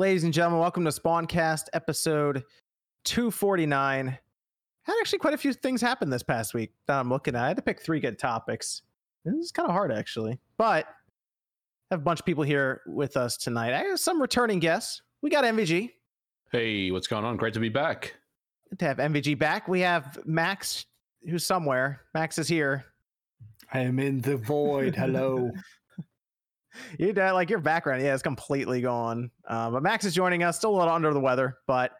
Ladies and gentlemen, welcome to Spawncast episode 249. Had actually quite a few things happen this past week that I'm looking at. I had to pick three good topics. This is kind of hard, actually. But I have a bunch of people here with us tonight. I have some returning guests. We got MVG. Hey, what's going on? Great to be back. Good to have MVG back. We have Max, who's somewhere. Max is here. I am in the void. Hello. You know, like your background, yeah, it's completely gone. But Max is joining us, still a little under the weather, but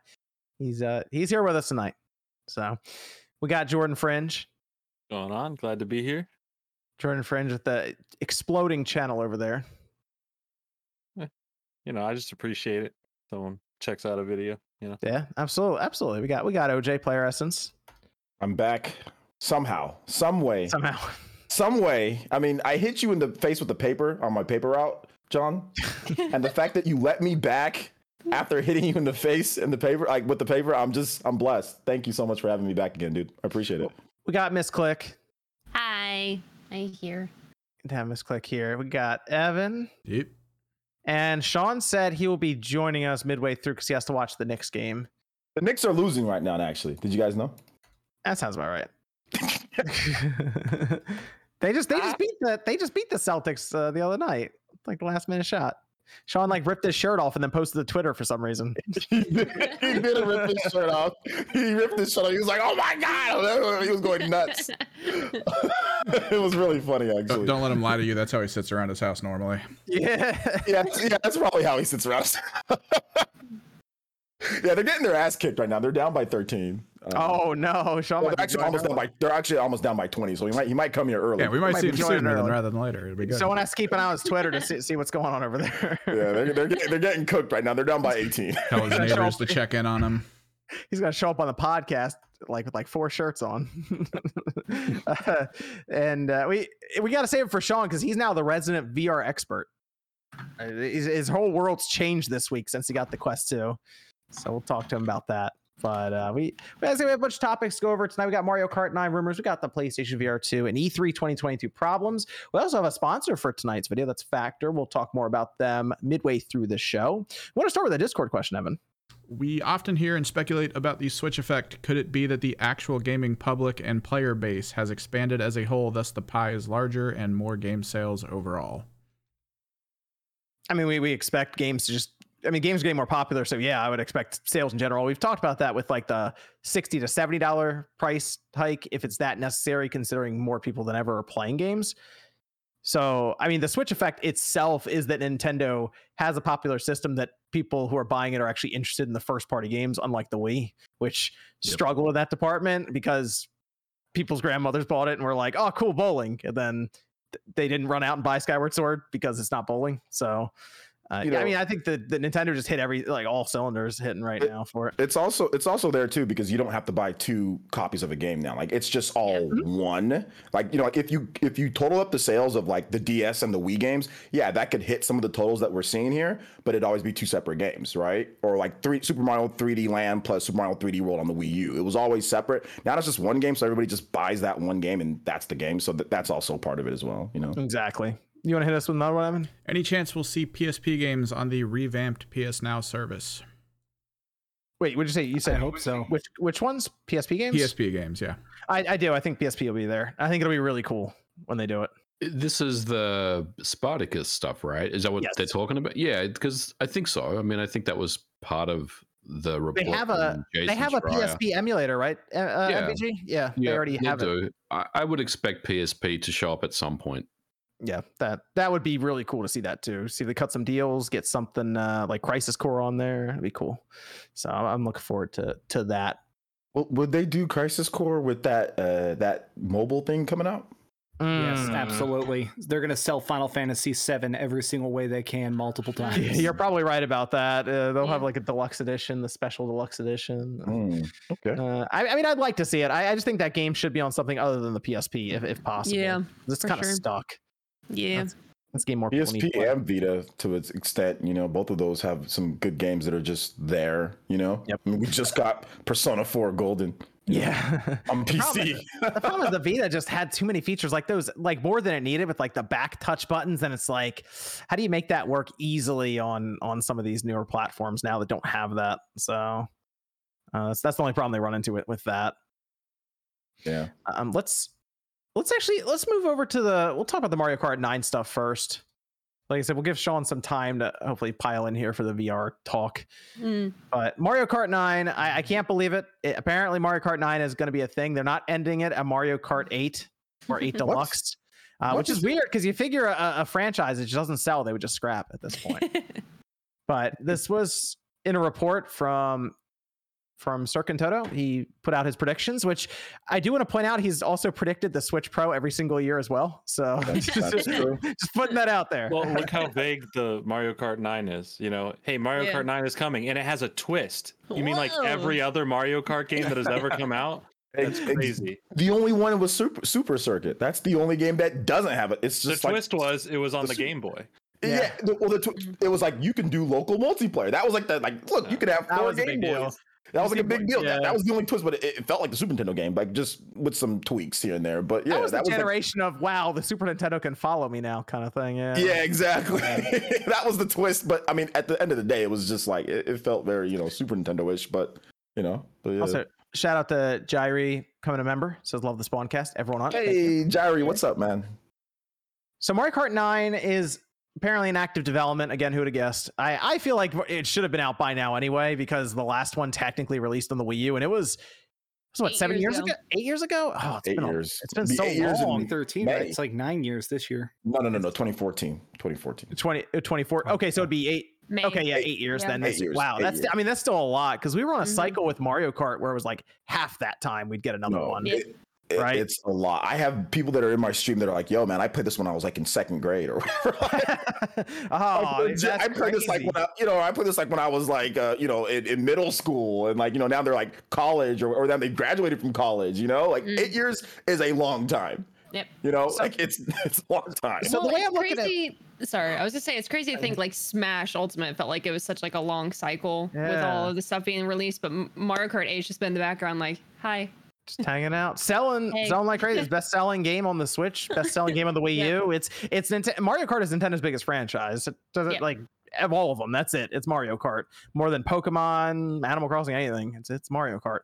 he's here with us tonight. So we got Jordan Fringe. Going on, glad to be here. Jordan Fringe with the exploding channel over there. You know, I just appreciate it. Someone checks out a video. You know, yeah, absolutely. We got OJ Player Essence. I'm back somehow, some way. Some way. I mean, I hit you in the face with the paper on my paper route, John. And the fact that you let me back after hitting you in the face and the paper, like with the paper, I'm blessed. Thank you so much for having me back again, dude. I appreciate it. We got Miss Click. Hi. I'm here. Good to have Miss Click here. We got Evan. Yep. And Sean said he will be joining us midway through because he has to watch the Knicks game. The Knicks are losing right now, actually. Did you guys know? That sounds about right. They just beat the Celtics the other night, like the last minute shot. Sean like ripped his shirt off and then posted to Twitter for some reason. He didn't rip his shirt off. He ripped his shirt off. He was like, "Oh my god!" He was going nuts. It was really funny, actually. Don't let him lie to you. That's how he sits around his house normally. Yeah. That's probably how he sits around. Yeah, they're getting their ass kicked right now. They're down by 13. Oh no, Sean! Well, they're actually almost down by 20. So he might come here early. Yeah, we might see him sooner rather than later. It'd be good. So when I keep an eye on his Twitter to see what's going on over there. Yeah, they're getting cooked right now. They're down by 18. Tell his neighbors to check in on him. He's gonna show up on the podcast with four shirts on. We got to save it for Sean because he's now the resident VR expert. His whole world's changed this week since he got the Quest 2. So we'll talk to him about that. But we have a bunch of topics to go over tonight. We got Mario Kart 9 rumors. We got the PlayStation VR 2 and E3 2022 problems. We also have a sponsor for tonight's video. That's Factor. We'll talk more about them midway through the show. I want to start with a Discord question, Evan. We often hear and speculate about the Switch effect. Could it be that the actual gaming public and player base has expanded as a whole, thus the pie is larger and more game sales overall? I mean, we expect games to just... I mean, games are getting more popular, so yeah, I would expect sales in general. We've talked about that with the $60 to $70 price hike, if it's that necessary, considering more people than ever are playing games. So, I mean, the Switch effect itself is that Nintendo has a popular system that people who are buying it are actually interested in the first-party games, unlike the Wii, which struggled in that department because people's grandmothers bought it and were like, oh, cool, bowling. And then they didn't run out and buy Skyward Sword because it's not bowling, so... I mean, I think the Nintendo just hit all cylinders hitting right now for it. It's also there too because you don't have to buy two copies of a game now. Like it's just all one. Like you know, like if you total up the sales of like the DS and the Wii games, yeah, that could hit some of the totals that we're seeing here. But it'd always be two separate games, right? Or like Super Mario 3D Land plus Super Mario 3D World on the Wii U. It was always separate. Now it's just one game, so everybody just buys that one game and that's the game. So that's also part of it as well. You know, exactly. You want to hit us with another one, Evan? Any chance we'll see PSP games on the revamped PS Now service? Wait, what did you say? You said I hope so. Which ones? PSP games? PSP games, yeah. I do. I think PSP will be there. I think it'll be really cool when they do it. This is the Spartacus stuff, right? Is that what they're talking about? Yeah, because I think so. I mean, I think that was part of the report. They have a PSP emulator, right? MVG? Yeah, they already have it. I would expect PSP to show up at some point. Yeah, that would be really cool to see that too. See if they cut some deals, get something like Crisis Core on there. It'd be cool. So I'm looking forward to that. Well, would they do Crisis Core with that mobile thing coming out? Yes, absolutely. They're going to sell Final Fantasy VII every single way they can, multiple times. You're probably right about that. They'll have a deluxe edition, the special deluxe edition. Okay. I mean, I'd like to see it. I just think that game should be on something other than the PSP, if possible. Yeah, it's kind of stuck. Yeah, let's get more PSP and Vita to its extent. You know, both of those have some good games that are just there. You know, I mean, we just got Persona 4 Golden. Yeah. On PC. The problem is the Vita just had too many features like those, like more than it needed with like the back touch buttons. And it's like, how do you make that work easily on some of these newer platforms now that don't have that? So that's the only problem they run into with that. Yeah. Let's move over to we'll talk about the Mario Kart 9 stuff first. Like I said, we'll give Sean some time to hopefully pile in here for the VR talk. Mm. But Mario Kart 9, I can't believe it. Apparently Mario Kart 9 is going to be a thing. They're not ending it at Mario Kart 8 or 8 Deluxe, which is weird because you figure a franchise that doesn't sell, they would just scrap at this point. But this was in a report from Circontoto. He put out his predictions, which I do want to point out. He's also predicted the Switch Pro every single year as well. So that's true. Just putting that out there. Well, look how vague the Mario Kart 9 is. You know, hey, Mario Kart 9 is coming, and it has a twist. You mean like every other Mario Kart game that has ever come out? That's crazy. The only one was Super Circuit. That's the only game that doesn't have it. It's just the twist was it was on the Game Boy. Yeah. It was like you can do local multiplayer. That was like look, you could have four Game Boys. That was like a big deal. Yeah. That was the only twist, but it felt like the Super Nintendo game, like just with some tweaks here and there. But yeah, that was generation of wow, the Super Nintendo can follow me now kind of thing. Yeah, yeah, exactly. That was the twist. But I mean, at the end of the day, it was just like it felt very Super Nintendo-ish. But yeah. Also, shout out to Jairi coming a member. Says love the Spawncast. Everyone on. Hey, Jairi, what's up, man? So Mario Kart 9 is apparently in active development. Again, who'd have guessed? I feel like it should have been out by now anyway, because the last one technically released on the Wii U, and it was what, 7 years ago? 8 years ago? Oh, it's 8 years. It's been so long. 2013, right? It's like 9 years this year. No, 2014. Okay, so it'd be 8. May. Okay, yeah, 8 years then. 8 years, wow, that's years. I mean, that's still a lot, because we were on a cycle with Mario Kart where it was like half that time we'd get another one. Right. It's a lot. I have people that are in my stream that are like, yo, man, I played this when I was like in second grade or whatever. I played this like when I was like, in middle school, and like, now they're like college or now they graduated from college, 8 years is a long time. Yep. It's a long time. So the way I'm looking at it, sorry, I was just saying it's crazy to think like Smash Ultimate felt like it was such like a long cycle with all of the stuff being released, but Mario Kart 8's just been in the background like, hi. Just hanging out, selling like crazy. It's best-selling game on the Switch, best-selling game on the Wii U. It's Mario Kart is Nintendo's biggest franchise. It doesn't like of all of them. That's it. It's Mario Kart more than Pokemon, Animal Crossing, anything. It's Mario Kart,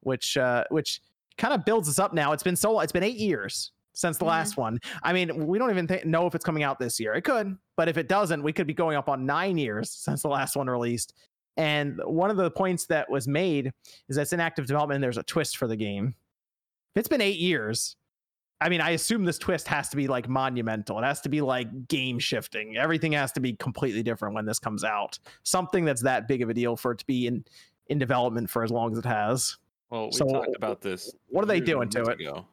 which kind of builds us up now. It's been so long. It's been 8 years since the last one. I mean, we don't even know if it's coming out this year. It could, but if it doesn't, we could be going up on 9 years since the last one released. And one of the points that was made is that it's in active development and there's a twist for the game. If it's been 8 years, I mean, I assume this twist has to be like monumental. It has to be like game shifting. Everything has to be completely different when this comes out. Something that's that big of a deal for it to be in development for as long as it has. Well, we talked about this. What are they doing to it?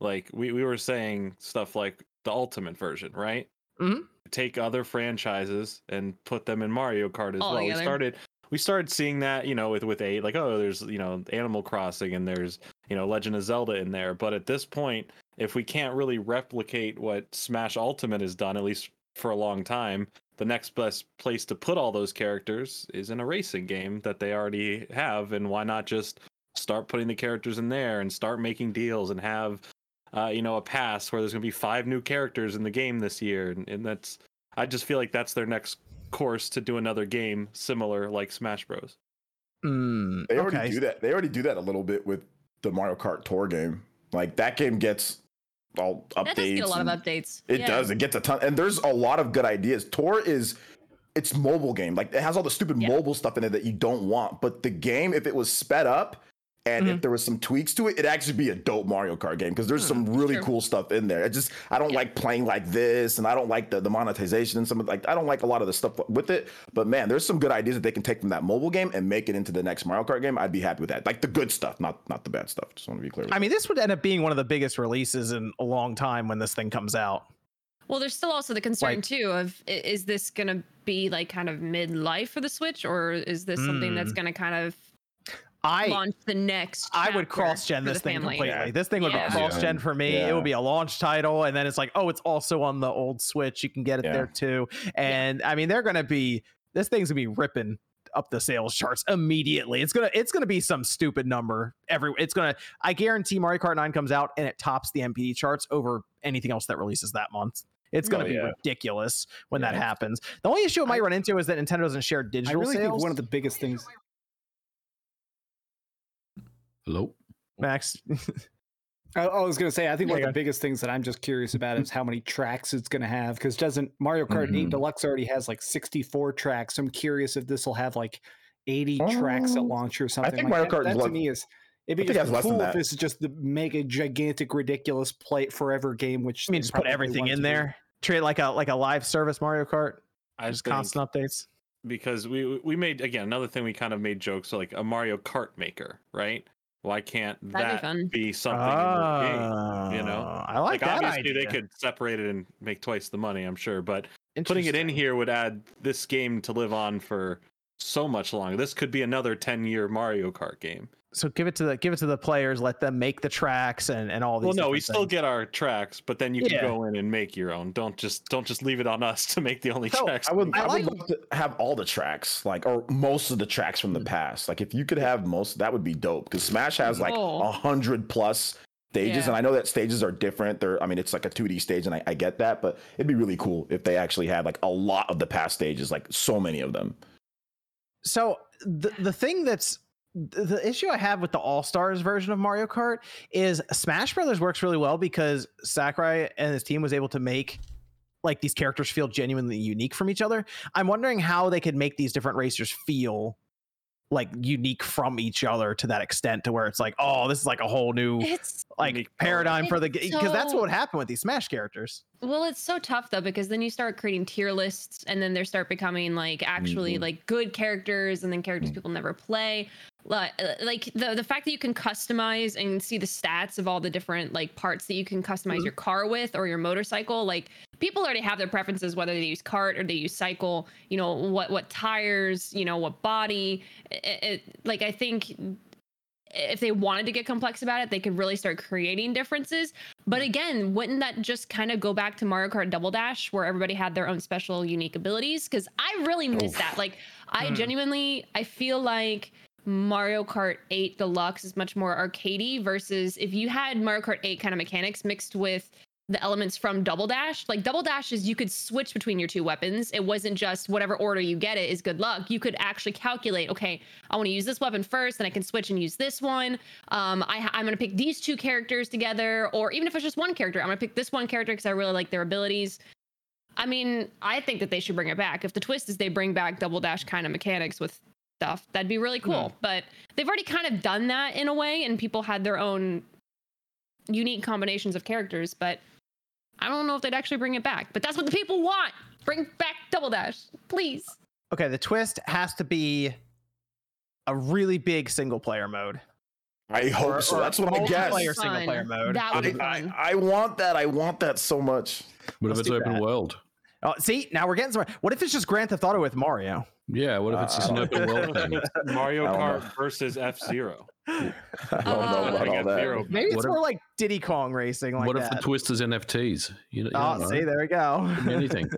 Like we were saying stuff like the Ultimate version, right? Mm-hmm. Take other franchises and put them in Mario Kart as well. We started seeing that, with 8, like, oh, there's, Animal Crossing and there's, Legend of Zelda in there. But at this point, if we can't really replicate what Smash Ultimate has done, at least for a long time, the next best place to put all those characters is in a racing game that they already have. And why not just start putting the characters in there and start making deals and have, a pass where there's going to be 5 new characters in the game this year. And that's, I just feel like that's their next course to do another game similar like Smash Bros. Already do that. They already do that a little bit with the Mario Kart Tour game. Like that game gets all updates. That does get a lot of updates. It does. It gets a ton, and there's a lot of good ideas. Tour is it's mobile game. Like it has all the stupid mobile stuff in it that you don't want. But the game, if it was sped up and if there was some tweaks to it, it'd actually be a dope Mario Kart game because there's some really cool stuff in there. It just I don't like playing like this, and I don't like the monetization and some of I don't like a lot of the stuff with it. But man, there's some good ideas that they can take from that mobile game and make it into the next Mario Kart game. I'd be happy with that. Like the good stuff, not the bad stuff. Just want to be clear. I mean, this would end up being one of the biggest releases in a long time when this thing comes out. Well, there's still also the concern too of is this gonna be like kind of mid-life for the Switch, or is this something that's gonna kind of launch the next. I would cross-gen this thing completely. Yeah. This thing would be cross-gen for me. Yeah. It would be a launch title, and then it's like, oh, it's also on the old Switch. You can get it there too. And I mean, this thing's gonna be ripping up the sales charts immediately. It's gonna be some stupid number. I guarantee Mario Kart 9 comes out and it tops the MPD charts over anything else that releases that month. It's going to be ridiculous when that happens. The only issue it might run into is that Nintendo doesn't share digital sales. I really think one of the biggest things. Hello, Max. I was going to say, I think one of the biggest things that I'm just curious about is how many tracks it's going to have, because doesn't Mario Kart 8 Deluxe already has like 64 tracks? I'm curious if this will have like 80 tracks at launch or something. I think Mario Kart to me is. It'd be just cool if this is just the mega gigantic ridiculous play forever game, which I mean, just put everything in there. Treat it like a live service Mario Kart. Just constant updates. Because we made another thing we kind of made jokes like a Mario Kart maker, right? Why can't that be something in the game? You know, I like that obviously idea. They could separate it and make twice the money, I'm sure, but putting it in here would add this game to live on for so much longer. This could be another 10-year Mario Kart game. So give it to the players, let them make the tracks and all these. Well, no, we still get our tracks, but then you can go in and make your own. Don't just leave it on us to make the only tracks. I would love to have all the tracks, like, or most of the tracks from the past. Like if you could have most, that would be dope, because Smash has like 100+ stages, and I know that stages are different. It's like a 2D stage, and I get that, but it'd be really cool if they actually had like a lot of the past stages, like so many of them. So the thing that's the issue I have with the All-Stars version of Mario Kart is Smash Brothers works really well because Sakurai and his team was able to make like these characters feel genuinely unique from each other. I'm wondering how they could make these different racers feel like unique from each other to that extent to where it's like, oh, this is like a whole new paradigm for the game, because that's what would happen with these Smash characters. Well, it's so tough though, because then you start creating tier lists and then they start becoming like actually like good characters and then characters people never play. Like the fact that you can customize and see the stats of all the different like parts that you can customize your car with or your motorcycle, like people already have their preferences, whether they use kart or they use cycle, you know, what tires, you know, what body. Like I think if they wanted to get complex about it, they could really start creating differences. But again, wouldn't that just kind of go back to Mario Kart Double Dash where everybody had their own special unique abilities? Because I really miss that. Like I genuinely, I feel like Mario Kart 8 Deluxe is much more arcadey versus if you had Mario Kart 8 kind of mechanics mixed with the elements from Double Dash. Like Double Dash is you could switch between your two weapons. It wasn't just whatever order you get it is good luck. You could actually calculate, okay, I want to use this weapon first and I can switch and use this one. I'm going to pick these two characters together, or even if it's just one character, I'm going to pick this one character because I really like their abilities. I mean, I think that they should bring it back. If the twist is they bring back Double Dash kind of mechanics with stuff, that'd be really cool. But they've already kind of done that in a way, and people had their own unique combinations of characters, but I don't know if they'd actually bring it back. But that's what the people want. Bring back Double Dash, please. Okay, the twist has to be a really big single player mode. I hope so. That's what I guess. Single player mode. That would be fun. I want that. I want that so much. What if it's open world? Oh, see, now we're getting somewhere. What if it's just Grand Theft Auto with Mario? Yeah, what if it's just an open world thing? Mario Kart versus F-Zero. Maybe it's more like Diddy Kong racing. Like, what if the twist is NFTs? You know, see, there we go. Anything.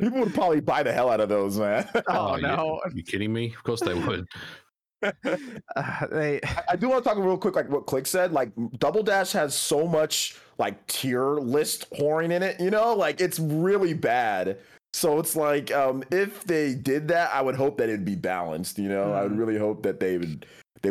People would probably buy the hell out of those, man. Oh no! Yeah. You kidding me? Of course they would. I do want to talk real quick, like what Click said. Like Double Dash has so much like tier list whoring in it. You know, like it's really bad. So it's like if they did that, I would hope that it'd be balanced. You know, I would really hope that they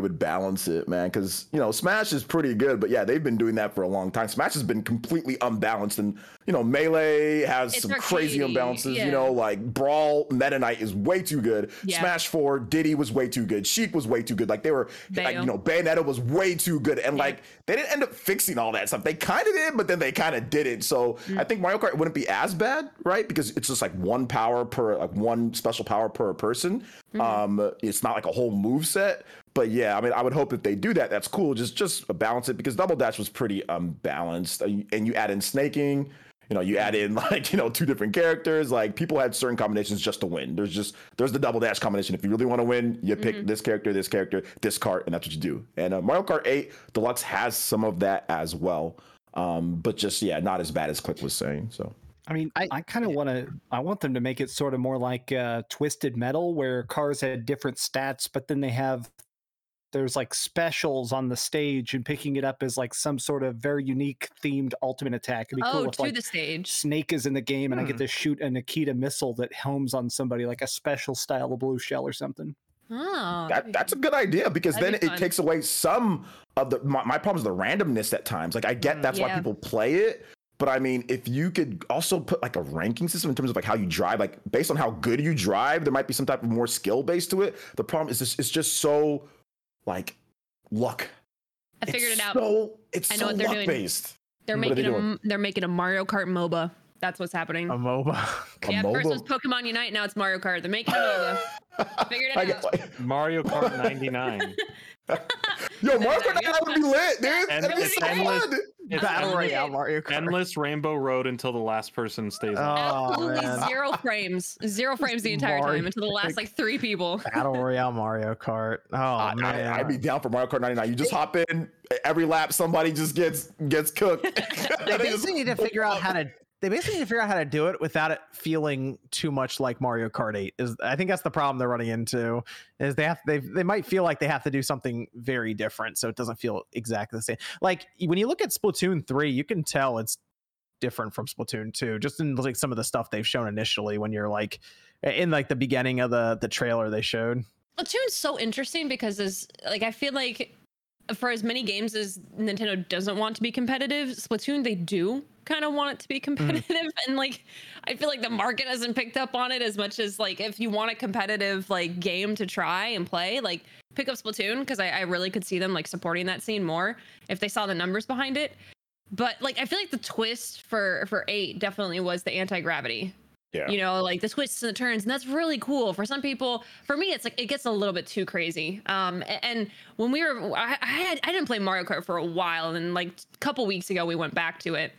would balance it, man, because, you know, Smash is pretty good, but yeah, they've been doing that for a long time. Smash has been completely unbalanced, and, you know, Melee has some crazy unbalances, you know, like Brawl, Meta Knight is way too good, Smash 4, Diddy was way too good, Sheik was way too good, like they were, like, you know, Bayonetta was way too good, and like, they didn't end up fixing all that stuff. They kind of did, but then they kind of didn't, so I think Mario Kart wouldn't be as bad, right, because it's just like one special power per person, it's not like a whole move set. But yeah, I mean, I would hope if they do that, that's cool. Just balance it, because Double Dash was pretty unbalanced, and you add in snaking, you know, you add in like, you know, two different characters. Like people had certain combinations just to win. There's the Double Dash combination. If you really want to win, you pick this character, this kart, and that's what you do. And Mario Kart 8 Deluxe has some of that as well, but just not as bad as Click was saying. So I mean, I kind of want to. I want them to make it sort of more like Twisted Metal, where cars had different stats, but then they have there's like specials on the stage, and picking it up is like some sort of very unique themed ultimate attack. It'd be cool if, like, the stage Snake is in the game, and I get to shoot a Nikita missile that homes on somebody, like a special style of blue shell or something. Oh, that's a good idea, because then it takes away some of the my problem is the randomness at times. Like, I get that's why people play it. But I mean, if you could also put like a ranking system in terms of like how you drive, like based on how good you drive, there might be some type of more skill base to it. The problem is it's just so like luck. I figured it out. It's so luck based. They're making a Mario Kart MOBA. That's what's happening. A MOBA. Yeah, first was Pokemon Unite, now it's Mario Kart. They're making a MOBA. Figured it out. Like, Mario Kart 99. Yo, Mario Kart 99 would be lit, dude. That'd be so fun. It's battle royale Mario Kart. Endless Rainbow Road until the last person stays on. Absolutely zero frames the entire time until the last like three people. Battle royale Mario Kart. Oh, man. I'd be down for Mario Kart 99. You just hop in. Every lap, somebody just gets cooked. They basically need to figure out how to. They basically need to figure out how to do it without it feeling too much like Mario Kart 8. I think that's the problem they're running into. Is they might feel like they have to do something very different, so it doesn't feel exactly the same. Like when you look at Splatoon 3, you can tell it's different from Splatoon 2, just in like some of the stuff they've shown initially. When you're like in like the beginning of the trailer they showed. Splatoon's so interesting because it's like I feel like for as many games as Nintendo doesn't want to be competitive, Splatoon they do kind of want it to be competitive. And like I feel like the market hasn't picked up on it as much as like if you want a competitive like game to try and play, like pick up Splatoon, because I really could see them like supporting that scene more if they saw the numbers behind it. But like I feel like the twist for 8 definitely was the anti-gravity. Yeah, you know, like the twists and the turns, and that's really cool. For some people, for me, it's like it gets a little bit too crazy. And when we were, I didn't play Mario Kart for a while, and like a couple weeks ago we went back to it.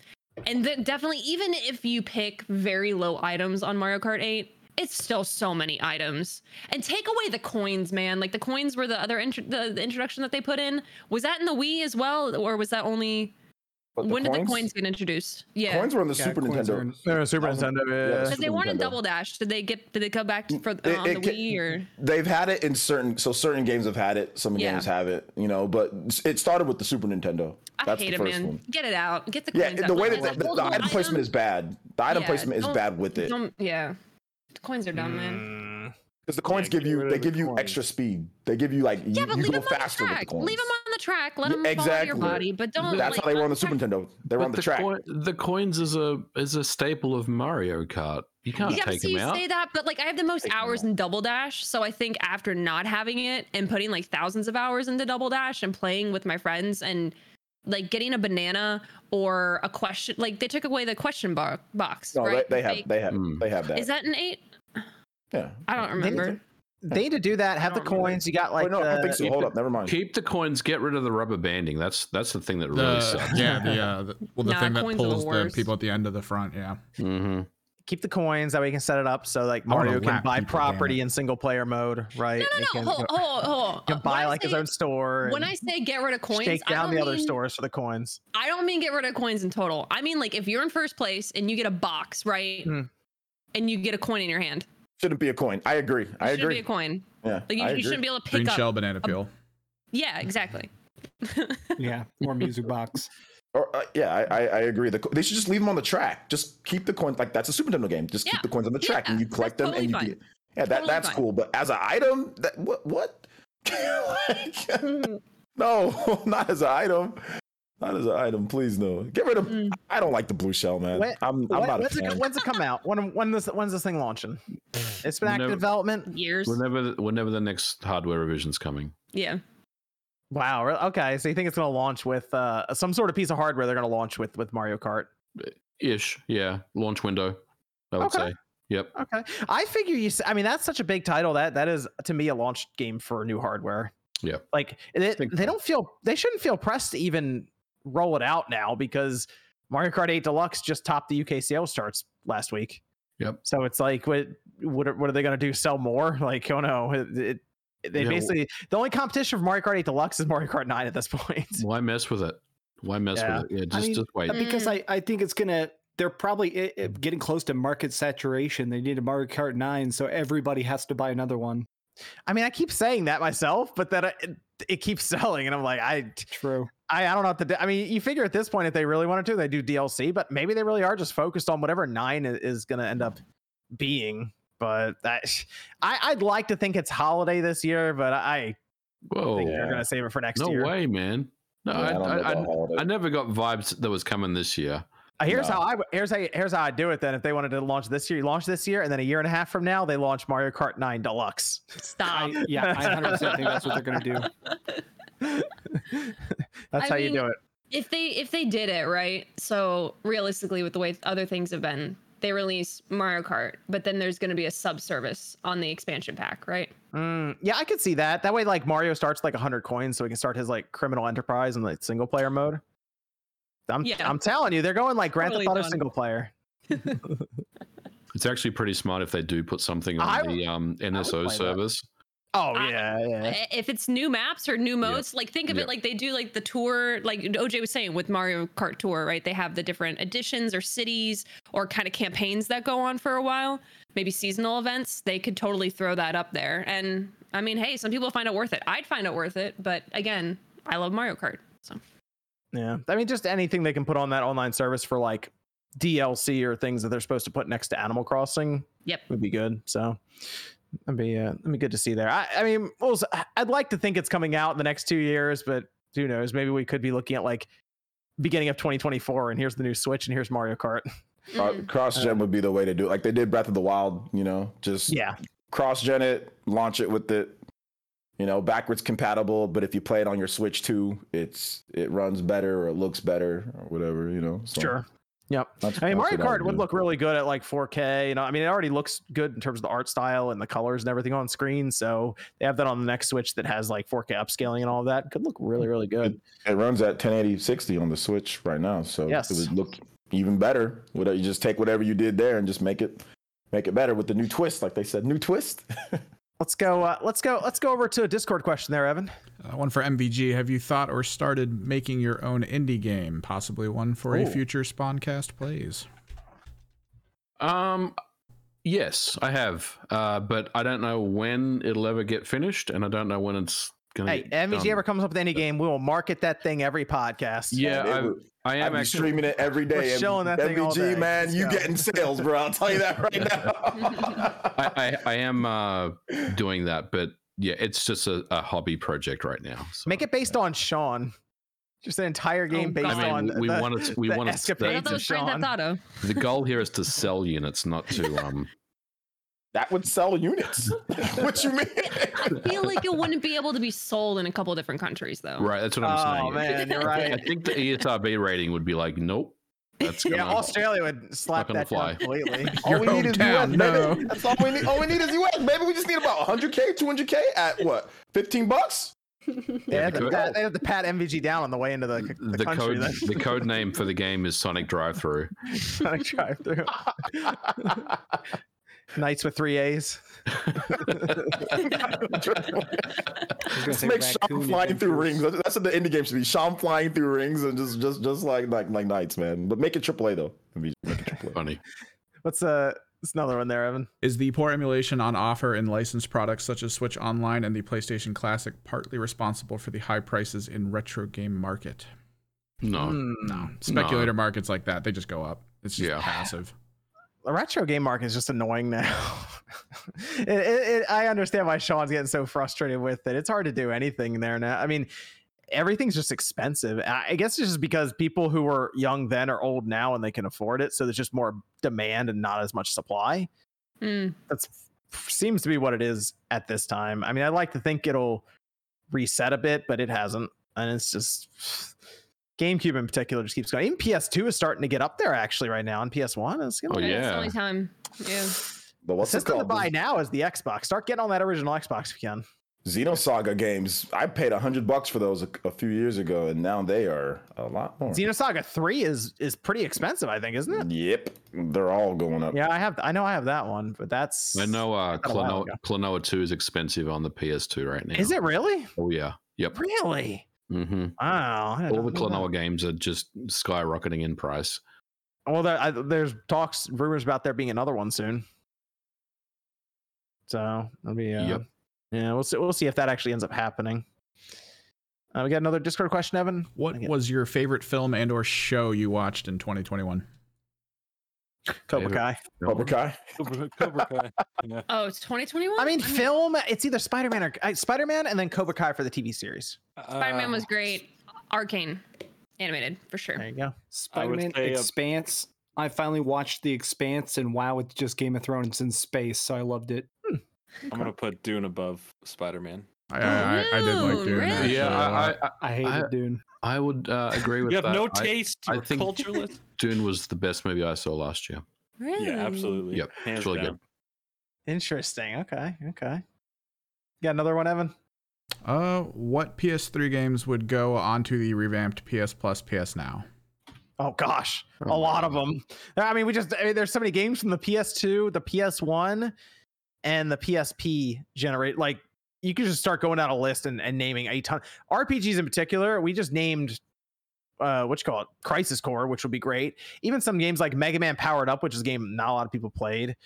And definitely, even if you pick very low items on Mario Kart 8, it's still so many items. And take away the coins, man. Like the coins were the other the introduction that they put in. Was that in the Wii as well, or was that only? When did the coins get introduced? Yeah, coins were on the Super Nintendo. Super Nintendo. Yeah. They weren't in Double Dash. Did they come back for the Wii or? They've had it in certain games have had it. Some games have it, you know. But it started with the Super Nintendo. That's hate the first it, man. One. Get it out. Get the coins. Yeah, the way that the item placement is bad. The item placement is bad with it. Yeah, the coins are dumb, man. Because the coins give you extra speed. They give you like you go faster with the coins. Leave them on the track. Let them follow your body, but don't. That's how they were on the Super Nintendo. They were on the track. The coins is a staple of Mario Kart. You can't take them out. You say that, but like I have the most hours in Double Dash, so I think after not having it and putting like thousands of hours into Double Dash and playing with my friends and like getting a banana or a question, like they took away the question box. No, right? they have that. Is that an 8? Yeah, I don't remember. They need to do that. Have the coins. You got like. Oh, no, I don't think so. Hold up, never mind. Keep the coins. Get rid of the rubber banding. That's the thing that really sucks. Yeah, the thing that pulls the people at the end of the front. Yeah. Mm-hmm. Keep the coins. That way you can set it up so like Mario can buy property in single player mode, right? No. Hold. Can buy like his own store. When I say get rid of coins, shake down the other stores for the coins. I don't mean get rid of coins in total. I mean like if you're in first place and you get a box, right, and you get a coin in your hand. Shouldn't be a coin. I agree. It shouldn't be a coin. Yeah. Like you shouldn't be able to pick up. Green shell banana peel. Yeah, exactly. Yeah, more music box. Or I agree. They should just leave them on the track. Just keep the coins. Like that's a Super Nintendo game. Just keep the coins on the track and you collect them totally and you get. Yeah, that's cool. But as an item, that what? No, not as an item. Not as an item, please no. Get rid of. I don't like the blue shell, man. I'm not a fan. When's it come out? When's this thing launching? It's been active development years. Whenever the next hardware revision's coming. Yeah. Wow. Okay. So you think it's going to launch with some sort of piece of hardware? They're going to launch with Mario Kart. Ish. Yeah. Launch window. I would say. Yep. Okay. I figure I mean, that's such a big title that is to me a launch game for new hardware. Yeah. Like they shouldn't feel pressed to even roll it out now because Mario Kart 8 Deluxe just topped the UK sales charts last week. Yep. So it's like, what are they going to do? Sell more? Like, oh no! The only competition for Mario Kart 8 Deluxe is Mario Kart 9 at this point. Why mess with it? Yeah, just wait. Because I think it's gonna they're probably getting close to market saturation. They need a Mario Kart 9, so everybody has to buy another one. I mean, I keep saying that myself, but that it keeps selling, and I'm like, true. I don't know what I mean, you figure at this point, if they really wanted to, they do DLC, but maybe they really are just focused on whatever 9 is going to end up being. But I'd like to think it's holiday this year, but I think they're going to save it for next year. No way, man. No, yeah, I never got vibes that was coming this year. Here's how I do it then. If they wanted to launch this year, you launch this year, and then a year and a half from now, they launch Mario Kart 9 Deluxe. Stop. I 100% think that's what they're going to do. That's how you do it. If they did it right, so realistically, with the way other things have been, they release Mario Kart, but then there's going to be a sub-service on the expansion pack, right? Yeah, I could see that. That way, like, Mario starts like 100 coins, so he can start his like criminal enterprise in like single player mode. I'm telling you, they're going like Grand Theft Auto single player. It's actually pretty smart if they do put something on the NSO service. That. Oh yeah. If it's new maps or new modes, like think of it like they do like the tour, like OJ was saying with Mario Kart Tour, right? They have the different editions or cities or kind of campaigns that go on for a while, maybe seasonal events. They could totally throw that up there. And I mean, hey, some people find it worth it. I'd find it worth it, but again, I love Mario Kart. So yeah, I mean, just anything they can put on that online service for like DLC or things that they're supposed to put next to Animal Crossing. Yep, would be good. So. That'd be good to see there. I mean, also, I'd like to think it's coming out in the next 2 years, but who knows? Maybe we could be looking at like beginning of 2024, and here's the new Switch, and here's Mario Kart. Cross-gen would be the way to do it. Like they did Breath of the Wild, you know, just cross-gen it, launch it with it, you know, backwards compatible. But if you play it on your Switch too, it runs better or it looks better or whatever, you know. So. Sure. Yep. I mean, Mario Kart would look really good at like 4K. You know, I mean, it already looks good in terms of the art style and the colors and everything on screen. So they have that on the next Switch that has like 4K upscaling and all of that. Could look really, really good. It runs at 1080p 60 on the Switch right now, so it would look even better. You just take whatever you did there and just make it better with the new twist, like they said, new twist. Let's go over to a Discord question there, Evan. One for MVG. Have you thought or started making your own indie game? Possibly one for a future Spawncast Plays. Yes, I have. But I don't know when it'll ever get finished, and I don't know when it's gonna. Hey, MVG ever comes up with any game, we will market that thing every podcast. Yeah, I'm streaming it every day. Showing that thing all day. MVG, man, you getting sales, bro? I'll tell you that right now. I am doing that, but yeah, it's just a hobby project right now. So. Make it based on Sean. Just an entire game based on. We want escapades of Sean. The goal here is to sell units, not to That would sell units. What you mean? I feel like it wouldn't be able to be sold in a couple of different countries, though. Right, that's what I'm saying. Oh man, you're right. I think the ESRB rating would be like, nope. Australia would slap that down completely. All we need is US, baby. That's all we need. All we need is US, baby. We just need about 100K, 200K at what? $15? They have to pat MVG down on the way into the country. The code name for the game is Sonic Drive-Thru. Sonic Drive-Thru. Knights with 3 A's. Let's make Sean flying through rings. That's what the indie game should be. Sean flying through rings and just like Knights, man. But make it AAA though. Make it AAA. Funny. What's another one there, Evan? Is the poor emulation on offer in licensed products such as Switch Online and the PlayStation Classic partly responsible for the high prices in retro game market? No. Speculator markets like that, they just go up. It's just passive. The retro game market is just annoying now. I understand why Sean's getting so frustrated with it. It's hard to do anything there now. I mean, everything's just expensive. I guess it's just because people who were young then are old now and they can afford it. So there's just more demand and not as much supply. That seems to be what it is at this time. I mean, I like to think it'll reset a bit, but it hasn't. And it's just GameCube in particular just keeps going. Even PS2 is starting to get up there actually right now, and PS1 is going. It's the only time. Yeah. But what's the system to buy now is the Xbox. Start getting on that original Xbox if you can. Xenosaga games. I paid $100 for those a few years ago, and now they are a lot more. Xenosaga 3 is pretty expensive, I think, isn't it? Yep, they're all going up. Yeah, I know I have that one, but that's. I know Klonoa 2 is expensive on the PS2 right now. Is it really? Oh yeah. Yep. Really. Mm-hmm. Wow! All the Klonoa games are just skyrocketing in price. Well, there's talks, rumors about there being another one soon. So that'll be yep. Yeah. We'll see if that actually ends up happening. We got another Discord question, Evan. What was your favorite film and/or show you watched in 2021? Cobra Kai. Cobra Kai. Yeah. Oh, it's 2021. I mean, film. It's either Spider-Man, and then Cobra Kai for the TV series. Spider-Man was great. Arcane, animated for sure. There you go. Spider-Man, Expanse. I finally watched The Expanse, and wow, it's just Game of Thrones in space, so I loved it. I'm gonna put Dune above Spider-Man. I did like Dune. Really? Yeah, I hated Dune. I would agree with that. You have no taste. You're cultureless. Dune was the best movie I saw last year. Really? Yeah, absolutely. Yep, it's really good. Interesting. Okay. Got another one, Evan? What PS3 games would go onto the revamped PS Plus, PS Now? Oh gosh, a lot of them. I mean, there's so many games from the PS2, the PS1, and the PSP generate. Like, you could just start going down a list and naming a ton. RPGs in particular, we just named Crisis Core, which would be great. Even some games like Mega Man Powered Up, which is a game not a lot of people played.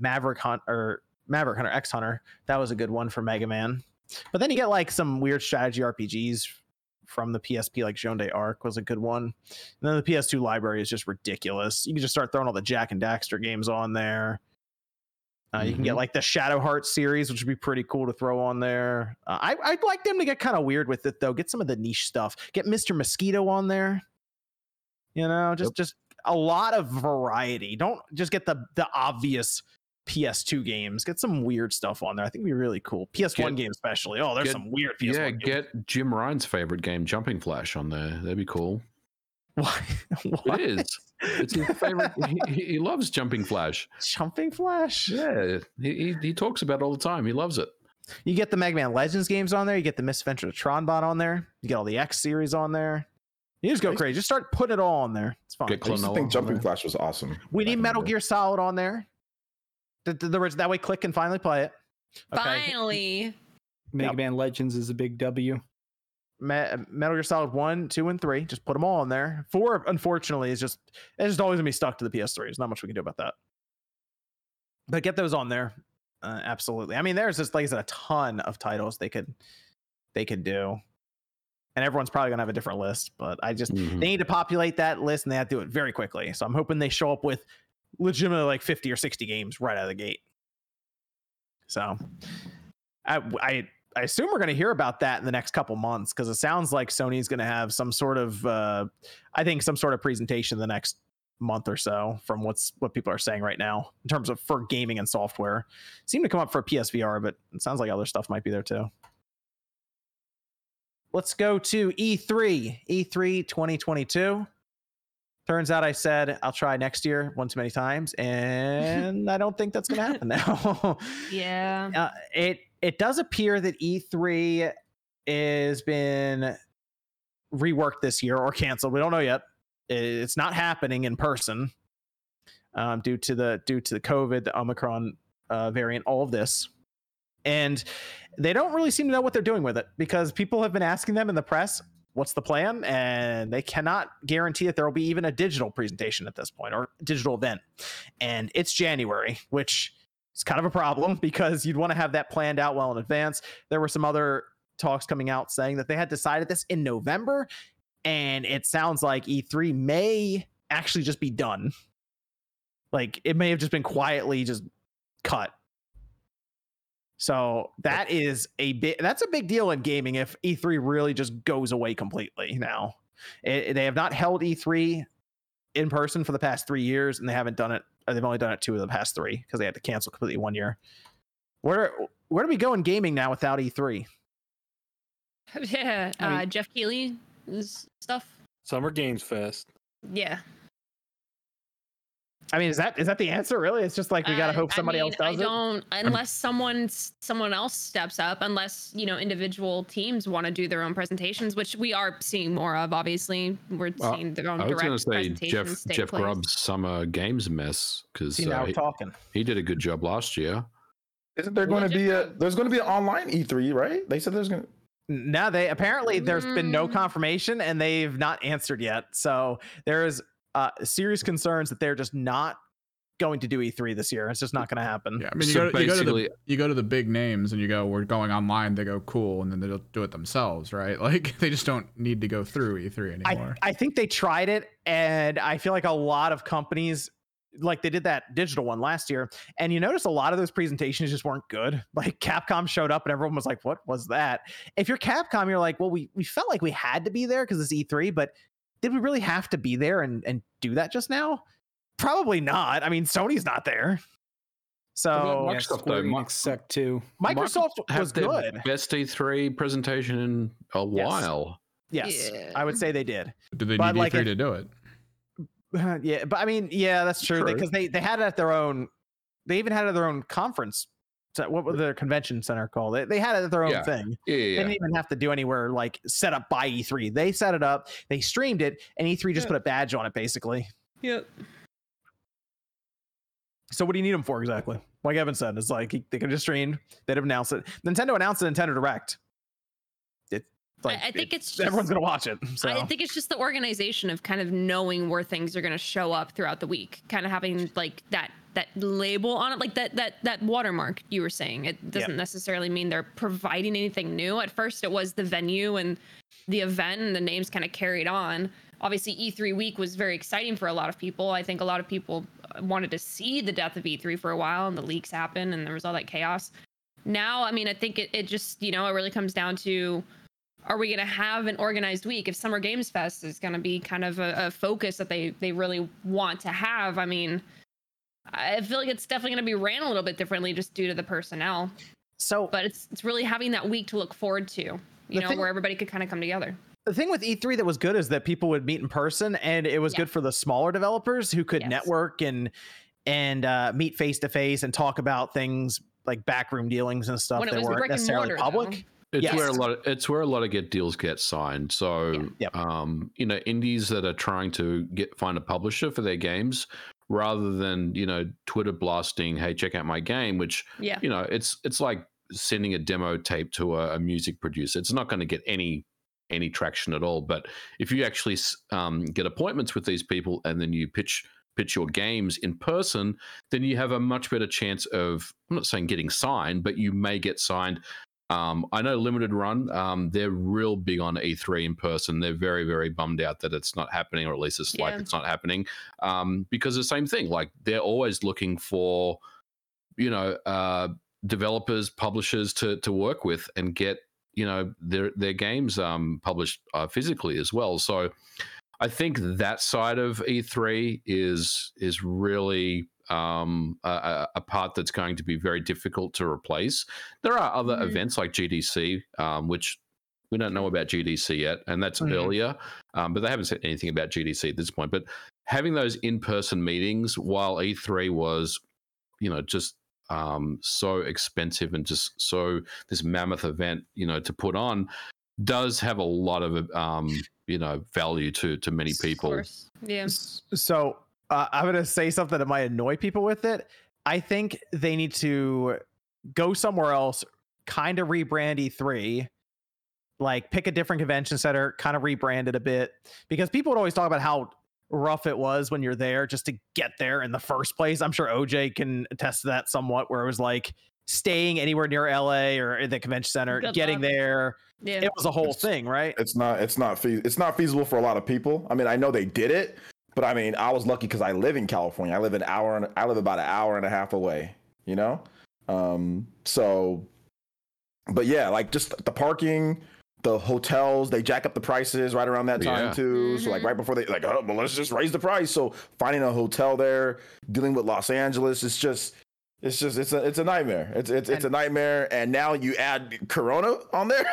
Maverick Hunter X Hunter, that was a good one for Mega Man. But then you get like some weird strategy RPGs from the PSP, like Jeondae Arc was a good one. And then the PS2 library is just ridiculous. You can just start throwing all the Jak and Daxter games on there. You can get like the Shadow Hearts series, which would be pretty cool to throw on there. I'd like them to get kind of weird with it, though. Get some of the niche stuff. Get Mr. Mosquito on there. You know, just a lot of variety. Don't just get the obvious PS2 games. Get some weird stuff on there. I think it'd be really cool. PS1 games especially. Oh, there's some weird PS1 games. Get Jim Ryan's favorite game, Jumping Flash, on there. That'd be cool. What? It is. It's his favorite. he loves Jumping Flash. Jumping Flash. Yeah. He talks about it all the time. He loves it. You get the Mega Man Legends games on there. You get the Misadventure of Tronbot on there. You get all the X series on there. You just go crazy. Just start putting it all on there. It's fun. I think Jumping Flash was awesome. We need Metal Gear Solid on there. That way Click can finally play it. Okay. Finally. Mega Man Legends is a big W. Metal Gear Solid 1, 2, and 3. Just put them all in there. 4, unfortunately, is just always going to be stuck to the PS3. There's not much we can do about that. But get those on there. Absolutely. I mean, there's just, like I said, a ton of titles they could do. And everyone's probably going to have a different list. But I just... They need to populate that list, and they have to do it very quickly. So I'm hoping they show up with legitimately like 50 or 60 games right out of the gate. So... I assume we're going to hear about that in the next couple months, because it sounds like Sony's going to have some sort of, presentation the next month or so from what people are saying right now in terms of for gaming and software. It seemed to come up for PSVR, but it sounds like other stuff might be there too. Let's go to E3. E3 2022. Turns out I said I'll try next year one too many times, and I don't think that's going to happen now. Yeah. It does appear that E3 has been reworked this year or canceled. We don't know yet. It's not happening in person due to the COVID, the Omicron variant, all of this. And they don't really seem to know what they're doing with it, because people have been asking them in the press, what's the plan? And they cannot guarantee that there will be even a digital presentation at this point, or digital event. And it's January, which... it's kind of a problem, because you'd want to have that planned out well in advance. There were some other talks coming out saying that they had decided this in November, and it sounds like E3 may actually just be done. Like, it may have just been quietly just cut. So that's a big deal in gaming if E3 really just goes away completely now. They have not held E3 in person for the past 3 years, and they haven't done it. They've only done it 2 of the past 3, because they had to cancel completely one year. Where do we go in gaming now without E3? Yeah, I mean, Jeff Keighley's stuff. Summer Games Fest. Yeah. I mean, is that the answer? Really, it's just like we gotta hope somebody else does it. Unless someone else steps up. Unless individual teams want to do their own presentations, which we are seeing more of. Obviously, we're seeing their own direct presentations. I was going to say Jeff Grubb's summer games mess, because he did a good job last year. Isn't there going to be an online E3? Right? They said there's going to... No, there's been no confirmation, and they've not answered yet. So there is serious concerns that they're just not going to do E3 this year. It's just not going to happen. Yeah, I mean, you go to the big names and you go, we're going online. They go, cool, and then they'll do it themselves, right? Like, they just don't need to go through E3 anymore. I think they tried it, and I feel like a lot of companies, like, they did that digital one last year, and you notice a lot of those presentations just weren't good. Like, Capcom showed up and everyone was like, what was that? If you're Capcom, you're like, well, we felt like we had to be there because it's E3, but did we really have to be there and do that just now? Probably not. I mean, Sony's not there. So Microsoft was good. Best E3 presentation in a while. Yes. Yeah. I would say they did. Did they need E3 to do it? Yeah, but I mean, yeah, that's true. Because they had it at their own. They even had it at their own conference. So what was their convention center called? They had it at their own thing. Yeah. They didn't even have to do anywhere like set up by E3. They set it up. They streamed it, and E3 just put a badge on it, basically. Yep. So what do you need them for exactly? Like Evan said, it's like they could just stream. They'd have announced it. Nintendo announced the Nintendo Direct. I think everyone's going to watch it. So. I think it's just the organization of kind of knowing where things are going to show up throughout the week, kind of having like that label on it, like that watermark you were saying. It doesn't necessarily mean they're providing anything new. At first, it was the venue and the event, and the names kind of carried on. Obviously, E3 week was very exciting for a lot of people. I think a lot of people wanted to see the death of E3 for a while, and the leaks happened, and there was all that chaos. Now, I mean, I think it just, you know, it really comes down to, are we going to have an organized week? If Summer Games Fest is going to be kind of a focus that they really want to have, I mean, I feel like it's definitely going to be ran a little bit differently just due to the personnel. So, but it's really having that week to look forward to, you know, where everybody could kind of come together. The thing with E3 that was good is that people would meet in person, and it was good for the smaller developers who could network and meet face to face and talk about things like backroom dealings and stuff that weren't necessarily public. It's where a lot of deals get signed. So, you know, indies that are trying to find a publisher for their games, rather than, you know, Twitter blasting, "Hey, check out my game," which, you know, it's like sending a demo tape to a music producer. It's not going to get any traction at all. But if you actually get appointments with these people and then you pitch your games in person, then you have a much better chance of, I'm not saying getting signed, but you may get signed. I know Limited Run, they're real big on E3 in person. They're very, very bummed out that it's not happening, or at least it's like it's not happening, because the same thing, like they're always looking for, you know, developers, publishers to work with and get, you know, their games published physically as well. So I think that side of E3 is really a part that's going to be very difficult to replace. There are other events like GDC, which we don't know about GDC yet, and that's earlier, but they haven't said anything about GDC at this point. But having those in-person meetings, while E3 was, you know, just so expensive and just so this mammoth event, you know, to put on, does have a lot of you know, value to many people. Of course. Yeah. So I'm going to say something that might annoy people with it. I think they need to go somewhere else, kind of rebrand E3, like pick a different convention center, kind of rebrand it a bit, because people would always talk about how rough it was when you're there just to get there in the first place. I'm sure OJ can attest to that somewhat, where it was like staying anywhere near LA or the convention center, getting there. Yeah. It was a whole thing, right? It's not feasible for a lot of people. I mean, I know they did it, but I mean, I was lucky because I live in California. I live about an hour and a half away, you know? So, but yeah, like just the parking, the hotels, they jack up the prices right around that time too. So like right before they like, oh, well, let's just raise the price. So finding a hotel there, dealing with Los Angeles, it's a nightmare. It's a nightmare. And now you add Corona on there,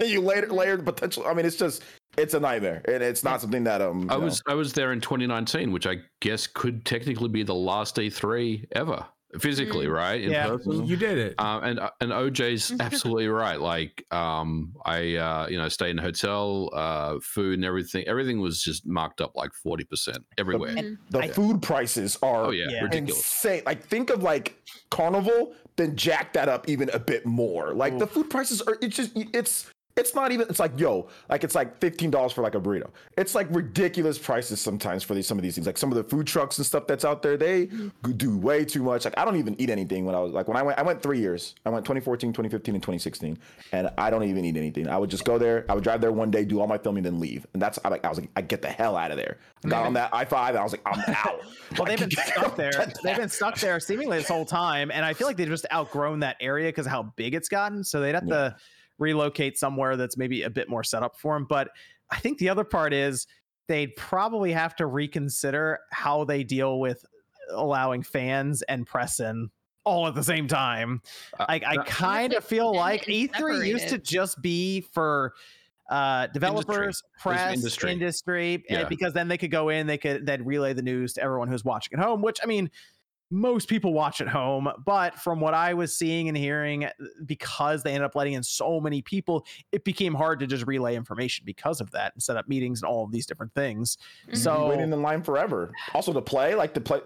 you layer the potential. I mean, it's a nightmare, and it's not something that I was there in 2019, which I guess could technically be the last E3 ever physically, right? In person. You did it. And OJ's absolutely right. Like I you know, stayed in a hotel, food and everything was just marked up like 40% everywhere. The food prices are ridiculous. Insane. Like think of like Carnival, then jack that up even a bit more. Like the food prices are it's It's not even, it's like, yo, like it's like $15 for like a burrito. It's like ridiculous prices sometimes for these, some of these things. Like some of the food trucks and stuff that's out there, they do way too much. Like I don't even eat anything when I was like, when I went 3 years. I went 2014, 2015, and 2016. And I don't even eat anything. I would just go there. I would drive there one day, do all my filming, then leave. And that's, I was like, I get the hell out of there. I got on that I-5 and I was like, I'm out. Well, they've been stuck there. They've been stuck there seemingly this whole time. And I feel like they've just outgrown that area because of how big it's gotten. So they'd have to relocate somewhere that's maybe a bit more set up for them. But I think the other part is they'd probably have to reconsider how they deal with allowing fans and press in all at the same time. Like I kind of feel like E3 used to just be for developers, press, industry, and because then they could go in, they'd relay the news to everyone who's watching at home, which I mean, most people watch at home, but from what I was seeing and hearing, because they ended up letting in so many people, it became hard to just relay information because of that and set up meetings and all of these different things. Mm-hmm. So you'd be waiting in line forever. Also to play,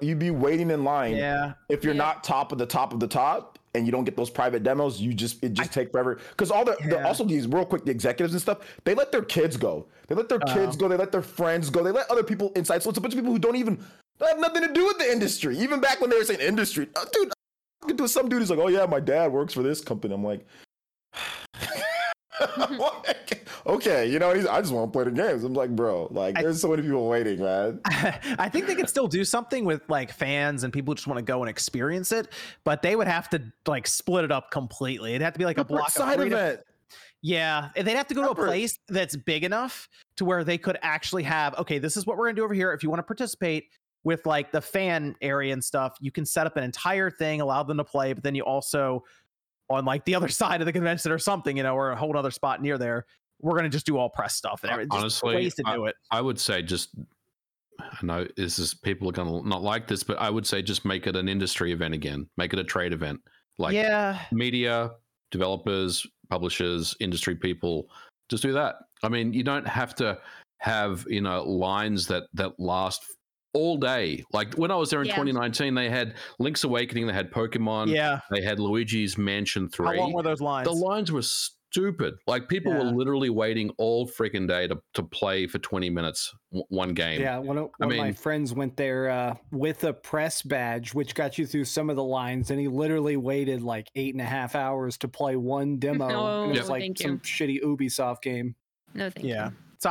you'd be waiting in line. Yeah. If you're not top of the top of the top and you don't get those private demos, it just take forever. Cause all also these real quick, the executives and stuff, they let their kids go. They let their kids go. They let their friends go. They let other people inside. So it's a bunch of people who don't even, I have nothing to do with the industry. Even back when they were saying industry, dude, some dude is like, oh yeah, my dad works for this company. I'm like, okay, you know, I just want to play the games. I'm like, bro, like there's so many people waiting, man. I think they could still do something with like fans and people who just want to go and experience it, but they would have to like split it up completely. It'd have to be like a block side event. Yeah, they'd have to go to a place that's big enough to where they could actually have, okay, this is what we're gonna do over here. If you want to participate with like the fan area and stuff, you can set up an entire thing, allow them to play, but then you also on like the other side of the convention or something, you know, or a whole other spot near there, we're going to just do all press stuff. And honestly, ways to do it. I would say just, I know this is, people are going to not like this, but I would say just make it an industry event again, make it a trade event, like media, developers, publishers, industry people, just do that. I mean, you don't have to have, you know, lines that last all day. Like when I was there in 2019, they had Link's Awakening, they had Pokemon, they had Luigi's Mansion 3. How long were those lines? The lines were stupid. Like people were literally waiting all freaking day to play for 20 minutes one game. Yeah, one of my friends went there with a press badge, which got you through some of the lines, and he literally waited like 8.5 hours to play one demo. And it was like some shitty Ubisoft game. No, thank you. So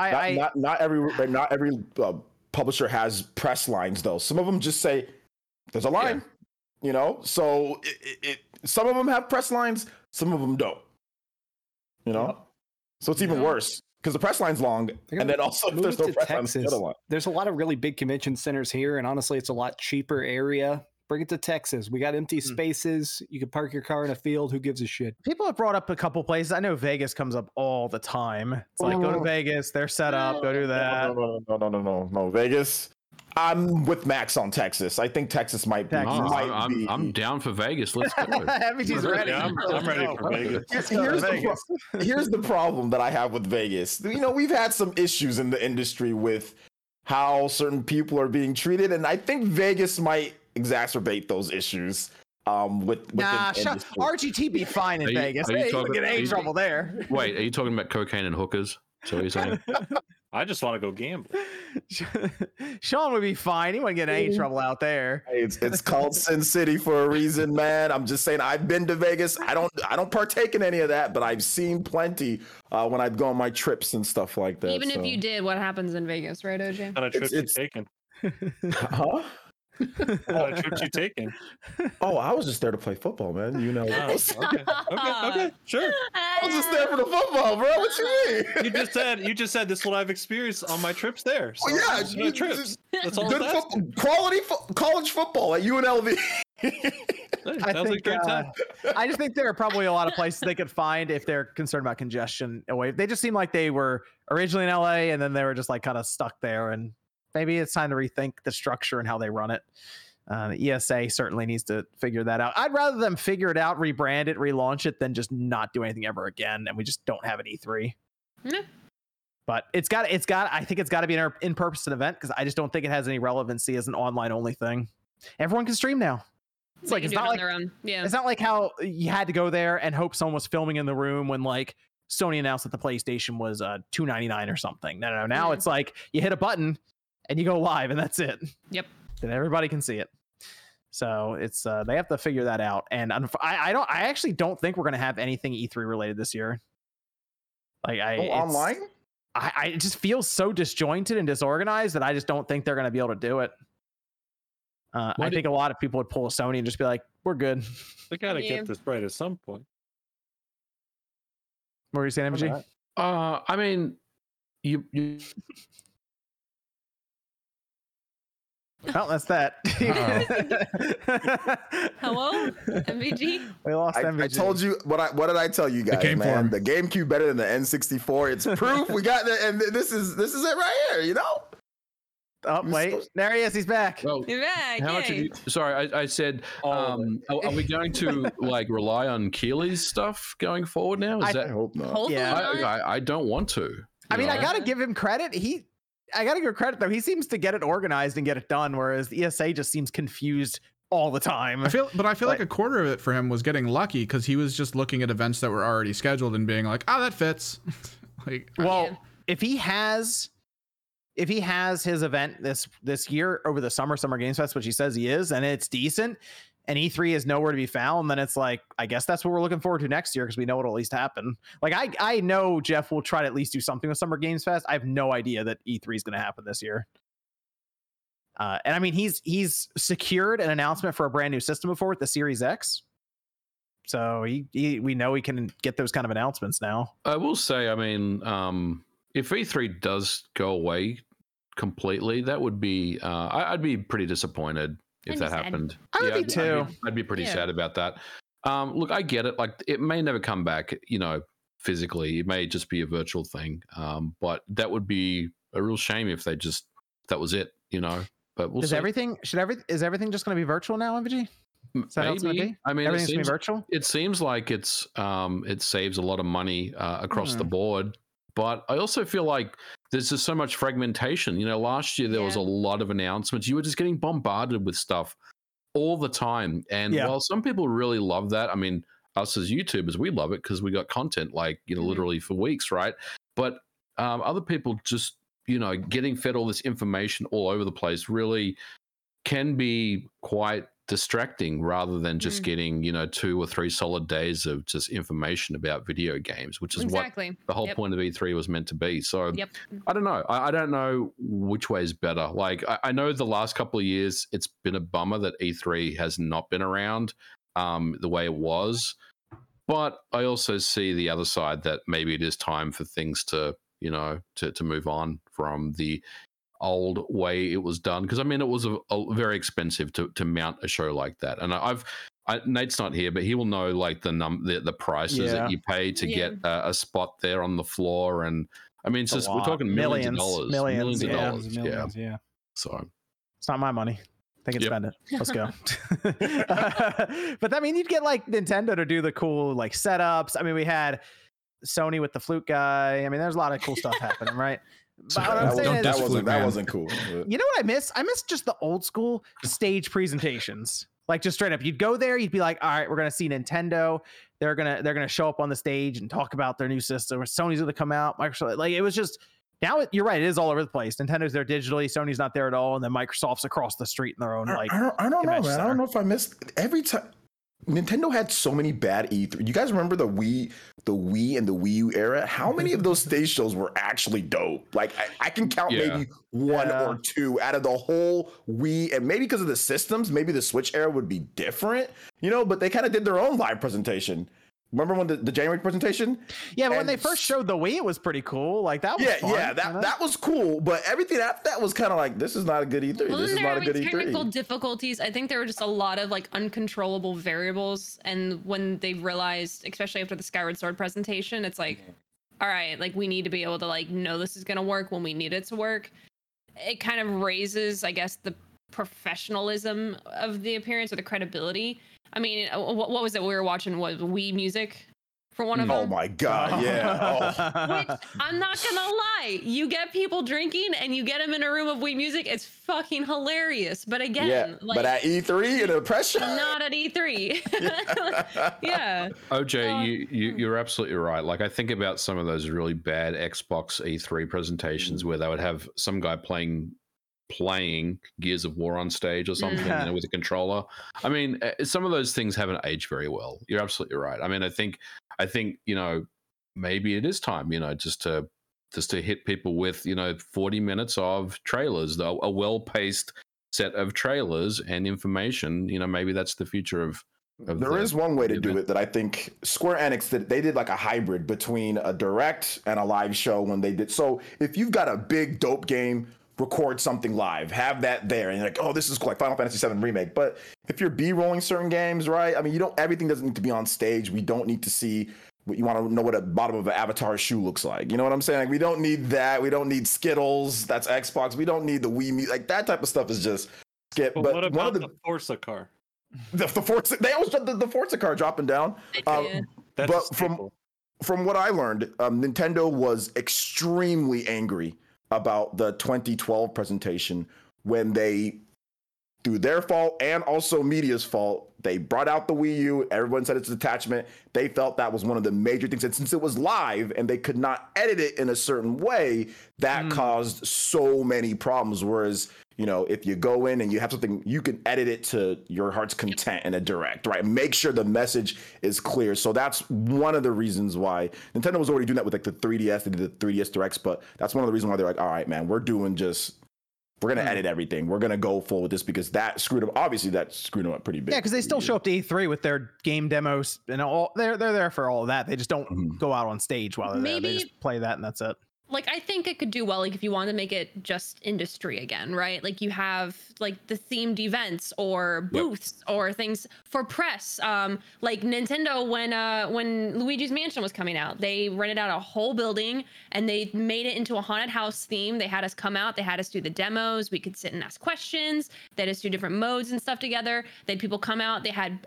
not every publisher has press lines though. Some of them just say there's a line, you know? So some of them have press lines, some of them don't, you know? So it's even worse because the press line's long. And then also if there's no press lines, the other one. There's a lot of really big convention centers here. And honestly, it's a lot cheaper area. Bring it to Texas. We got empty spaces. You can park your car in a field. Who gives a shit? People have brought up a couple places. I know Vegas comes up all the time. It's like, go to Vegas. They're set up. Go do that. No. Vegas. I'm with Max on Texas. I think Texas might be. I'm down for Vegas. Let's go. He's ready. I'm ready for Vegas. Here's the problem that I have with Vegas. You know, we've had some issues in the industry with how certain people are being treated, and I think Vegas might exacerbate those issues. RGT be fine in Vegas. They don't get any trouble there. Wait, are you talking about cocaine and hookers? So you're saying? I just want to go gamble. Sean would be fine. He wouldn't get any trouble out there. Hey, it's called Sin City for a reason, man. I'm just saying. I've been to Vegas. I don't partake in any of that, but I've seen plenty when I'd go on my trips and stuff like that. Even if you did, what happens in Vegas, right, OJ? On a trip you're taken. Huh? What you taking? Oh, I was just there to play football, man. You know, okay, sure. I was just there for the football, bro. What you mean? You just said this is what I've experienced on my trips there. So trips. That's all. Good quality college football at UNLV. I just think there are probably a lot of places they could find if they're concerned about congestion away. They just seem like they were originally in LA and then they were just like kind of stuck there and. Maybe it's time to rethink the structure and how they run it. The ESA certainly needs to figure that out. I'd rather them figure it out, rebrand it, relaunch it, than just not do anything ever again. And we just don't have an E3. Mm-hmm. But I think it's got to be an in-person event because I just don't think it has any relevancy as an online-only thing. Everyone can stream now. It's not like how you had to go there and hope someone was filming in the room when like Sony announced that the PlayStation was $299 or something. No. Now It's like you hit a button and you go live and that's it. Yep. Then everybody can see it. So it's they have to figure that out. And I actually don't think we're going to have anything E3 related this year. Online? I just feel so disjointed and disorganized that I just don't think they're going to be able to do it. I think a lot of people would pull a Sony and just be like, we're good. They got to get this right at some point. What were you saying, MG? I mean, you... Well, that's that. Hello, MVG. We lost MVG. I told you what did I tell you guys? Man, the GameCube better than the N64. It's proof. We got the and this is it right here. You know. Oh wait, there he is. He's back. Oh, you're back. How much you, sorry, I said. Are we going to like rely on Keely's stuff going forward now? I hope not. Yeah. I don't want to. I mean, I gotta give him credit. I gotta give credit though. He seems to get it organized and get it done, whereas the ESA just seems confused all the time. I feel like a quarter of it for him was getting lucky because he was just looking at events that were already scheduled and being like, "Oh, that fits." If he has his event this year over the Summer Games Fest, which he says he is, and it's decent, and E3 is nowhere to be found, then it's like, I guess that's what we're looking forward to next year because we know it'll at least happen. Like, I know Jeff will try to at least do something with Summer Games Fest. I have no idea that E3 is going to happen this year. And I mean, he's secured an announcement for a brand new system before with the Series X. So we know he can get those kind of announcements now. I will say, I mean, if E3 does go away completely, that would be, I'd be pretty disappointed. If that happened, I would be too. I'd be pretty sad about that. Look, I get it. Like, it may never come back, you know, physically. It may just be a virtual thing. But that would be a real shame if they just that was it, you know. But we'll see. Is everything just going to be virtual now, MVG? Maybe. I mean, everything's going to be virtual. It seems like it's it saves a lot of money across the board. But I also feel like there's just so much fragmentation. You know, last year there was a lot of announcements. You were just getting bombarded with stuff all the time. And while some people really love that, I mean, us as YouTubers, we love it because we got content like, you know, literally for weeks, right? But other people just, you know, getting fed all this information all over the place really can be quite distracting rather than just getting, you know, 2 or 3 solid days of just information about video games, which is what the whole point of E3 was meant to be. So I don't know. I don't know which way is better. Like, I know the last couple of years, it's been a bummer that E3 has not been around the way it was. But I also see the other side that maybe it is time for things to, you know, to move on from the old way it was done, because I mean it was a very expensive to mount a show like that, and Nate's not here, but he will know like the prices that you pay to get a spot there on the floor, and I mean it's just we're talking millions of dollars. Yeah, so it's not my money. They can spend it. Let's go. But I mean, you'd get like Nintendo to do the cool like setups. I mean, we had Sony with the flute guy. I mean, there's a lot of cool stuff happening, right? But that wasn't cool. You know what I miss? I miss just the old school stage presentations. Like just straight up, you'd go there, you'd be like, all right, we're gonna see Nintendo. They're gonna show up on the stage and talk about their new system. Or Sony's gonna come out. Microsoft, like it was just now. You're right. It is all over the place. Nintendo's there digitally. Sony's not there at all, and then Microsoft's across the street in their own. Like I don't know, man. Center. I don't know if I missed every time. Nintendo had so many bad E3. You guys remember the Wii and the Wii U era? How many of those stage shows were actually dope? Like I can count maybe one or two out of the whole Wii, and maybe because of the systems, maybe the Switch era would be different, you know, but they kind of did their own live presentation. Remember when the January presentation? Yeah, but when they first showed the Wii, it was pretty cool. Like that was fun. Yeah, that was cool. But everything after that was kind of like, this is not a good E3. Technical difficulties. I think there were just a lot of like uncontrollable variables. And when they realized, especially after the Skyward Sword presentation, it's like, all right, like we need to be able to like know this is going to work when we need it to work. It kind of raises, I guess, the professionalism of the appearance or the credibility. I mean, what was it we were watching? Was Wii Music for one of them. Oh my God, yeah. Oh. Which, I'm not gonna lie, you get people drinking and you get them in a room of weed music, it's fucking hilarious. But again, yeah, like, but at E3 and the pressure. Not at E3. Yeah. OJ, you're absolutely right. Like I think about some of those really bad Xbox E3 presentations where they would have some guy playing Gears of War on stage or something, you know, with a controller. I mean, some of those things haven't aged very well. You're absolutely right. I mean, I think you know, maybe it is time, you know, just to hit people with, you know, 40 minutes of trailers, though, a well-paced set of trailers and information. You know, maybe that's the future of. There is one way to do it that I think Square Enix did. They did like a hybrid between a direct and a live show when they did. So if you've got a big dope game, record something live, have that there, and you're like, oh, this is cool, like Final Fantasy VII Remake. But if you're B-rolling certain games, right? I mean, everything doesn't need to be on stage. We don't need to see what you want to know what a bottom of an Avatar shoe looks like. You know what I'm saying? Like, we don't need that. We don't need Skittles. That's Xbox. We don't need the Wii. Like, that type of stuff is just skip. But what about one of the Forza car? The Forza. They always drop the Forza car dropping down. That's but from what I learned, Nintendo was extremely angry about the 2012 presentation when they, through their fault and also media's fault, they brought out the Wii U. Everyone said it's a detachment. They felt that was one of the major things. And since it was live and they could not edit it in a certain way, that caused so many problems. Whereas, you know, if you go in and you have something, you can edit it to your heart's content in a direct, right? Make sure the message is clear. So that's one of the reasons why Nintendo was already doing that with like the 3DS. They did the 3DS directs, but that's one of the reasons why they're like, all right, man, we're going to edit everything. We're going to go full with this because that screwed up. Obviously, that screwed them up pretty big. Yeah, because they still show up to E3 with their game demos and all. They're there for all of that. They just don't go out on stage while they're there. They just play that and that's it. Like, I think it could do well, like, if you want to make it just industry again, right? Like, you have, like, the themed events or booths or things for press. Like, Nintendo, when Luigi's Mansion was coming out, they rented out a whole building, and they made it into a haunted house theme. They had us come out. They had us do the demos. We could sit and ask questions. They had us do different modes and stuff together. They had people come out. They had,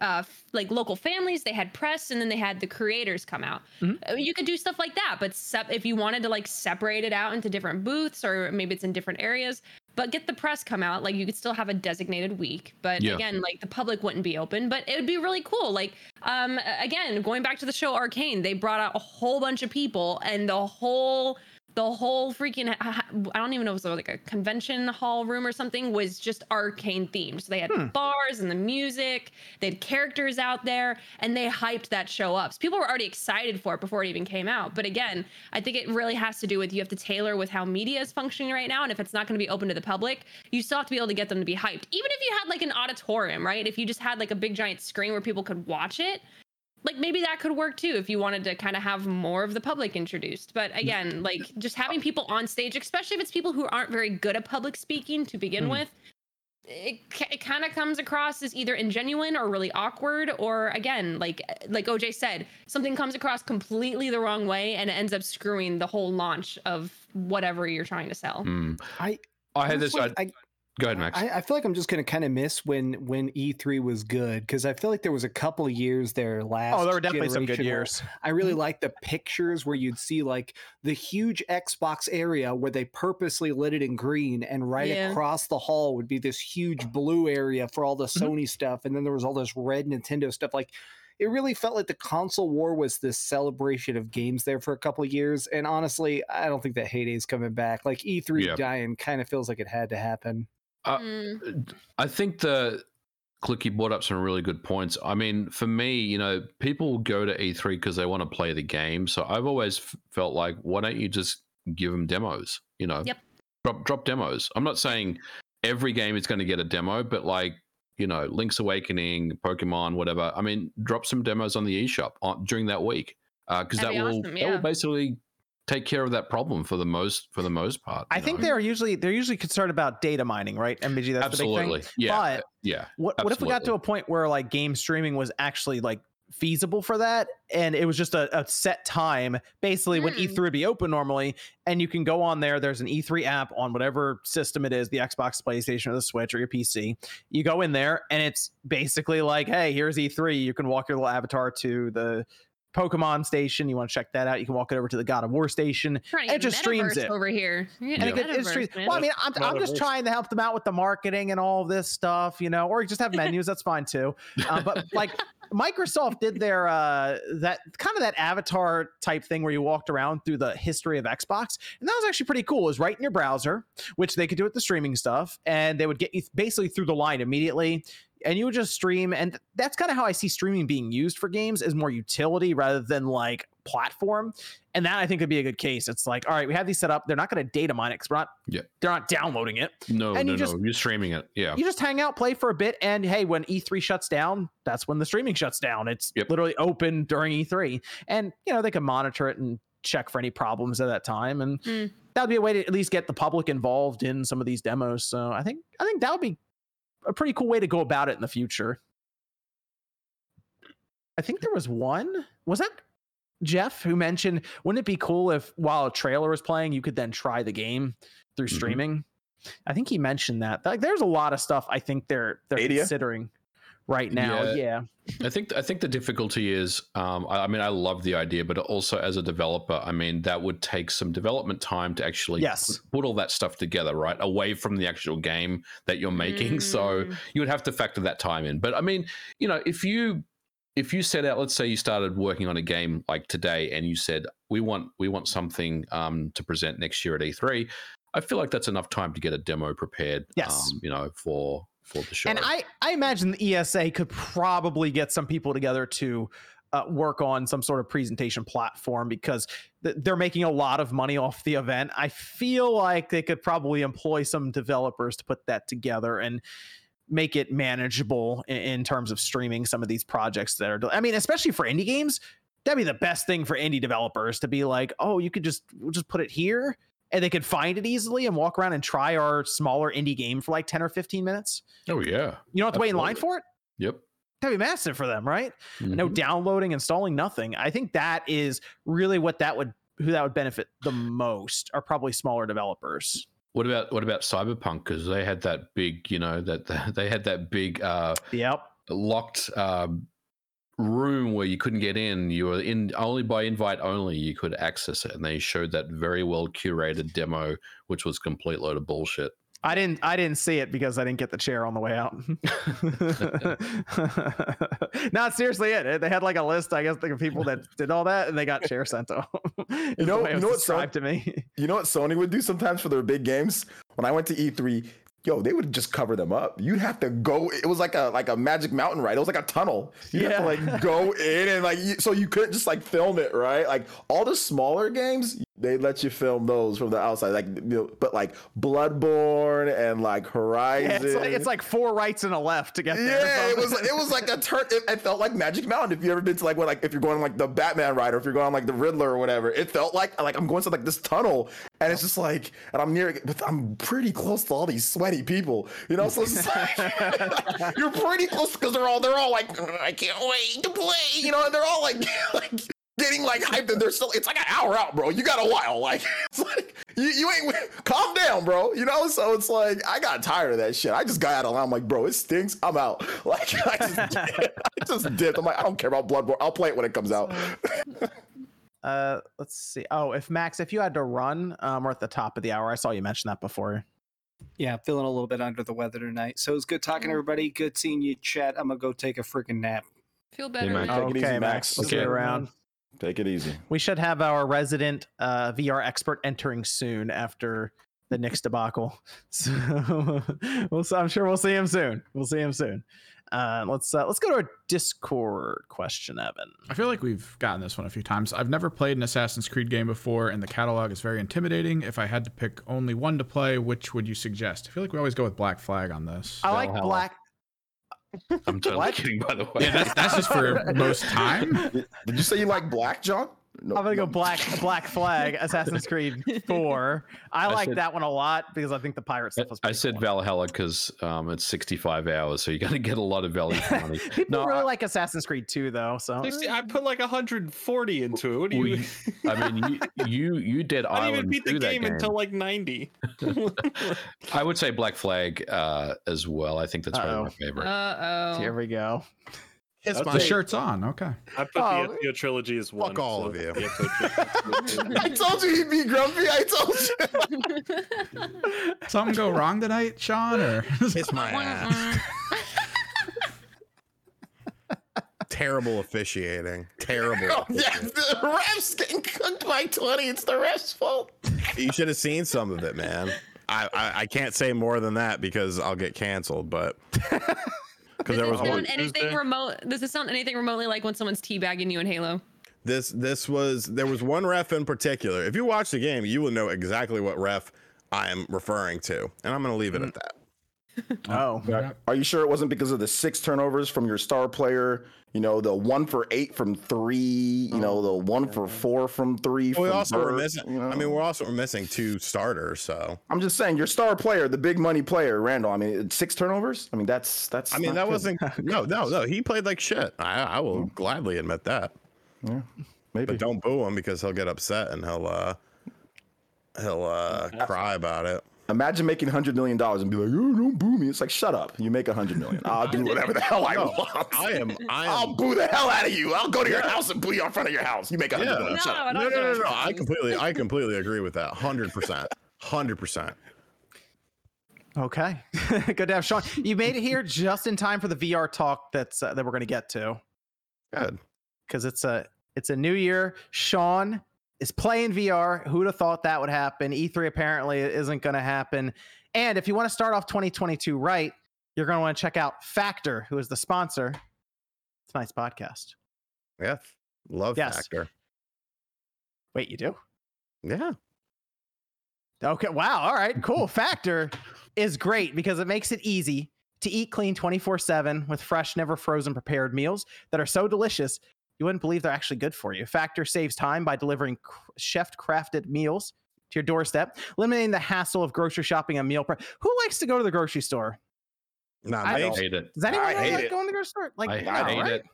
like, local families. They had press, and then they had the creators come out. Mm-hmm. You could do stuff like that, but if you wanted to, like, separate it out into different booths, or maybe it's in different areas, but get the press come out. Like, you could still have a designated week, but again, like, the public wouldn't be open, but it would be really cool. Like, again, going back to the show Arcane, they brought out a whole bunch of people, and the whole freaking, I don't even know if it was like a convention hall room or something, was just Arcane themed. So they had bars and the music, they had characters out there, and they hyped that show up. So people were already excited for it before it even came out. But again, I think it really has to do with, you have to tailor with how media is functioning right now. And if it's not going to be open to the public, you still have to be able to get them to be hyped. Even if you had like an auditorium, right? If you just had like a big giant screen where people could watch it, like, maybe that could work too, if you wanted to kind of have more of the public introduced. But again, like, just having people on stage, especially if it's people who aren't very good at public speaking to begin with, it kind of comes across as either ingenuine or really awkward, or again, like OJ said, something comes across completely the wrong way and it ends up screwing the whole launch of whatever you're trying to sell. I had this. Go ahead, Max. I feel like I'm just going to kind of miss when E3 was good, because I feel like there was a couple of years there last. Oh, there were definitely some good years. I really liked the pictures where you'd see like the huge Xbox area where they purposely lit it in green, and across the hall would be this huge blue area for all the Sony stuff, and then there was all this red Nintendo stuff. Like, it really felt like the console war was this celebration of games there for a couple of years, and honestly, I don't think that heyday's coming back. Like, E3 dying kind of feels like it had to happen. I think Clicky brought up some really good points. I mean, for me, you know, people go to E3 because they want to play the game. So I've always felt like, why don't you just give them demos? You know, drop demos. I'm not saying every game is going to get a demo, but like, you know, Link's Awakening, Pokemon, whatever. I mean, drop some demos on the eShop during that week, because that will basically take care of that problem for the most part. I think they're usually concerned about data mining, right? MBG, that's absolutely the big thing. Yeah, but yeah. What if we got to a point where like game streaming was actually like feasible for that, and it was just a set time, basically when E3 would be open normally, and you can go on there. There's an E3 app on whatever system it is, the Xbox, PlayStation, or the Switch, or your PC. You go in there, and it's basically like, hey, here's E3. You can walk your little avatar to the Pokemon station, you want to check that out, you can walk it over to the God of War station. It just streams it over here. Well, I mean, I'm just trying to help them out with the marketing and all this stuff, you know, or just have menus. That's fine too. But like Microsoft did their that kind of that avatar type thing where you walked around through the history of Xbox, and that was actually pretty cool. It was right in your browser, which they could do with the streaming stuff, and they would get you basically through the line immediately. And you would just stream, and that's kind of how I see streaming being used for games, as more utility rather than like platform. And that I think would be a good case. It's like, all right, we have these set up. They're not going to data mine it because they're not downloading it. No. You're streaming it. Yeah. You just hang out, play for a bit, and hey, when E3 shuts down, that's when the streaming shuts down. It's literally open during E3, and you know they can monitor it and check for any problems at that time, and that would be a way to at least get the public involved in some of these demos. So I think that would be a pretty cool way to go about it in the future. I think there was one, was that Jeff who mentioned, wouldn't it be cool if while a trailer was playing, you could then try the game through streaming? I think he mentioned that. Like, there's a lot of stuff I think they're considering right now. I think the difficulty is, I mean, I love the idea, but also as a developer, I mean, that would take some development time to actually put all that stuff together, right? Away from the actual game that you're making. So you would have to factor that time in. But I mean, you know, if you set out, let's say you started working on a game like today and you said, we want something to present next year at E3, I feel like that's enough time to get a demo prepared, you know, for the show. And I imagine the ESA could probably get some people together to work on some sort of presentation platform, because they're making a lot of money off the event. I feel like they could probably employ some developers to put that together and make it manageable in terms of streaming some of these projects that are, I mean, especially for indie games, that'd be the best thing for indie developers to be like, oh, you could we'll just put it here, and they could find it easily and walk around and try our smaller indie game for like 10 or 15 minutes. Oh, yeah. You don't have to wait in line for it. Yep. That'd be massive for them, right? Mm-hmm. No downloading, installing, nothing. I think that is really who that would benefit the most are probably smaller developers. What about Cyberpunk? Because they had that big, you know, locked room where you couldn't get in. You were in only by invite only, you could access it, and they showed that very well curated demo, which was complete load of bullshit. I didn't see it because I didn't get the chair on the way out. Not seriously it. They had like a list, I guess, of people that did all that, and they got chair sent to them. You know what Sony would do sometimes for their big games? When I went to E3, yo, they would just cover them up. You'd have to go. It was like a Magic Mountain ride. It was like a tunnel. You'd have to like go in and like, so you couldn't just like film it, right? Like all the smaller games, they let you film those from the outside. Like, you know, but like Bloodborne and like Horizon. Yeah, it's like four rights and a left to get there. Yeah, it was like a turn. It felt like Magic Mountain. If you ever been to like when, like if you're going on like the Batman ride, or if you're going on like the Riddler or whatever, it felt like I'm going to like this tunnel. And it's just like, and I'm pretty close to all these sweaty people, you know. So it's just like, you're pretty close because they're all like, I can't wait to play, you know. And they're all like getting like hyped, and they're still. It's like an hour out, bro. You got a while, like it's like you ain't calm down, bro. You know. So it's like I got tired of that shit. I just got out of line. I'm like, bro, it stinks. I'm out. Like I just dipped. I'm like, I don't care about Bloodborne. I'll play it when it comes out. Let's see. Oh, if you had to run, we're at the top of the hour. I saw you mention that before. Yeah, feeling a little bit under the weather tonight. So it was good talking to everybody. Good seeing you, chat. I'm gonna go take a freaking nap. Feel better. Hey, Max. Okay, Max. Let's get around. Take it easy. We should have our resident VR expert entering soon after the Knicks debacle. So I'm sure we'll see him soon. Let's go to our Discord question, Evan. I feel like we've gotten this one a few times. I've never played an Assassin's Creed game before, and the catalog is very intimidating. If I had to pick only one to play, which would you suggest? I feel like we always go with Black Flag on this. I like Black. I'm totally kidding, by the way. Yeah, that's just for most time. Did you say you like Black, John? No, I'm gonna go Black Flag, Assassin's Creed 4. I said that one a lot because I think the pirate stuff was. I said Valhalla because it's 65 hours, so you're gonna get a lot of value for money. People like Assassin's Creed 2 though, so I put like 140 into it. What do you? I mean, you did. I didn't even beat the game until like 90. I would say Black Flag as well. I think that's probably my favorite. Here we go. The shirt's on. Okay. I put the Ezio trilogy as one. Fuck all of you. I told you he'd be grumpy. I told you. Something go wrong tonight, Sean? Or it's my ass. Terrible officiating. Terrible. The refs getting cooked by 20. It's the refs' fault. You should have seen some of it, man. I can't say more than that because I'll get canceled, but. This is not anything remotely like when someone's teabagging you in Halo. There was one ref in particular. If you watch the game, you will know exactly what ref I am referring to, and I'm going to leave it at that. Oh, yeah. Are you sure it wasn't because of the 6 turnovers from your star player? You know, the 1 for 8 from 3. You know, the 1 for 4 from 3. Well, we're also missing 2 starters. So I'm just saying, your star player, the big money player, Randall. I mean, 6 turnovers. I mean, that's. I mean, that wasn't. No. He played like shit. I will gladly admit that. Yeah, maybe. But don't boo him because he'll get upset and he'll cry about it. Imagine making $100 million and be like, "Oh, don't boo me." It's like, shut up. You make $100 million. I'll do whatever the hell I want. I'll boo the hell out of you. I'll go to your house and boo you in front of your house. You make $100 million. No. I completely agree with that. 100%. Okay, good to have Sean. You made it here just in time for the VR talk that we're going to get to. Good, because it's a new year, Sean. Is playing VR. Who'd have thought that would happen? E3 apparently isn't going to happen. And if you want to start off 2022 right, you're going to want to check out Factor, who is the sponsor of tonight's podcast. Yeah, love Factor. Wait, you do? Yeah. Okay. Wow. All right. Cool. Factor is great because it makes it easy to eat clean 24/7 with fresh, never frozen prepared meals that are so delicious you wouldn't believe they're actually good for you. Factor saves time by delivering chef-crafted meals to your doorstep, eliminating the hassle of grocery shopping and meal prep. Who likes to go to the grocery store? No, I hate it. Does anyone like going to the grocery store? Like, I hate it.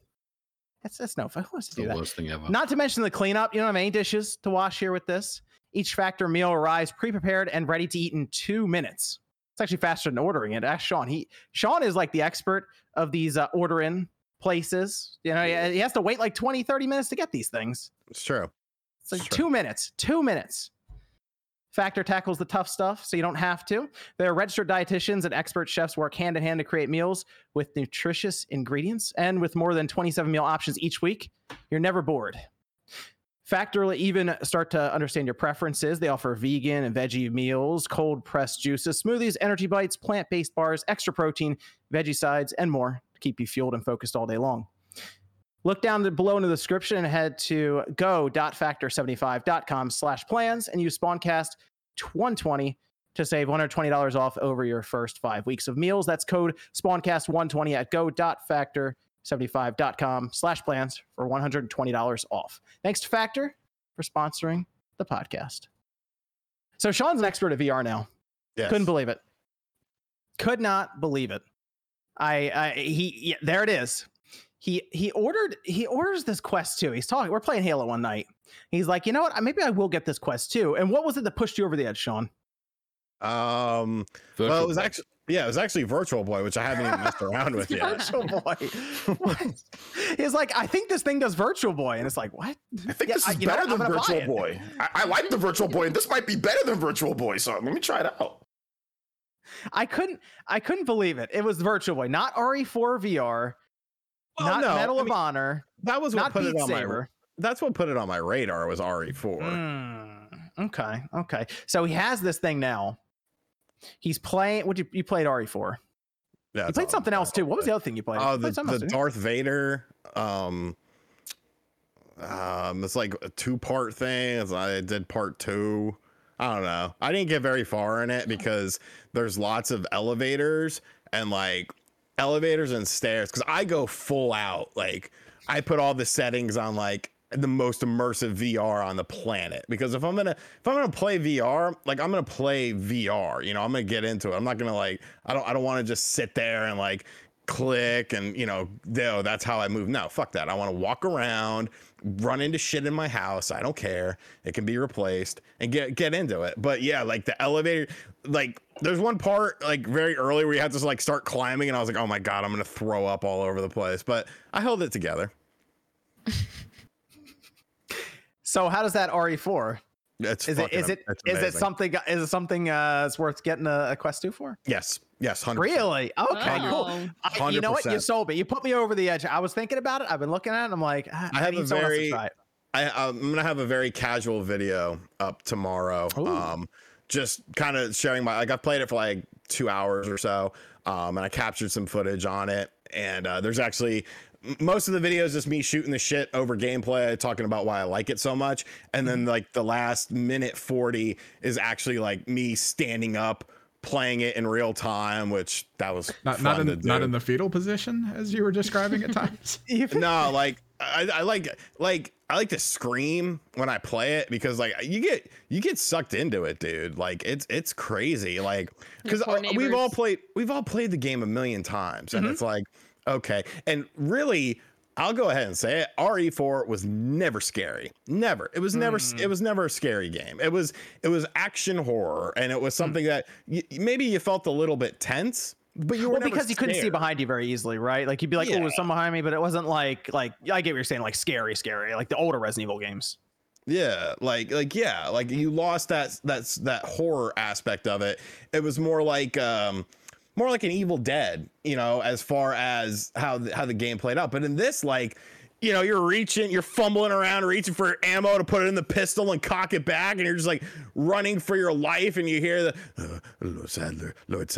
That's no fun. Who wants to do that? It's the worst thing ever. Not to mention the cleanup. You know how many dishes to wash here with this? Each Factor meal arrives pre-prepared and ready to eat in 2 minutes. It's actually faster than ordering it. Ask Sean. Sean is like the expert of these order-in places. You know, he has to wait like 20-30 minutes to get these things. It's true. It's like 2 minutes. 2 minutes. Factor tackles the tough stuff so you don't have to. Their registered dietitians and expert chefs work hand in hand to create meals with nutritious ingredients, and with more than 27 meal options each week, you're never bored. Factor will even start to understand your preferences. They offer vegan and veggie meals, cold pressed juices, smoothies, energy bites, plant-based bars, extra protein, veggie sides, and more. Keep you fueled and focused all day long. Look down below in the description and head to go.factor75.com/plans and use SpawnCast120 to save $120 off over your first 5 weeks of meals. That's code SpawnCast120 at go.factor75.com/plans for $120 off. Thanks to Factor for sponsoring the podcast. So Sean's an expert at VR now. Yes. Couldn't believe it. Could not believe it. There it is. He orders this Quest 2. He's talking, we're playing Halo one night. He's like, you know what? Maybe I will get this Quest 2. And what was it that pushed you over the edge, Sean? Well, it was actually Virtual Boy, which I haven't even messed around with yet. Virtual Boy. He's like, I think this thing does Virtual Boy, and it's like, what? I think this is better than Virtual Boy. I like the Virtual Boy, and this might be better than Virtual Boy. So let me try it out. I couldn't believe it. It was Virtual Boy, not RE4 VR, Medal of Honor. That was what put it on Saber. That's what put it on my radar was RE4. Okay. So he has this thing now. He's playing. What you played RE4? Yeah, you played something else too. What was the other thing you played? Oh, the Darth Vader. It's like a 2-part thing. I did part 2. I don't know. I didn't get very far in it because there's lots of elevators and like elevators and stairs. Because I go full out. Like I put all the settings on like the most immersive VR on the planet. Because if I'm gonna play VR, like I'm gonna play VR. You know, I'm gonna get into it. I'm not gonna like I don't want to just sit there and like click and you know that's how I move. No, fuck that. I want to walk around, run into shit in my house. I don't care. It can be replaced and get into it. But yeah, like the elevator, like There's one part like very early where you have to like start climbing, and I was like, oh my God, I'm going to throw up all over the place. But I held it together. So how does that RE4? Is it something that's worth getting a quest 2 for? Yes, 100%. Really? Okay, cool. 100%. You know what? You sold me. You put me over the edge. I was thinking about it. I've been looking at it. And I'm like, I'm going to have a very casual video up tomorrow. Just kind of sharing my, like, I've played it for like 2 hours or so. And I captured some footage on it. And there's actually, most of the videos just me shooting the shit over gameplay, talking about why I like it so much. And then like the last minute 40 is actually like me standing up, playing it in real time, which that was not in the fetal position as you were describing at times. No, like I like to scream when I play it, because like you get sucked into it, dude. Like it's crazy. Like, because we've all played the game a million times, and it's like, okay. And really, I'll go ahead and say it. RE4 was never scary. Never. It was never a scary game. It was action horror, and it was something that maybe you felt a little bit tense, but you were because you couldn't see behind you very easily, right? Like you'd be like, oh, there's someone behind me, but it wasn't like I get what you're saying, like scary, like the older Resident Evil games. Yeah, like you lost that horror aspect of it. It was more like an Evil Dead, you know, as far as how the game played out. But in this, like, you know, you're fumbling around, reaching for ammo to put it in the pistol and cock it back, and you're just like running for your life, and you hear the Lord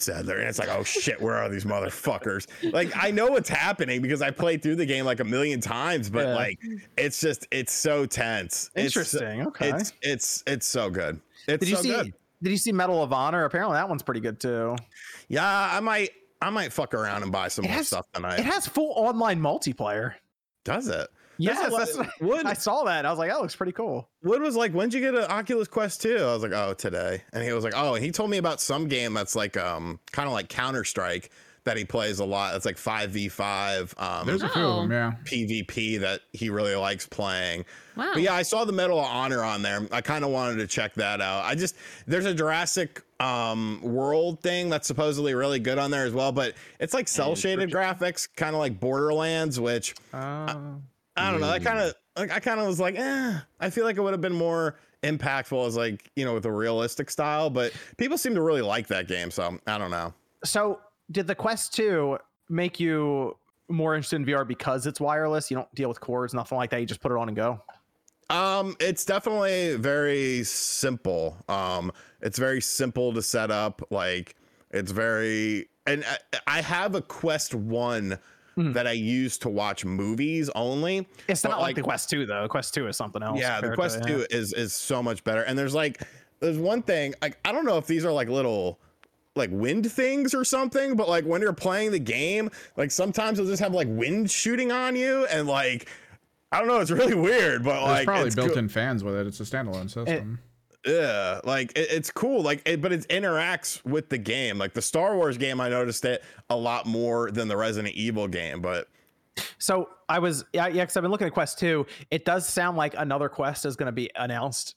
Sadler, and it's like, oh shit, where are these motherfuckers? Like, I know what's happening because I played through the game like a million times, but like, it's so tense. Interesting. Okay. It's so good. Did you see Medal of Honor? Apparently that one's pretty good too. Yeah, I might fuck around and buy some more stuff tonight. It has full online multiplayer. Does it? Yeah, Wood, I saw that. I was like, that looks pretty cool. Wood was like, when'd you get an Oculus Quest 2? I was like, oh, today. And he was like, oh, and he told me about some game that's like kind of like Counter-Strike that he plays a lot. It's like 5v5. There's a few of them, yeah. PvP that he really likes playing. Wow. But yeah, I saw the Medal of Honor on there. I kind of wanted to check that out. There's a Jurassic World thing that's supposedly really good on there as well, but it's like cell shaded graphics, kind of like Borderlands, which I don't know. I kind of was like, I feel like it would have been more impactful as like, you know, with a realistic style, but people seem to really like that game, so I don't know. So did the Quest 2 make you more interested in VR because it's wireless? You don't deal with cords, nothing like that. You just put it on and go. It's definitely very simple. It's very simple to set up. Like, it's very, and I have a Quest 1 that I use to watch movies only. It's not like the Quest 2 though. Quest 2 is something else. Yeah, the Quest 2 is so much better. And there's one thing, like, I don't know if these are like little like wind things or something, but like when you're playing the game, like sometimes it'll just have like wind shooting on you, and like, I don't know, it's really weird, but like, there's probably built-in fans with it. It's a standalone system. Yeah, like it's cool, like but it interacts with the game. Like the Star Wars game, I noticed it a lot more than the Resident Evil game, but so because I've been looking at Quest 2. It does sound like another Quest is going to be announced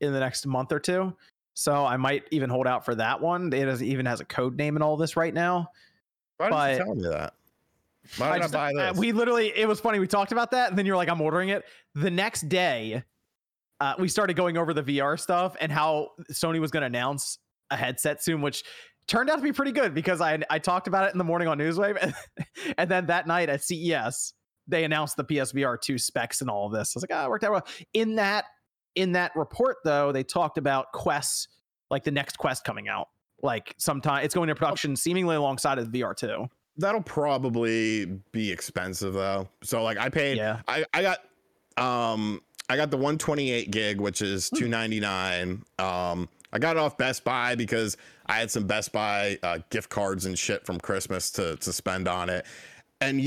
in the next month or two. So I might even hold out for that one. It even has a code name and all this right now. Why didn't you tell me that? Why did I buy this? We literally, it was funny. We talked about that, and then you're like, I'm ordering it. The next day, we started going over the VR stuff and how Sony was going to announce a headset soon, which turned out to be pretty good because I talked about it in the morning on Newswave. And then that night at CES, they announced the PSVR 2 specs and all of this. I was like, it worked out well. In that report, though, they talked about Quest, like the next Quest coming out, like sometime it's going to production seemingly alongside of VR 2. That'll probably be expensive though. So like I paid, I got the 128 gig, which is $299. I got it off Best Buy because I had some Best Buy gift cards and shit from Christmas to spend on it. And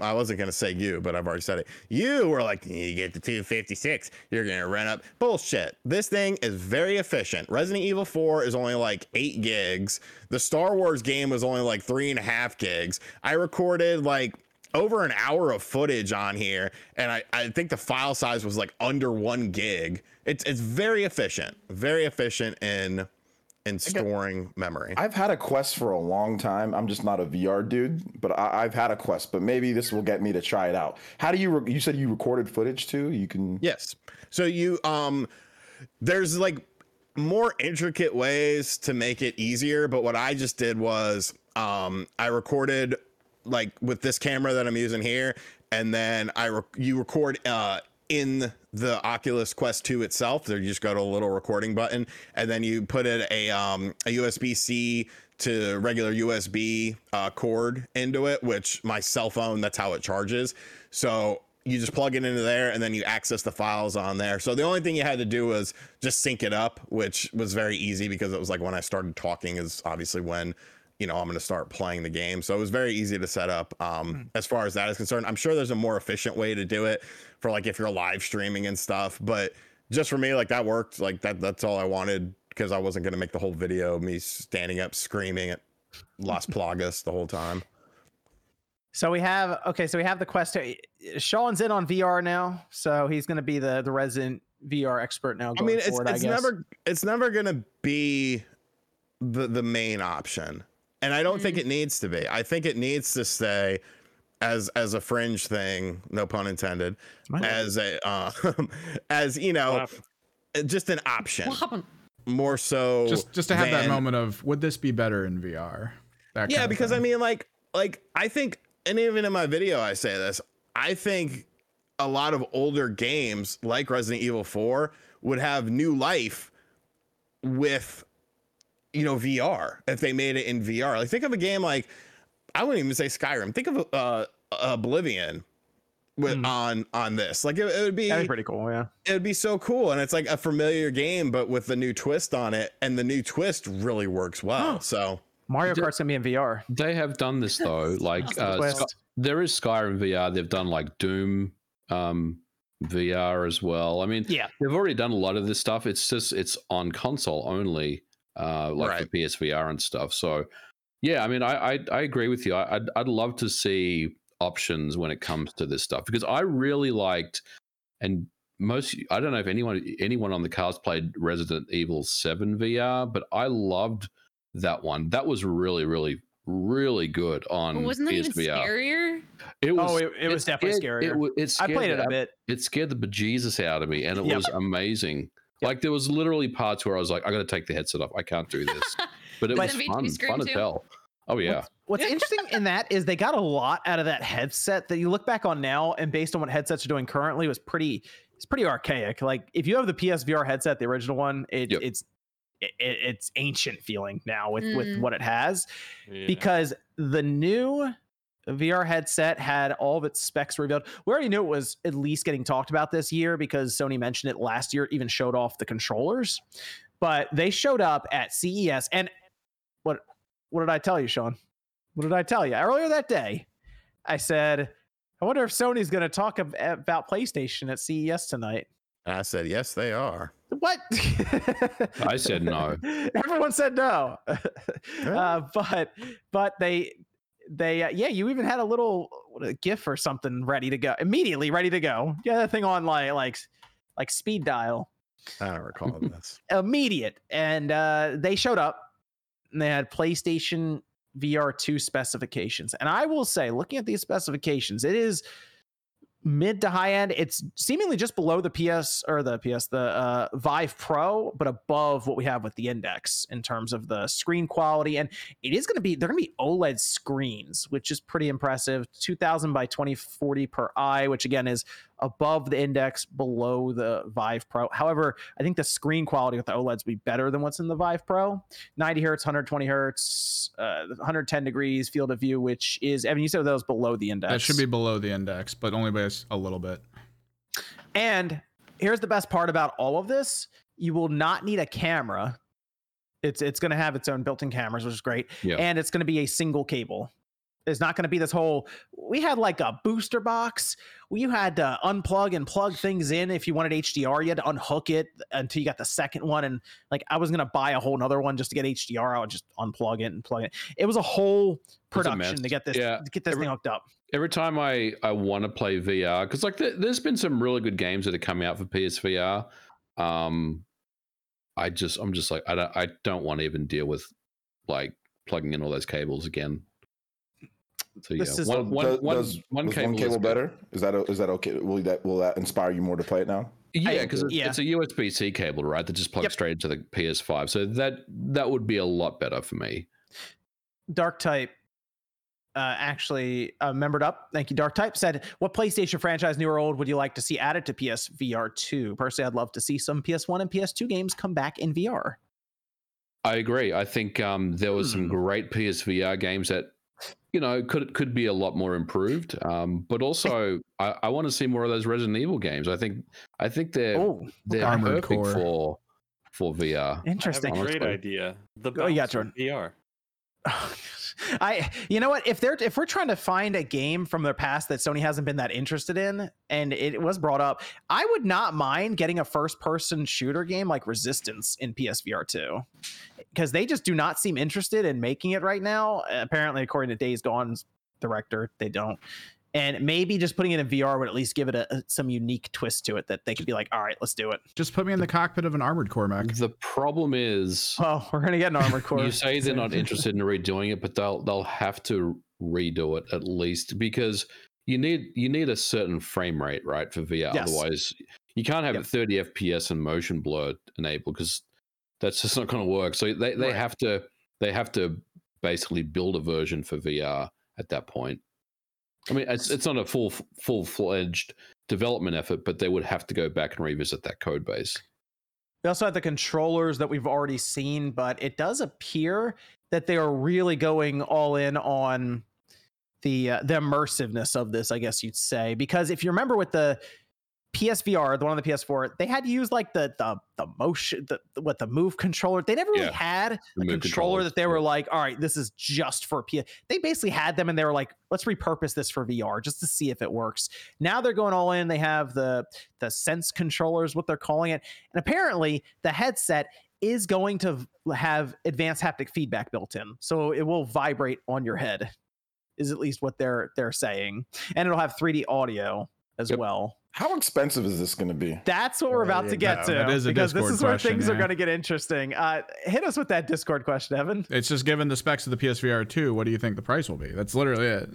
I wasn't going to say you, but I've already said it. You were like, you get the 256, you're going to run up. Bullshit. This thing is very efficient. Resident Evil 4 is only like 8 gigs. The Star Wars game was only like 3.5 gigs. I recorded like over an hour of footage on here, and I think the file size was like under 1 gig. It's very efficient. Very efficient in and storing memory. I've had a Quest for a long time. I'm just not a VR dude, but I've had a Quest, but maybe this will get me to try it out. How do you, you said you recorded footage too? You can. Yes. So you, there's like more intricate ways to make it easier. But what I just did was, I recorded like with this camera that I'm using here. And then you record, in the Oculus Quest 2 itself. There you just go to a little recording button, and then you put in a USB-C to regular USB cord into it, which my cell phone, that's how it charges. So you just plug it into there, and then you access the files on there. So the only thing you had to do was just sync it up, which was very easy because it was like when I started talking is obviously when, you know, I'm going to start playing the game. So it was very easy to set up as far as that is concerned. I'm sure there's a more efficient way to do it for like if you're live streaming and stuff. But just for me, like that worked like that. That's all I wanted because I wasn't going to make the whole video me standing up screaming at Las Plagas the whole time. So we have. OK, so we have the Quest. Sean's in on VR now, so he's going to be the resident VR expert now. I mean, it's never going to be the main option. And I don't think it needs to be. I think it needs to stay as a fringe thing, no pun intended, as a as you know, just an option. More so, just to have that moment of would this be better in VR? That yeah, because I mean, like I think, and even in my video, I say this. I think a lot of older games like Resident Evil 4 would have new life with, you know, VR if they made it in VR. Like think of a game like, I wouldn't even say Skyrim, think of Oblivion with on this. Like it would be that'd pretty cool. Yeah, it would be so cool. And it's like a familiar game but with a new twist on it, and the new twist really works well. So Mario Kart's gonna be in VR. They have done this though, like there is Skyrim VR. They've done like Doom VR as well. I mean, yeah, they've already done a lot of this stuff. It's just it's on console only, like right. The PSVR and stuff. So yeah, I mean, I agree with you. I'd love to see options when it comes to this stuff, because I really liked, and most, I don't know if anyone on the cast played Resident Evil 7 VR, but I loved that one. That was really, really, really good on PSVR. Wasn't that even scarier? It was. Oh, it was definitely scarier. I played it a bit. It scared the bejesus out of me, and it was amazing. Like there was literally parts where I was like, I got to take the headset off. I can't do this. But it was fun as hell. Oh yeah. What's interesting in that is they got a lot out of that headset that you look back on now, and based on what headsets are doing currently, it's pretty archaic. Like if you have the PSVR headset, the original one, it's ancient feeling now with what it has, because the new VR headset had all of its specs revealed. We already knew it was at least getting talked about this year because Sony mentioned it last year, even showed off the controllers, but they showed up at CES. And what did I tell you, Sean? What did I tell you earlier that day? I said, I wonder if Sony's going to talk about PlayStation at CES tonight. I said, yes, they are. What? I said no. Everyone said no. But they you even had a GIF or something ready to go. Yeah, that thing on like speed dial. I don't recall this. Immediate. And they showed up and they had PlayStation VR 2 specifications. And I will say, looking at these specifications, it is mid to high end. It's seemingly just below the Vive Pro, but above what we have with the Index in terms of the screen quality. And they're going to be OLED screens, which is pretty impressive. 2000 by 2040 per eye, which again is above the Index, below the Vive Pro. However, I think the screen quality with the OLEDs will be better than what's in the Vive Pro. 90 hertz, 120 hertz, 110 degrees field of view, which is, Evan, you said that was below the Index. That should be below the Index, but only by a little bit. And here's the best part about all of this. You will not need a camera. It's going to have its own built-in cameras, which is great. Yeah. And it's going to be a single cable. There's not going to be this whole, we had like a booster box where you had to unplug and plug things in. If you wanted HDR, you had to unhook it until you got the second one. And like, I was going to buy a whole nother one just to get HDR. I would just unplug it and plug it. It was a whole production to get this, thing hooked up. Every time I want to play VR, because like there's been some really good games that are coming out for PSVR. I'm just like, I don't want to even deal with like plugging in all those cables again. So yeah, one cable better. Is that okay? Will that inspire you more to play it now? Yeah, because it's a USB-C cable, right? That just plugs straight into the PS5. So that would be a lot better for me. Darktype actually membered up. Thank you, Darktype. Said, what PlayStation franchise, new or old, would you like to see added to PSVR 2? Personally, I'd love to see some PS1 and PS2 games come back in VR. I agree. I think there was some great PSVR games that, you know, could be a lot more improved. But also, I want to see more of those Resident Evil games. I think they're perfect for VR. Interesting, great idea. The VR. You know what? If we're trying to find a game from their past that Sony hasn't been that interested in, and it was brought up, I would not mind getting a first-person shooter game like Resistance in PSVR 2, because they just do not seem interested in making it right now. Apparently, according to Days Gone's director, they don't. And maybe just putting it in VR would at least give it some unique twist to it that they could be like, all right, let's do it. Just put me in the cockpit of an armored core mech. The problem is... Oh, we're going to get an armored core. You say they're not interested in redoing it, but they'll have to redo it at least, because you need a certain frame rate, right, for VR. Yes. Otherwise, you can't have 30 FPS and motion blur enabled, because that's just not going to work. So they have to basically build a version for VR at that point. I mean, it's not a full-fledged development effort, but they would have to go back and revisit that code base. We also have the controllers that we've already seen, but it does appear that they are really going all in on the immersiveness of this, I guess you'd say. Because if you remember with the PSVR, the one on the PS4, they had to use like the Move controller. They never really had a controller that they were like, all right, this is just for PS. They basically had them and they were like, let's repurpose this for VR just to see if it works. Now they're going all in. They have the Sense controllers, what they're calling it. And apparently the headset is going to have advanced haptic feedback built in. So it will vibrate on your head, is at least what they're saying. And it'll have 3D audio as well. How expensive is this going to be? That's what we're about to get to, because this is where things are going to get interesting. Hit us with that Discord question, Evan. It's just given the specs of the PSVR 2, what do you think the price will be? That's literally it.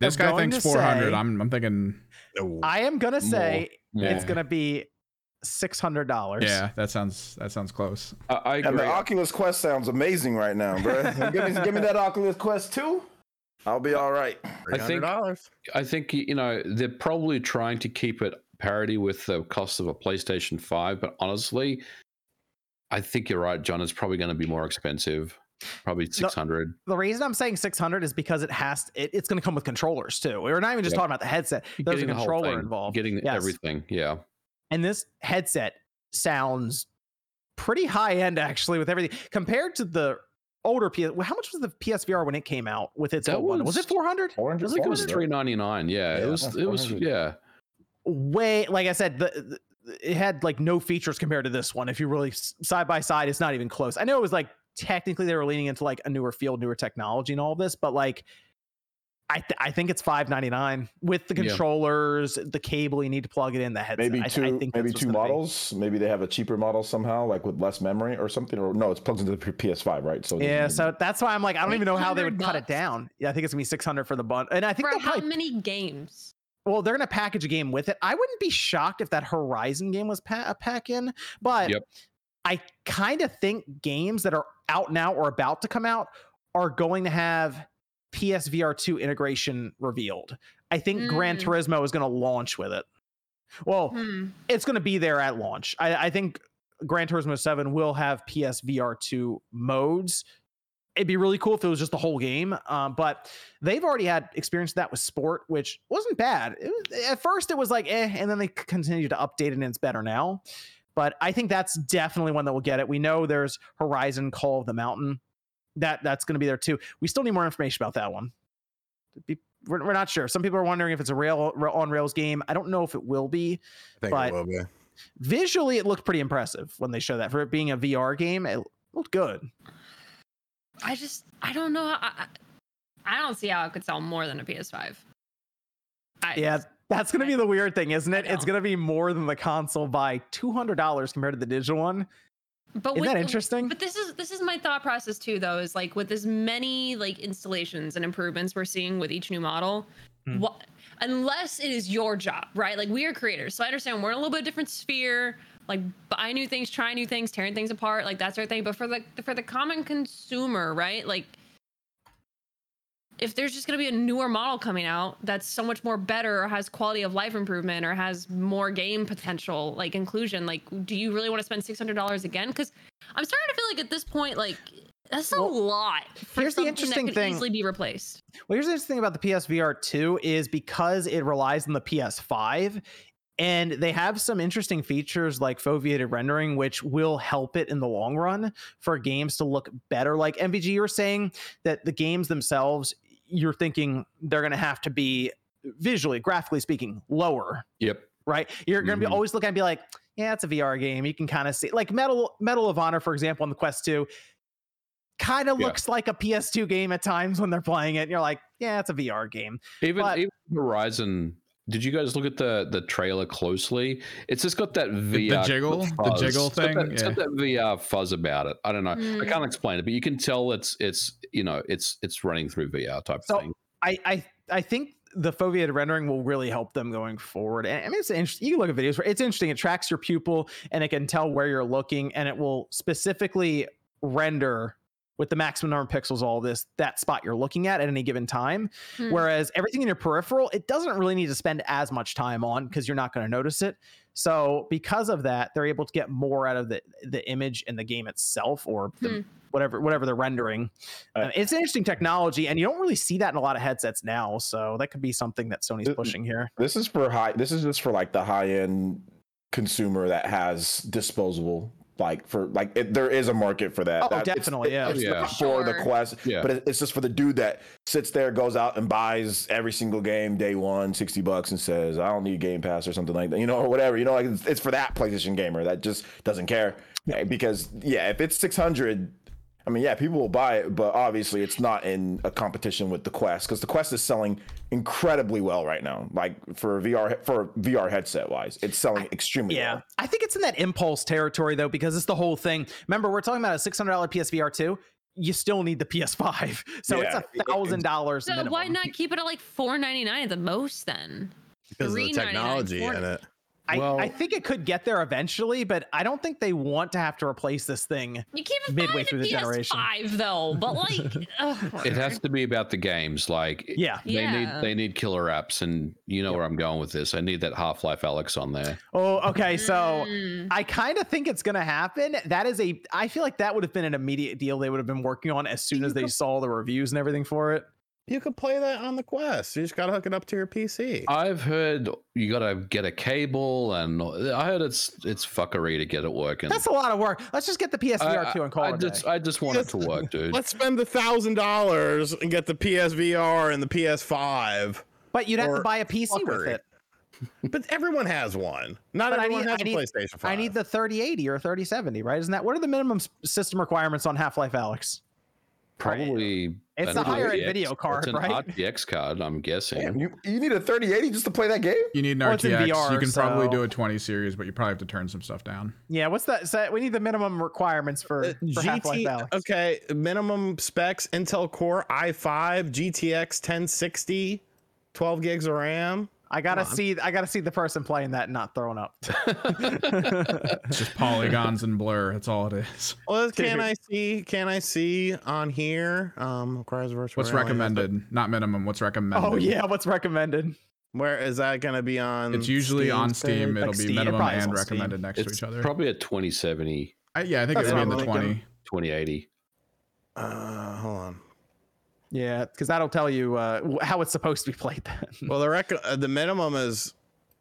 This guy thinks 400. I'm thinking. I am going to say it's going to be $600. Yeah, that sounds close. I agree. And the Oculus Quest sounds amazing right now, bro. give me that Oculus Quest 2. I'll be all right. I think, you know, they're probably trying to keep it parity with the cost of a PlayStation 5. But honestly, I think you're right, John. It's probably going to be more expensive. Probably 600. The reason I'm saying 600 is because it's going to come with controllers, too. We're not even just talking about the headset. There's a controller involved. Getting everything. Yeah. And this headset sounds pretty high end, actually, with everything compared to the older PS. Well, how much was the PSVR when it came out with its old one? Was it 400? I think it was $399. Yeah, it was. Yeah, way, like I said, it had like no features compared to this one. If you really side by side, it's not even close. I know it was like technically they were leaning into like a newer field, newer technology, and all of this, but like I think it's $599 with the controllers, the cable you need to plug it in, the headset. Maybe two models. Maybe they have a cheaper model somehow, like with less memory or something. Or no, it's plugged into the PS5, right? So so that's why I'm like, I don't even know how they would cut it down. Yeah, I think it's gonna be $600 for the bundle. And I think for how many games? Well, they're gonna package a game with it. I wouldn't be shocked if that Horizon game was a pack in, but I kind of think games that are out now or about to come out are going to have PSVR 2 integration revealed. I think Gran Turismo is going to launch with it. Well, it's going to be there at launch. I think Gran Turismo 7 will have PSVR 2 modes. It'd be really cool if it was just the whole game, but they've already had experience with that with Sport, which wasn't bad. At first, it was like, and then they continued to update it, and it's better now. But I think that's definitely one that will get it. We know there's Horizon Call of the Mountain. That's going to be there too. We still need more information about that one. We're not sure. Some people are wondering if it's a on rails game. I don't know if it will be. I think it will be. Visually, it looked pretty impressive when they showed that. For it being a VR game, it looked good. I don't know. I don't see how it could sell more than a PS5. I, yeah, That's going to be the weird thing, isn't it? It's going to be more than the console by $200 compared to the digital one. But isn't that interesting? But this is my thought process too, though, is like with as many like installations and improvements we're seeing with each new model, unless it is your job, right? Like we are creators, so I understand we're in a little bit different sphere. Like buy new things, try new things, tearing things apart, like that sort of thing. But for the common consumer, right? Like if there's just going to be a newer model coming out that's so much more better or has quality of life improvement or has more game potential, like inclusion, like do you really want to spend $600 again? Because I'm starting to feel like at this point, like that's a lot for here's something the interesting that could thing. Easily be replaced. Well, here's the interesting thing about the PSVR 2 is because it relies on the PS5, and they have some interesting features like foveated rendering, which will help it in the long run for games to look better. Like MVG, you were saying that the games themselves, you're thinking they're going to have to be visually, graphically speaking, lower. Yep. Right. You're going to be always looking and be like, yeah, it's a VR game. You can kind of see like Medal of Honor, for example, on the Quest 2 kind of looks like a PS2 game at times when they're playing it. And you're like, yeah, it's a VR game. Even Horizon. Did you guys look at the trailer closely? It's just got that VR the jiggle thing. It's got that VR fuzz about it. I don't know. I can't explain it, but you can tell it's running through VR type thing. I think the foveated rendering will really help them going forward. And I mean, it's interesting. You can look at videos where it's interesting. It tracks your pupil and it can tell where you're looking, and it will specifically render with the maximum number of pixels, all this, that spot you're looking at any given time. Whereas everything in your peripheral, it doesn't really need to spend as much time on because you're not going to notice it. So because of that, they're able to get more out of the image and the game itself, or whatever they're rendering. It's an interesting technology, and you don't really see that in a lot of headsets now. So that could be something that Sony's pushing here. This is just for like the high end consumer that has disposable. There is a market for that. Definitely. It's not for the Quest, but it's just for the dude that sits there, goes out and buys every single game day one, $60, and says, I don't need Game Pass or something like that, or whatever, like it's for that PlayStation gamer that just doesn't care. Because if it's $600, I mean, people will buy it, but obviously it's not in a competition with the Quest, because the Quest is selling incredibly well right now. Like for VR headset wise, it's selling extremely well. I think it's in that impulse territory though, because it's the whole thing. Remember, we're talking about a $600 PSVR 2. You still need the PS5, so it's $1,000. So minimum. Why not keep it at like $499 at the most then? Because of the technology in it. I think it could get there eventually, but I don't think they want to have to replace this thing. You can't midway through the generation. PS5 though, but like it has to be about the games. Like they need killer apps, and you know where I'm going with this. I need that Half-Life Alyx on there. Oh, okay. So I kind of think it's gonna happen. That is I feel like that would have been an immediate deal they would have been working on as soon as they saw the reviews and everything for it. You can play that on the Quest. You just got to hook it up to your PC. I've heard you got to get a cable, and I heard it's fuckery to get it working. That's a lot of work. Let's just get the PSVR 2 and call it a day. I just want it to work, dude. Let's spend the $1,000 and get the PSVR and the PS5. But you'd have to buy a PC with it. But everyone has one. Not everyone has a PlayStation 5. I need the 3080 or 3070, right? Isn't that? What are the minimum system requirements on Half-Life Alyx? Probably it's a higher end video card, right? It's an RTX card, I'm guessing. Damn, you need a 3080 just to play that game? You need an RTX. VR, you can probably do a 20 series, but you probably have to turn some stuff down. Yeah, what's that? So we need the minimum requirements for Half-Life Alyx. Okay, minimum specs, Intel Core i5, GTX 1060, 12 gigs of RAM. I gotta see the person playing that and not throwing up. It's just polygons and blur. That's all it is. Well, can I see on here? Requires virtual. What's recommended? Not minimum. What's recommended? Oh yeah, what's recommended? Where is that gonna be on? It's usually on Steam. It'll be minimum and recommended next to each other. Probably a 2070. I think it's in the 2080. Hold on. Yeah, because that'll tell you how it's supposed to be played then. Well, the minimum is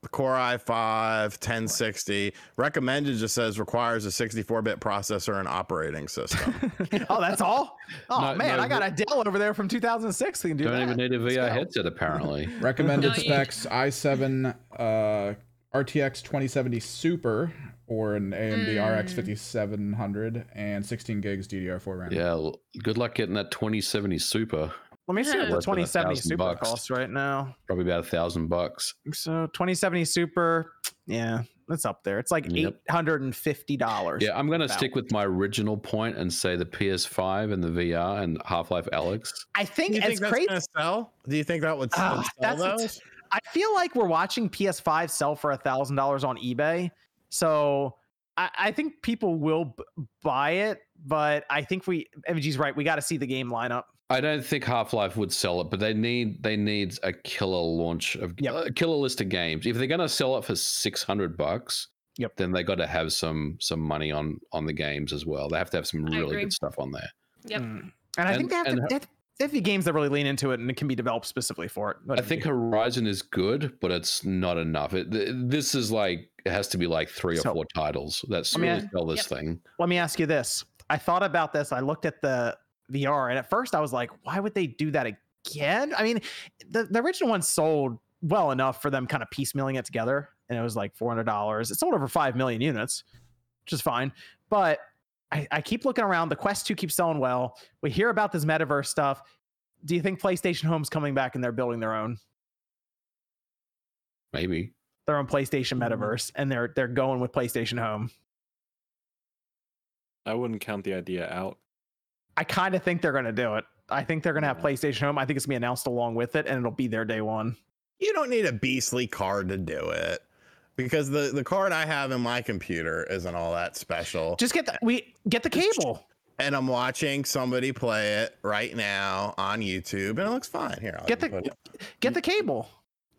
Core i5, 1060. Recommended just says requires a 64-bit processor and operating system. Oh, that's all? Oh, I got a Dell over there from 2006. They can do don't even need a VR headset, apparently. Recommended specs, i7 RTX 2070 Super or an AMD RX 5700 and 16 gigs DDR4 RAM. Yeah, good luck getting that 2070 Super. Let me see what the 2070 Super costs right now. Probably about $1,000. So 2070 Super, yeah, that's up there. It's like $850. Yeah, I'm going to stick with my original point and say the PS5 and the VR and Half-Life Alyx. I think it's crazy. Do you think that would sell those? I feel like we're watching PS5 sell for $1,000 on eBay. So I think people will buy it, but I think MG's right. We got to see the game lineup. I don't think Half-Life would sell it, but they need a killer launch of a killer list of games. If they're going to sell it for $600, then they got to have some money on the games as well. They have to have some really good stuff on there. Yep. Mm. And I think they have the games that really lean into it and it can be developed specifically for it. I think Horizon is good, but it's not enough. This is like, it has to be like three or four titles. That's really sell this thing. Let me ask you this. I thought about this. I looked at the VR, and at first I was like, why would they do that again? I mean, the original one sold well enough for them kind of piecemealing it together, and it was like $400. It sold over 5 million units, which is fine, but I keep looking around. The Quest 2 keeps selling well. We hear about this metaverse stuff. Do you think PlayStation Home's coming back and they're building their own? Maybe. Their own PlayStation metaverse, and they're going with PlayStation Home. I wouldn't count the idea out. I kind of think they're going to do it. I think they're going to have PlayStation Home. I think it's going to be announced along with it, and it'll be there day one. You don't need a beastly card to do it, because the card I have in my computer isn't all that special. Just get the cable. And I'm watching somebody play it right now on YouTube, and it looks fine. Here, get the cable.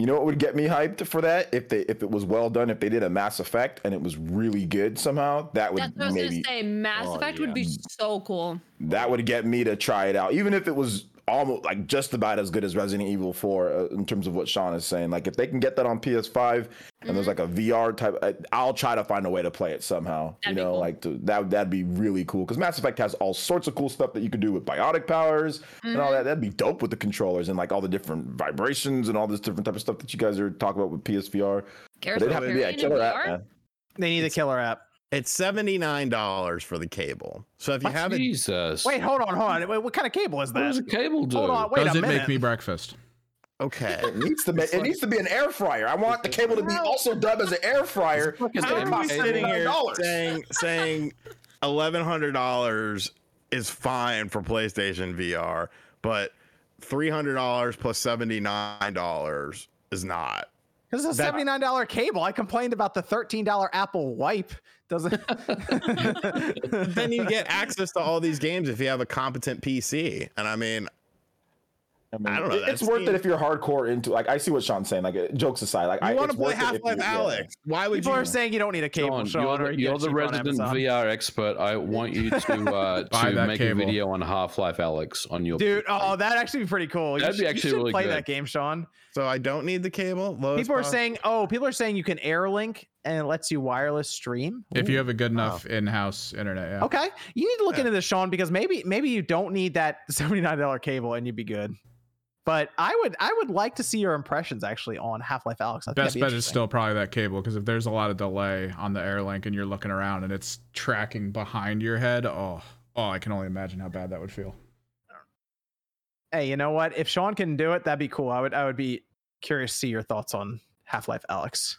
You know what would get me hyped for that? If it was well done, if they did a Mass Effect and it was really good somehow, that would maybe... That's what I was going to say. Mass Effect would be so cool. That would get me to try it out. Even if it was almost like just about as good as Resident Evil 4 in terms of what Sean is saying. Like if they can get that on PS5 and there's like a VR type, I'll try to find a way to play it somehow. That'd be cool. That'd be really cool, because Mass Effect has all sorts of cool stuff that you could do with biotic powers and all that. That'd be dope with the controllers and like all the different vibrations and all this different type of stuff that you guys are talking about with PSVR. They'd have to be a killer app, man. They need a killer app. It's $79 for the cable. So if you have it, wait, hold on. Wait, what kind of cable is that? What does a cable do? Hold on, wait a minute. Does it make me breakfast? Okay, it needs to be an air fryer. I want the cable to be also dubbed as an air fryer. I'm sitting here saying $1,100 is fine for PlayStation VR, but $300 plus $79 is not. This is a $79 cable. I complained about the $13 Apple wipe. Doesn't. Then you get access to all these games if you have a competent PC. And I mean I don't know. It's worth it if you're hardcore into. Like I see what Sean's saying. Like jokes aside, like I want to play Half-Life Alyx. Yeah. Why would people are saying you don't need a cable? Sean, you're the resident VR expert. I want you to make a video on Half-Life Alyx on your dude. PC. Oh, that'd actually be pretty cool. You should play that game, Sean. So I don't need the cable. People are saying you can AirLink and it lets you wireless stream. Ooh. If you have a good enough in-house internet. Yeah. Okay, you need to look into this, Sean, because maybe you don't need that $79 cable and you'd be good. But I would like to see your impressions actually on Half-Life Alyx. Best bet is still probably that cable, because if there's a lot of delay on the AirLink and you're looking around and it's tracking behind your head, oh, I can only imagine how bad that would feel. Hey, you know what? If Sean can do it, that'd be cool. I would be curious to see your thoughts on Half-Life Alyx.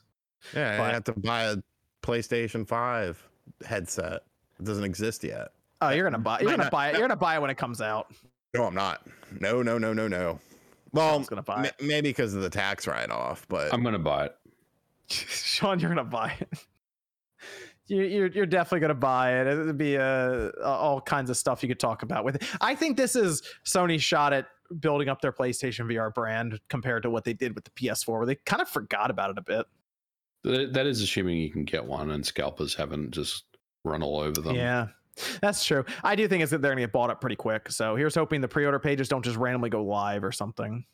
Yeah, I have to buy a PlayStation 5 headset. It doesn't exist yet. Oh, you're gonna buy it when it comes out. No, I'm not. No. Well, gonna buy it. Maybe because of the tax write-off, but I'm gonna buy it. Sean, you're gonna buy it. You're definitely gonna buy it. It'd be all kinds of stuff you could talk about with it. I think this is Sony's shot at building up their PlayStation VR brand compared to what they did with the PS4, where they kind of forgot about it a bit. That is assuming you can get one and scalpers haven't just run all over them. Yeah. That's true. I do think it's that they're going to get bought up pretty quick. So here's hoping the pre-order pages don't just randomly go live or something.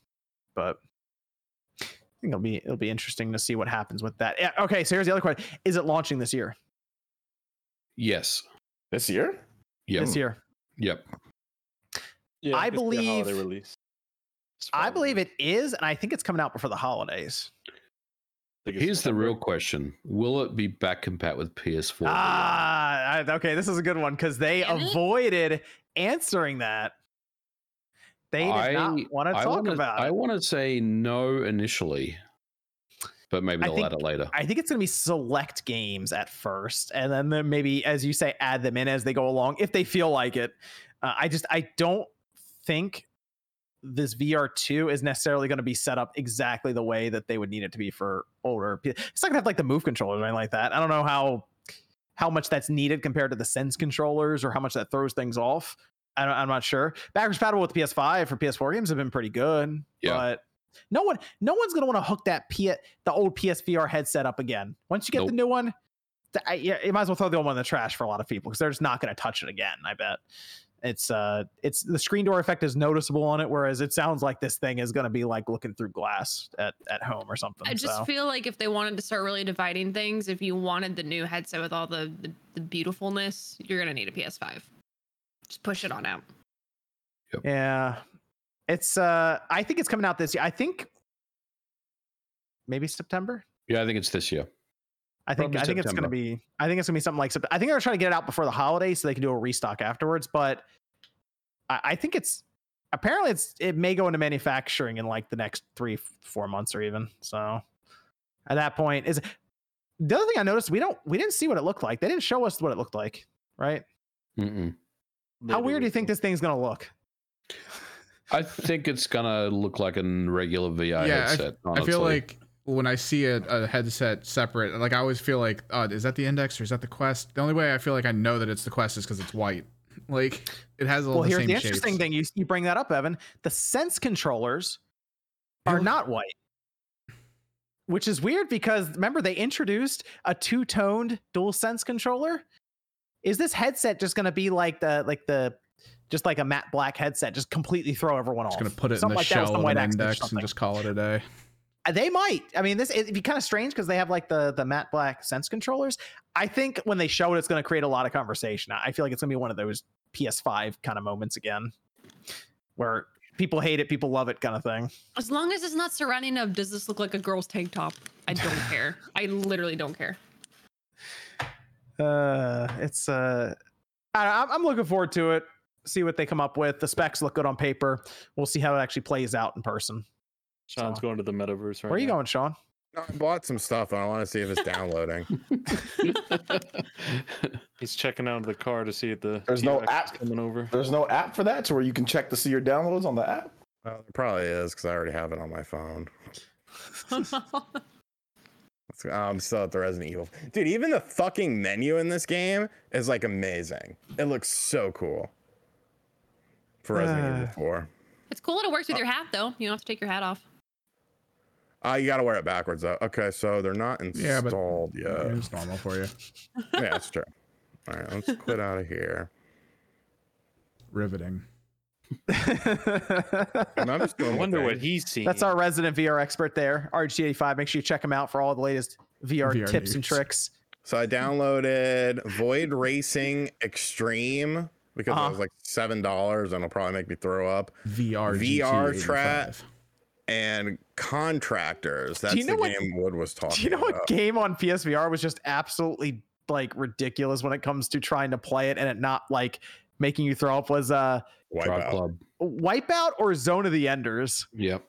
But I think it'll be interesting to see what happens with that. Yeah, okay, so here's the other question. Is it launching this year? Yes. This year? Yep. This year. Yep. Yeah, I believe it is, and I think it's coming out before the holidays. Here's the real question. Will it be back compat with PS4? Okay, this is a good one because they avoided answering that. They did not want to talk about it. I want to say no initially, but maybe they'll add it later. I think it's going to be select games at first, and then maybe, as you say, add them in as they go along if they feel like it. I don't think this VR2 is necessarily going to be set up exactly the way that they would need it to be for older people. It's not going to have like the Move controller or anything like that. I don't know how much that's needed compared to the Sense controllers or how much that throws things off. I'm not sure. Backwards compatible with the PS5 for PS4 games have been pretty good, yeah. But no one's going to want to hook that the old PSVR headset up again. Once you get the new one, you might as well throw the old one in the trash for a lot of people because they're just not going to touch it again. I bet it's the screen door effect is noticeable on it, whereas it sounds like this thing is going to be like looking through glass at home or something. I just feel like if they wanted to start really dividing things, if you wanted the new headset with all the beautifulness, you're going to need a PS5. Just push it on out. Yep. Yeah. It's I think it's coming out this year. I think maybe September. Yeah, I think it's this year. I think it's going to be something like September. I think they're trying to get it out before the holiday so they can do a restock afterwards, but I think it's apparently it may go into manufacturing in like the next 3-4 months or even. So at that point is the other thing I noticed, we didn't see what it looked like. They didn't show us what it looked like, right? Mm-mm. How weird do you think this thing's going to look? I think it's going to look like a regular VR headset. I feel like when I see a headset separate, like I always feel like, is that the Index or is that the Quest? The only way I feel like I know that it's the Quest is because it's white. Like it has all the same shapes. Well, here's the interesting thing. You bring that up, Evan. The Sense controllers are not white, which is weird because remember they introduced a two-toned DualSense controller. Is this headset just going to be like a matte black headset, just completely throw everyone off? It's going to put it something in the shell of an Index and just call it a day. They might. I mean, it'd be kind of strange because they have like the matte black Sense controllers. I think when they show it, it's going to create a lot of conversation. I feel like it's going to be one of those PS5 kind of moments again, where people hate it, people love it kind of thing. As long as it's not surrounding of, does this look like a girl's tank top? I don't care. I literally don't care. I'm looking forward to it. See what they come up with. The specs look good on paper. We'll see how it actually plays out in person. Sean's going to the metaverse right now. Where are you going, Sean? I bought some stuff. I want to see if it's downloading. He's checking out of the car to see if there's no app coming over. There's no app for that, so where you can check to see your downloads on the app. Well, there probably is because I already have it on my phone. I'm still at the Resident Evil. Dude, even the fucking menu in this game is like amazing. It looks so cool. For Resident Evil 4. It's cool that it works with your hat, though. You don't have to take your hat off. You got to wear it backwards, though. Okay, so they're not installed yet. It's normal for you. Yeah, that's true. All right, let's quit out of here. Riveting. I wonder what he's seen. That's our resident VR expert there, RG85. Make sure you check him out for all the latest VR tips news and tricks. So I downloaded Void Racing Extreme because it was like $7 and it'll probably make me throw up. VR Trap and Contractors. That's the game Wood was talking about. Do you know what game on PSVR was just absolutely like ridiculous when it comes to trying to play it and it not like making you throw up? Was Wipeout or Zone of the Enders. Yep.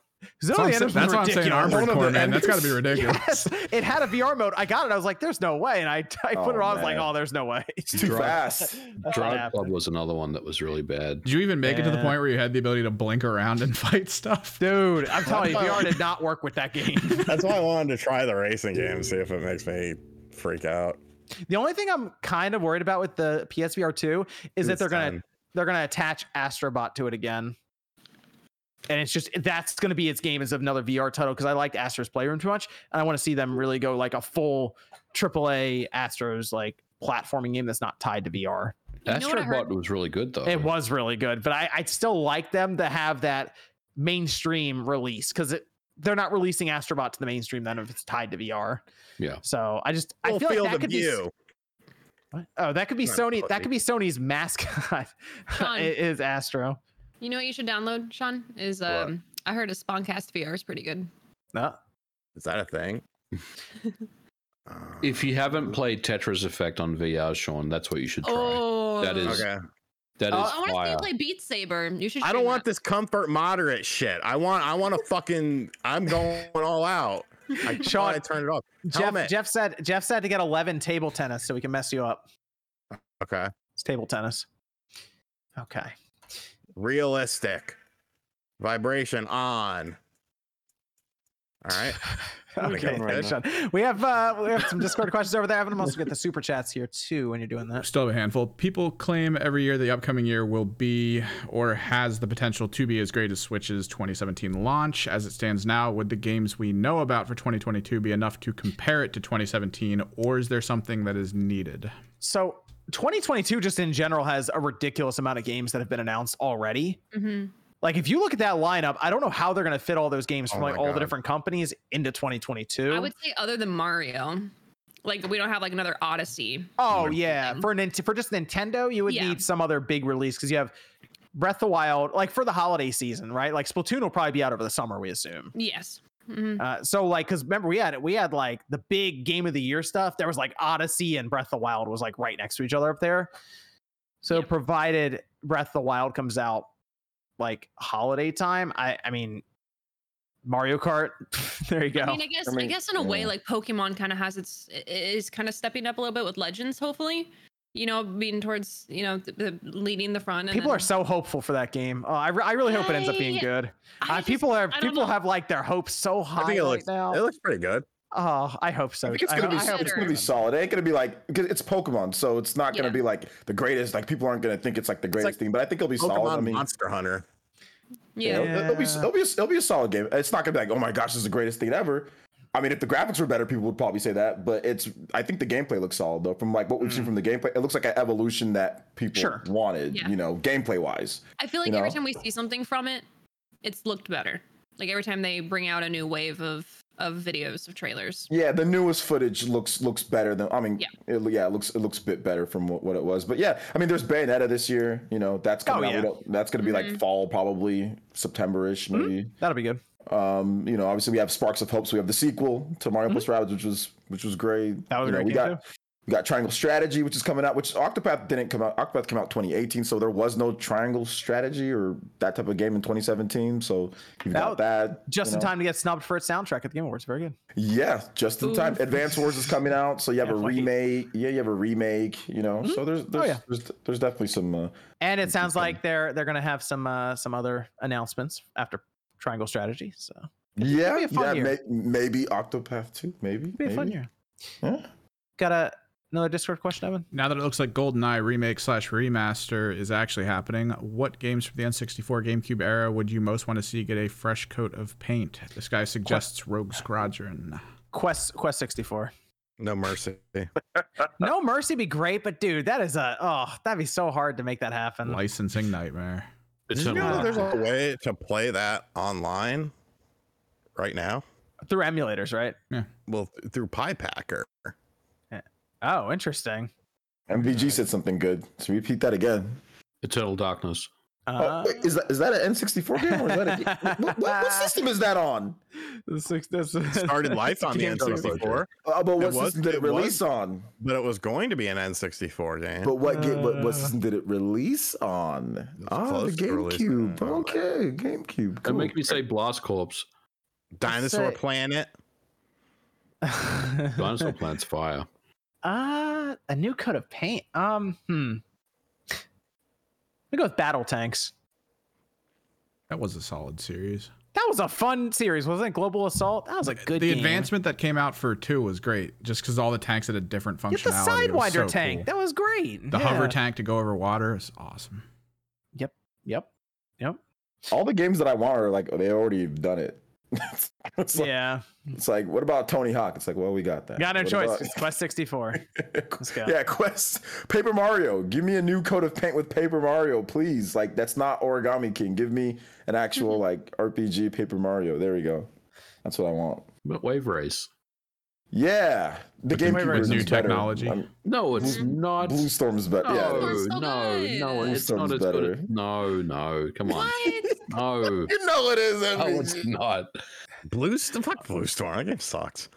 Zone of the Enders. That's what I'm saying. Armored Core, man. That's got to be ridiculous. Yes. It had a VR mode. I got it. I was like, there's no way. And I put it on. I was like, oh, there's no way. It's too fast. Drive Club was another one that was really bad. Did you even make it to the point where you had the ability to blink around and fight stuff? Dude, I'm telling you, VR did not work with that game. That's why I wanted to try the racing game, see if it makes me freak out. The only thing I'm kind of worried about with the PSVR 2 is that they're gonna attach Astro Bot to it again, and it's just that's gonna be its game as another VR title because I liked Astro's Playroom too much, and I want to see them really go like a full AAA Astro's like platforming game that's not tied to VR. Astro Bot was really good though. It was really good, but I'd still like them to have that mainstream release because they're not releasing Astro Bot to the mainstream then if it's tied to VR. Yeah. So I feel like that could be. What? Oh, that could be Sony. That could be Sony's mascot. Sean, is Astro. You know what you should download, Sean? Is I heard a Spawncast VR is pretty good. No. Is that a thing? If you haven't played Tetris Effect on VR, Sean, that's what you should try. Oh. That is okay. That is I want to see you play Beat Saber. You should. I don't want this comfort moderate shit. I want to fucking. I'm going all out. I tried to turn it off. Jeff said to get 11 table tennis so we can mess you up. Okay. It's table tennis. Okay. Realistic. Vibration on. All right. Okay. Right, we have some Discord questions over there. I'm going to also get the super chats here too when you're doing that. Still have a handful. People claim every year the upcoming year will be or has the potential to be as great as Switch's 2017 launch. As it stands now, would the games we know about for 2022 be enough to compare it to 2017, or is there something that is needed? So 2022 just in general has a ridiculous amount of games that have been announced already. Mm-hmm. Like, if you look at that lineup, I don't know how they're going to fit all those games from all the different companies into 2022. I would say other than Mario, like, we don't have like another Odyssey. Oh, yeah. For just Nintendo, you would need some other big release because you have Breath of the Wild, like for the holiday season, right? Like Splatoon will probably be out over the summer, we assume. Yes. Mm-hmm. So like, because remember we had like the big game of the year stuff. There was like Odyssey and Breath of the Wild was like right next to each other up there. So provided Breath of the Wild comes out like holiday time, I mean Mario Kart, there you go. I guess in a way, like Pokemon kind of has is kind of stepping up a little bit with Legends, hopefully, you know, being towards, you know, the leading the front. And people are so hopeful for that game. I really hope it ends up being good. People have like their hopes so high. I think it looks pretty good. Oh, I hope so. I hope it's gonna be solid. It ain't gonna be like, because it's Pokemon, so it's not gonna be like the greatest. Like people aren't gonna think it's like the greatest thing, but I think it'll be Pokemon solid. I mean, Monster Hunter. Yeah, you know, it'll be a solid game. It's not gonna be like, oh my gosh, this is the greatest thing ever. I mean, if the graphics were better, people would probably say that. But I think the gameplay looks solid though. From like what we've seen from the gameplay, it looks like an evolution that people wanted. Yeah. You know, gameplay wise. I feel like every time we see something from it, it's looked better. Like every time they bring out a new wave of videos of trailers. Yeah, the newest footage looks better than, I mean, it looks a bit better from what it was. But yeah, I mean, there's Bayonetta this year, you know, that's coming out. That's going to be like fall, probably September-ish maybe. That'll be good. You know, obviously we have Sparks of Hope, so we have the sequel to Mario + Rabbids, which was great. That was a great game too. We got Triangle Strategy, which is coming out, which Octopath didn't come out. Octopath came out 2018, so there was no Triangle Strategy or that type of game in 2017. So you've got that. Just in time to get snubbed for its soundtrack at the Game Awards. Very good. Yeah, just in time. Advance Wars is coming out, so you have a remake. Yeah, you have a remake, you know. So there's definitely some. And it sounds like they're going to have some other announcements after Triangle Strategy. So maybe Octopath 2. Maybe. It'd be a fun year. Yeah. Got a. Another Discord question, Evan? Now that it looks like GoldenEye remake/remaster is actually happening, what games from the N64 GameCube era would you most want to see get a fresh coat of paint? This guy suggests Rogue Squadron. Quest 64. No Mercy. No Mercy be great, but dude, that is that'd be so hard to make that happen. Licensing nightmare. You know, there's a way to play that online right now? Through emulators, right? Yeah. Well, through PyPacker. Oh, interesting. MVG said something good. So repeat that again. Eternal Darkness. Wait, is that an N64 game or is that a game? What system is that on? It started life on the N64. But what system did it release on? But it was going to be an N64 game. But what system did it release on? Oh, the GameCube. Okay, GameCube. Cool. That makes me say Blast Corps. Dinosaur Planet. Dinosaur Planet's fire. A new coat of paint. We go with Battle Tanks. That was a solid series. That was a fun series, wasn't it? Global Assault. That was a good game. The advancement that came out for 2 was great, just because all the tanks had a different functionality. Get the Sidewinder tank. Cool. That was great. The hover tank to go over water is awesome. Yep. All the games that I want are like, they already have done it. It's like, what about Tony Hawk? It's like, well, we got that. Got no choice. It's Quest 64. Let's go. Yeah, Quest. Paper Mario. Give me a new coat of paint with Paper Mario, please. Like, that's not Origami King. Give me an actual like RPG Paper Mario. There we go. That's what I want. But Wave Race. Yeah, the game with new technology. No, it's not. Blue Storm's better. It's not as good. No, come on. No, you know it is. No, it's not. Fuck Blue Storm. That game sucks.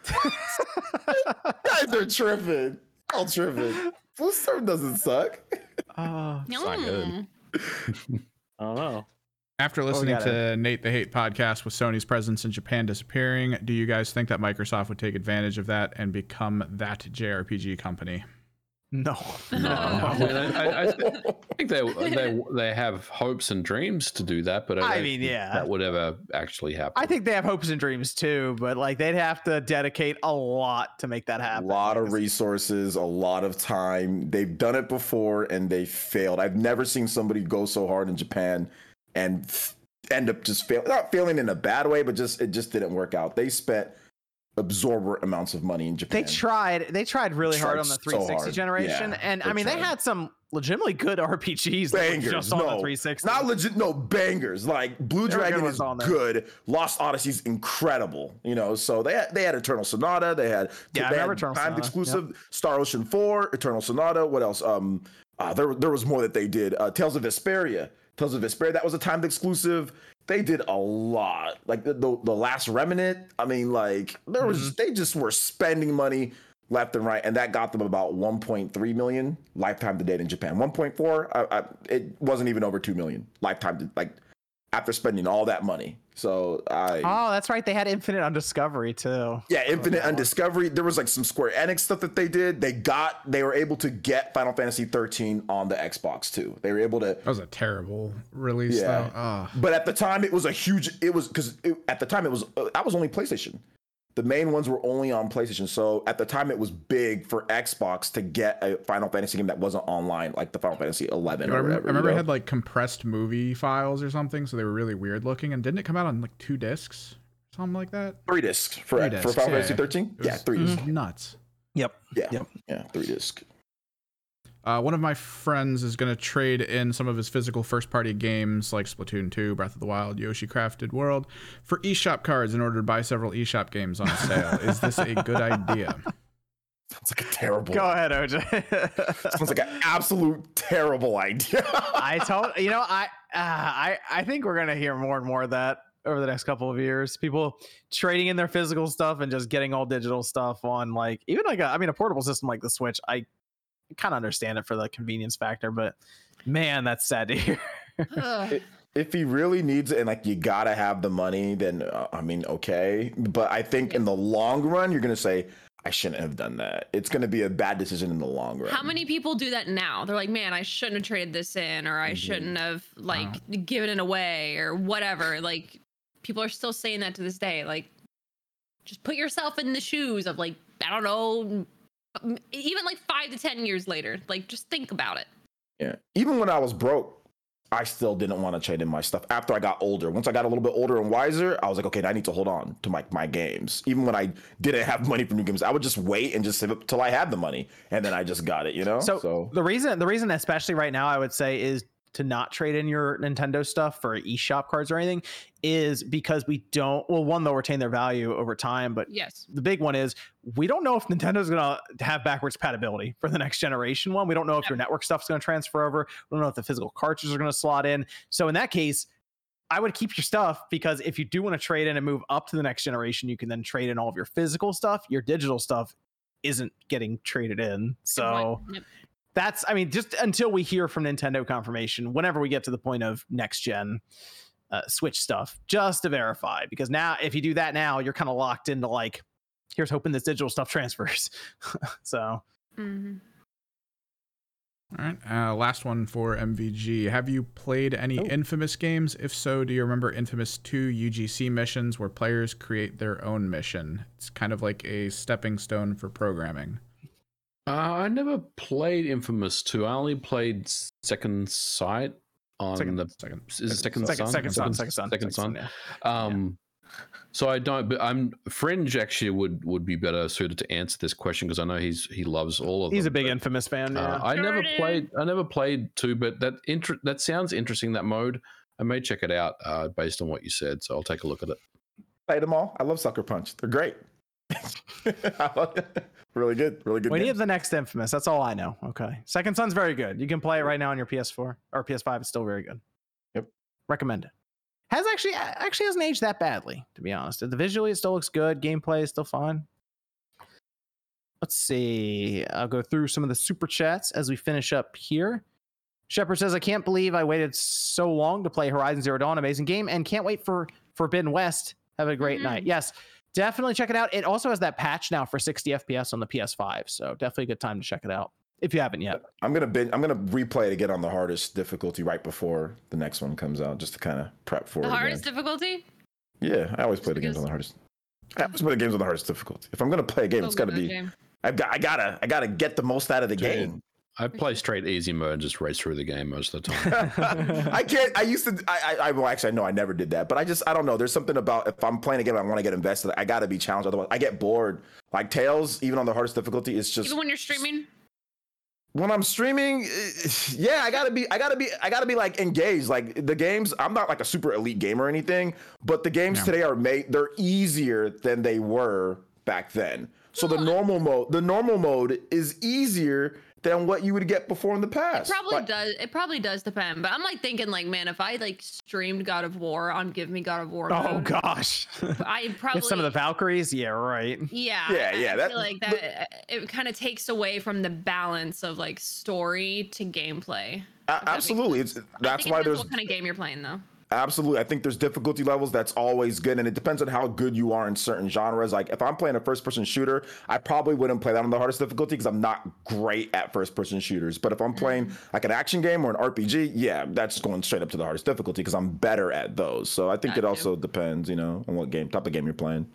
Guys are tripping. Blue Storm doesn't suck. It's not good. I don't know. After listening to Nate the Hate podcast with Sony's presence in Japan disappearing, do you guys think that Microsoft would take advantage of that and become that JRPG company? No. I think they have hopes and dreams to do that, but I mean, that would ever actually happen. I think they have hopes and dreams too, but like they'd have to dedicate a lot to make that happen. A lot of resources, a lot of time. They've done it before and they failed. I've never seen somebody go so hard in Japan and end up just failing. Not failing in a bad way, but it just didn't work out. They spent absorbent amounts of money in Japan. They tried really hard on the 360 generation, and I mean they had some legitimately good RPGs bangers, just on the 360. Not legit, no bangers. Like Blue Dragon is good, Lost Odyssey's incredible. You know, so they had Eternal Sonata, they had timed exclusive Star Ocean 4, Eternal Sonata. What else? There was more that they did. Tales of Vesperia, that was a timed exclusive. They did a lot, like the Last Remnant. I mean, like they just were spending money left and right, and that got them about 1.3 million lifetime to date in Japan. 1.4, it wasn't even over 2 million lifetime to, like, after spending all that money. So that's right, they had Infinite on Discovery too. Yeah, Infinite on Discovery. There was like some Square Enix stuff that they did. They were able to get Final Fantasy 13 on the Xbox too. They were able to. That was a terrible release. Yeah. Though. But at the time it was that was only PlayStation. The main ones were only on PlayStation. So at the time it was big for Xbox to get a Final Fantasy game that wasn't online, like the Final Fantasy 11 or whatever. I remember it had like compressed movie files or something, so they were really weird looking. And didn't it come out on like 2 discs? Something like that? 3 discs for Final Fantasy 13? Yeah, 3 discs. Nuts. Yep. Yeah, 3 discs. One of my friends is going to trade in some of his physical first-party games like Splatoon 2, Breath of the Wild, Yoshi Crafted World for eShop cards in order to buy several eShop games on sale. Is this a good idea? Sounds like a terrible. Go ahead, OJ. Sounds like an absolute terrible idea. I think we're going to hear more and more of that over the next couple of years. People trading in their physical stuff and just getting all digital stuff on like even like a portable system like the Switch. I kind of understand it for the convenience factor, but man, that's sad to hear. If he really needs it and like you gotta have the money, then okay. But I think in the long run, you're gonna say, I shouldn't have done that. It's gonna be a bad decision in the long run. How many people do that now? They're like, man, I shouldn't have traded this in, or I shouldn't have like given it away or whatever. Like people are still saying that to this day. Like just put yourself in the shoes of like, I don't know, even like 5 to 10 years later, like just think about it. Yeah, even when I was broke, I still didn't want to trade in my stuff. After I got older, once I got a little bit older and wiser, I was like, okay, I need to hold on to my games. Even when I didn't have money for new games, I would just wait and just save up till I had the money, and then I just got it, you know. So the reason especially right now, I would say, is to not trade in your Nintendo stuff for eShop cards or anything is because we don't, well, one, they'll retain their value over time, but yes, the big one is we don't know if Nintendo's going to have backwards compatibility for the next generation one. We don't know if your network stuff's going to transfer over. We don't know if the physical cartridges are going to slot in. So in that case, I would keep your stuff, because if you do want to trade in and move up to the next generation, you can then trade in all of your physical stuff. Your digital stuff isn't getting traded in. So that's, I mean, just until we hear from Nintendo confirmation, whenever we get to the point of next gen Switch stuff, just to verify, because now if you do that now, you're kind of locked into like, here's hoping this digital stuff transfers. So. Mm-hmm. All right. Last one for MVG. Have you played any Infamous games? If so, do you remember Infamous 2 UGC missions where players create their own mission? It's kind of like a stepping stone for programming. I never played Infamous 2. I only played Second Sight on Second Son. So I don't. But I'm Fringe actually would be better suited to answer this question, because I know he loves all of them. He's a big Infamous fan. Yeah. I never played 2, but that sounds interesting. That mode, I may check it out based on what you said. So I'll take a look at it. Played them all. I love Sucker Punch. They're great. Really good. We need the next Infamous. That's all I know. Okay. Second Son's very good. You can play it right now on your PS4 or PS5. It's still very good. Yep. Recommend it. Actually hasn't aged that badly, to be honest. Visually, it still looks good. Gameplay is still fine. Let's see. I'll go through some of the super chats as we finish up here. Shepard says, I can't believe I waited so long to play Horizon Zero Dawn. Amazing game. And can't wait for Forbidden West. Have a great night. Yes, definitely check it out. It also has that patch now for 60 FPS on the PS5. So definitely a good time to check it out if you haven't yet. I'm gonna replay it again on the hardest difficulty right before the next one comes out, just to kind of prep for the hardest difficulty. Yeah, I always play the games on the hardest. I always play the games on the hardest difficulty. If I'm gonna play a game, it's gotta be. I gotta get the most out of the game. I play straight easy mode and just race through the game most of the time. I can't. I used to. Well, actually, no, I never did that. But I don't know. There's something about if I'm playing a game, I want to get invested. I gotta be challenged. Otherwise, I get bored. Like Tales, even on the hardest difficulty, it's just even when you're streaming. When I'm streaming, yeah, I gotta be like engaged. Like the games, I'm not like a super elite gamer or anything, but the games today are made, they're easier than they were back then. So the normal mode is easier than what you would get before in the past. It probably does depend, but I'm like thinking like, man, if I like streamed God of War on Give Me God of War mode, oh gosh, I probably some of the Valkyries, yeah, right, yeah. I feel like it kind of takes away from the balance of like story to gameplay. Absolutely, that's why there's what kind of game you're playing though. Absolutely. I think there's difficulty levels. That's always good. And it depends on how good you are in certain genres. Like if I'm playing a first person shooter, I probably wouldn't play that on the hardest difficulty because I'm not great at first person shooters. But if I'm playing like an action game or an RPG, yeah, that's going straight up to the hardest difficulty because I'm better at those. So I think it also depends, you know, on what type of game you're playing.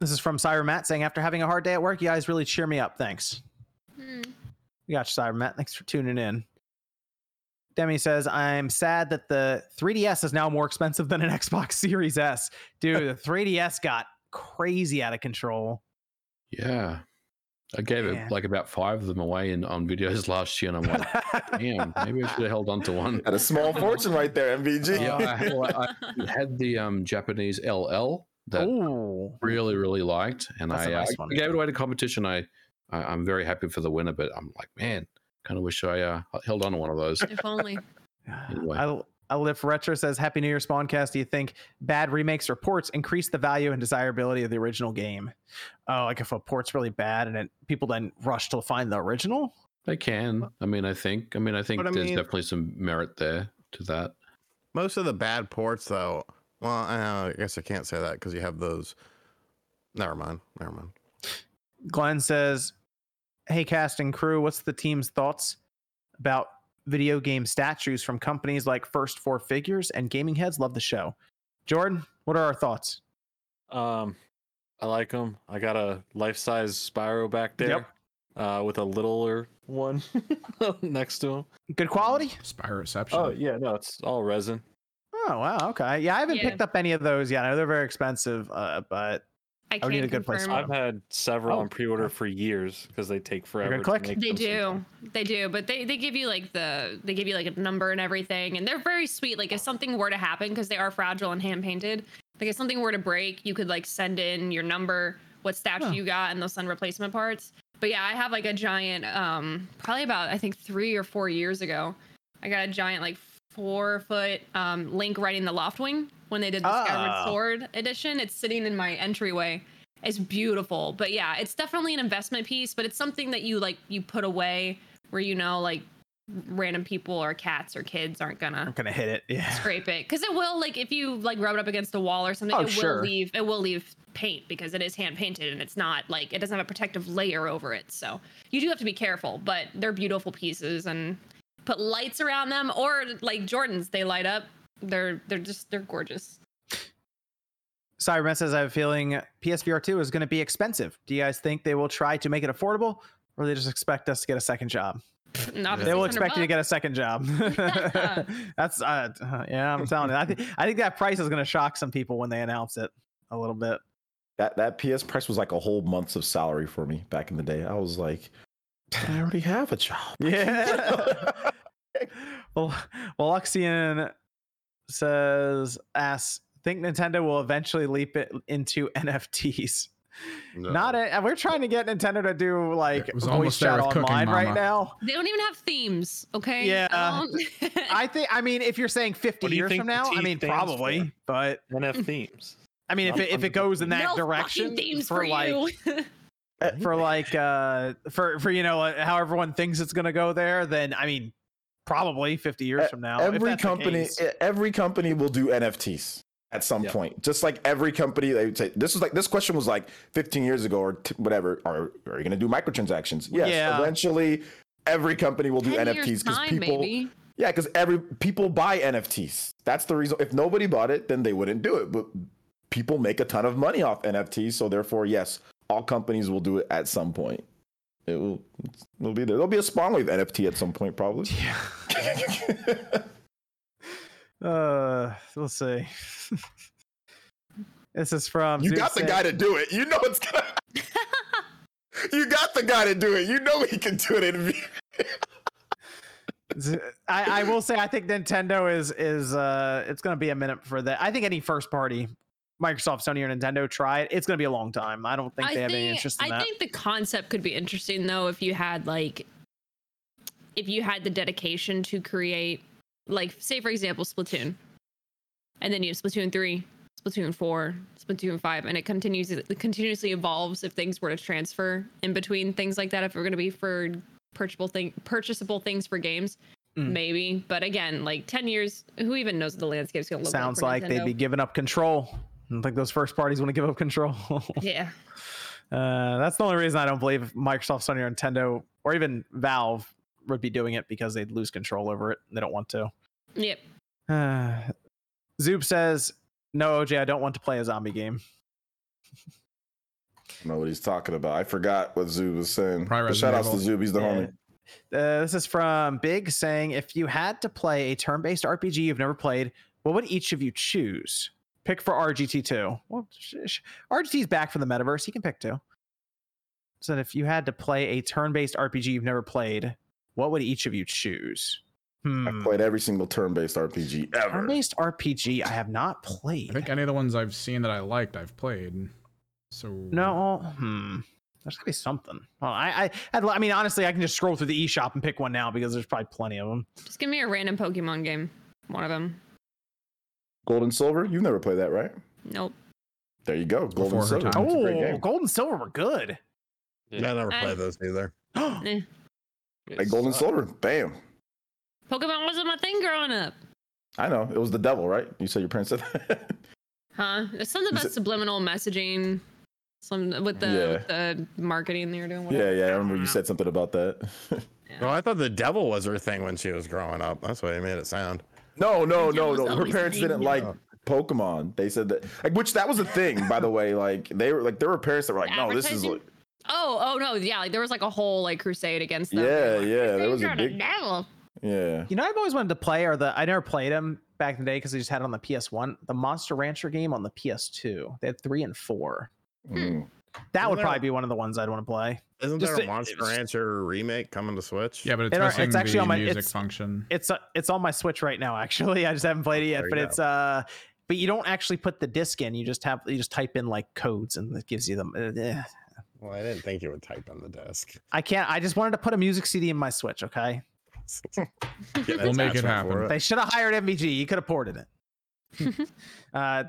This is from Cyber Matt saying, after having a hard day at work, you guys really cheer me up. Thanks. We got you, Cyber Matt. Thanks for tuning in. Demi says, I'm sad that the 3DS is now more expensive than an Xbox Series S. Dude, the 3DS got crazy out of control. Yeah. I gave it like about 5 of them away on videos last year, and I'm like, damn, maybe I should have held on to one. Had a small fortune right there, MVG. Yeah, I had the Japanese LL that I really, really liked, and I gave it away to competition. I'm very happy for the winner, but I'm like, man, kind of wish I held on to one of those. If only. Anyway. I Live Retro says, Happy New Year, Spawncast. Do you think bad remakes or ports increase the value and desirability of the original game? Oh, like if a port's really bad and people then rush to find the original? They can. I think there's definitely some merit there to that. Most of the bad ports, though, well, I guess I can't say that because you have those. Never mind. Glenn says, Hey, cast and crew, what's the team's thoughts about video game statues from companies like First 4 Figures and Gaming Heads? Love the show. Jordan, what are our thoughts? I like them. I got a life-size Spyro back there with a littler one next to him. Good quality? Spyroception. Oh, yeah, no, it's all resin. Oh, wow, okay. Yeah, I haven't picked up any of those yet. I know they're very expensive, but... I need a good place. I've had several on pre-order for years because they take forever. They do, but they give you like a number and everything, and they're very sweet. Like if something were to happen, because they are fragile and hand painted, like if something were to break, you could like send in your number, what statue you got, and they'll send replacement parts. But yeah, I have like a giant, probably about I think 3 or 4 years ago, I got a giant like 4-foot Link riding the Loftwing. When they did the Skyward Sword edition, it's sitting in my entryway. It's beautiful. But yeah, it's definitely an investment piece, but it's something that you like you put away where, you know, like random people or cats or kids aren't gonna hit it. Yeah. Scrape it. Because it will, like if you like rub it up against the wall or something, it will leave paint because it is hand painted and it's not like it doesn't have a protective layer over it. So you do have to be careful, but they're beautiful pieces and put lights around them or like Jordan's, they light up. They're gorgeous. Cyberman says, I have a feeling PSVR 2 is going to be expensive. Do you guys think they will try to make it affordable or they just expect us to get a second job? They will expect you to get a second job. That's yeah, I'm telling you. I think that price is going to shock some people when they announce it a little bit. That PS price was like a whole month's of salary for me back in the day. I was like, I already have a job. Yeah. Well, Luxian says, think Nintendo will eventually leap it into NFTs. No. We're trying to get Nintendo to do like voice chat online right now. They don't even have themes, okay? Yeah. I mean, if you're saying 50 years from now, I mean, probably, but NF themes. I mean, if it goes in that direction for like, for you know, how everyone thinks it's gonna go there, then I mean, probably 50 years from now. Every company will do NFTs at some point, just like every company. They would say, this was like, this question was like 15 years ago or whatever. Are you going to do microtransactions? Yes. Yeah. Eventually every company will do NFTs because people, maybe. Yeah, because people buy NFTs. That's the reason. If nobody bought it, then they wouldn't do it. But people make a ton of money off NFTs, so therefore, yes, all companies will do it at some point. It'll be there. There'll be a Spawn Wave NFT at some point, probably. Yeah. Let's see. This is from. You got the guy to do it. You know it's gonna. You got the guy to do it. You know he can do it. I will say, I think Nintendo is it's going to be a minute for that. I think any first party, Microsoft, Sony, or Nintendo, try it. It's going to be a long time. I don't think they have any interest in that. I think the concept could be interesting though, if you had the dedication to create, like, say for example, Splatoon, and then you have Splatoon 3, Splatoon 4, Splatoon 5, and it continuously evolves. If things were to transfer in between things like that, if we're going to be for purchasable things for games, maybe. But again, like 10 years, who even knows what the landscape's gonna look like? Sounds like they'd be giving up control. I don't think those first parties want to give up control. Yeah. That's the only reason I don't believe Microsoft, Sony, or Nintendo, or even Valve would be doing it, because they'd lose control over it and they don't want to. Yep. Zoob says, no, OJ, I don't want to play a zombie game. I don't know what he's talking about. I forgot what Zoob was saying. Shout out to Zoob. He's the homie. This is from Big, saying, if you had to play a turn-based RPG you've never played, what would each of you choose? Pick for RGT2. Well, RGT's back from the metaverse. He can pick two. So if you had to play a turn-based RPG you've never played, what would each of you choose? I've played every single turn-based RPG ever. Turn-based RPG I have not played. I think any of the ones I've seen that I liked, I've played. So no, there's gotta be something. Well, I mean, honestly, I can just scroll through the eShop and pick one now, because there's probably plenty of them. Just give me a random Pokemon game, one of them. Gold and Silver, you've never played that, right? Nope. There you go, Gold and Silver. Oh, Gold and Silver were good. Yeah, I never played those either. Like Gold and Silver, bam. Pokemon wasn't my thing growing up. I know, it was the devil, right? You said your parents said that. Huh? There's something about subliminal messaging. Some with the marketing they were doing. Whatever. Yeah, I remember you said something about that. Well, I thought the devil was her thing when she was growing up. That's what it made it sound. No. Her parents didn't like Pokemon. They said that, like, which that was a thing, by the way. Like, they were like, there were parents that were like, no, this is like. Oh no, yeah, like there was like a whole like crusade against them. Yeah, there was a big devil. Yeah. You know, I've always wanted to play, I never played them back in the day because they just had it on the PS1. The Monster Rancher game on the PS2. They had 3 and 4. That would probably be one of the ones I'd want to play. Isn't there a Monster Rancher remake coming to Switch? Yeah, but it's actually on my music function. It's on my Switch right now. Actually, I just haven't played it yet. But but you don't actually put the disc in. You just type in like codes, and it gives you them. Well, I didn't think you would type on the disc. I can't. I just wanted to put a music CD in my Switch. Okay. We'll make it happen. They should have hired MVG. You could have ported it. That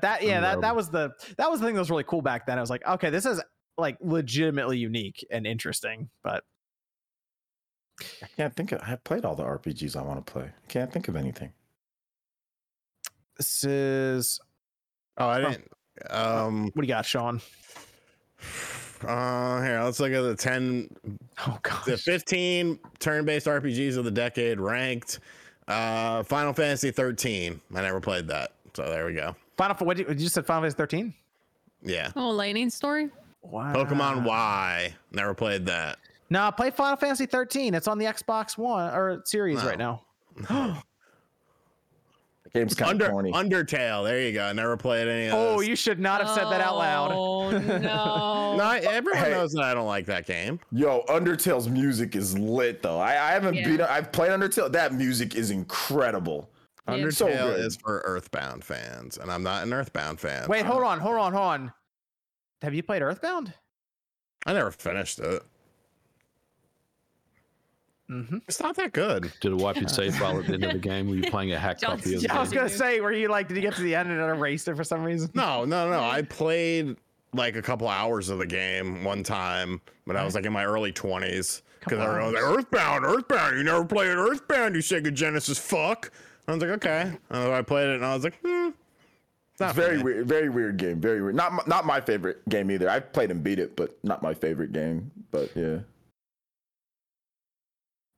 was the thing that was really cool back then. I was like, okay, this is like legitimately unique and interesting, but I can't think of. I played all the RPGs I want to play. I can't think of anything. This is. Oh, I didn't. What do you got, Sean? Here, let's look at the 15 turn-based RPGs of the decade ranked. Final Fantasy 13. I never played that, so there we go. What did you said? Final Fantasy 13. Yeah. Oh, Lightning Story. Wow. Pokemon Y. Never played that. No, play Final Fantasy 13. It's on the Xbox One or series right now. The game's kind of corny. Undertale. There you go. Never played any of those. Oh, you should not have said that out loud. Oh no. Everyone knows that I don't like that game. Yo, Undertale's music is lit though. I haven't beat. I've played Undertale. That music is incredible. Yeah. Undertale is for Earthbound fans, and I'm not an Earthbound fan. Wait, hold on. Have you played Earthbound? I never finished it. Mm-hmm. It's not that good. Did a wipe your save file at the end of the game? Were you playing a hack copy of the game? I was going to say, were you like, did you get to the end and erase it for some reason? No. I played like a couple hours of the game one time when I was like in my early 20s. Because they're all like, Earthbound. You never played Earthbound, you Sega Genesis fuck. I was like, okay. And I played it, and I was like, It's very weird game. Very weird. Not my favorite game either. I played and beat it, but not my favorite game. But yeah.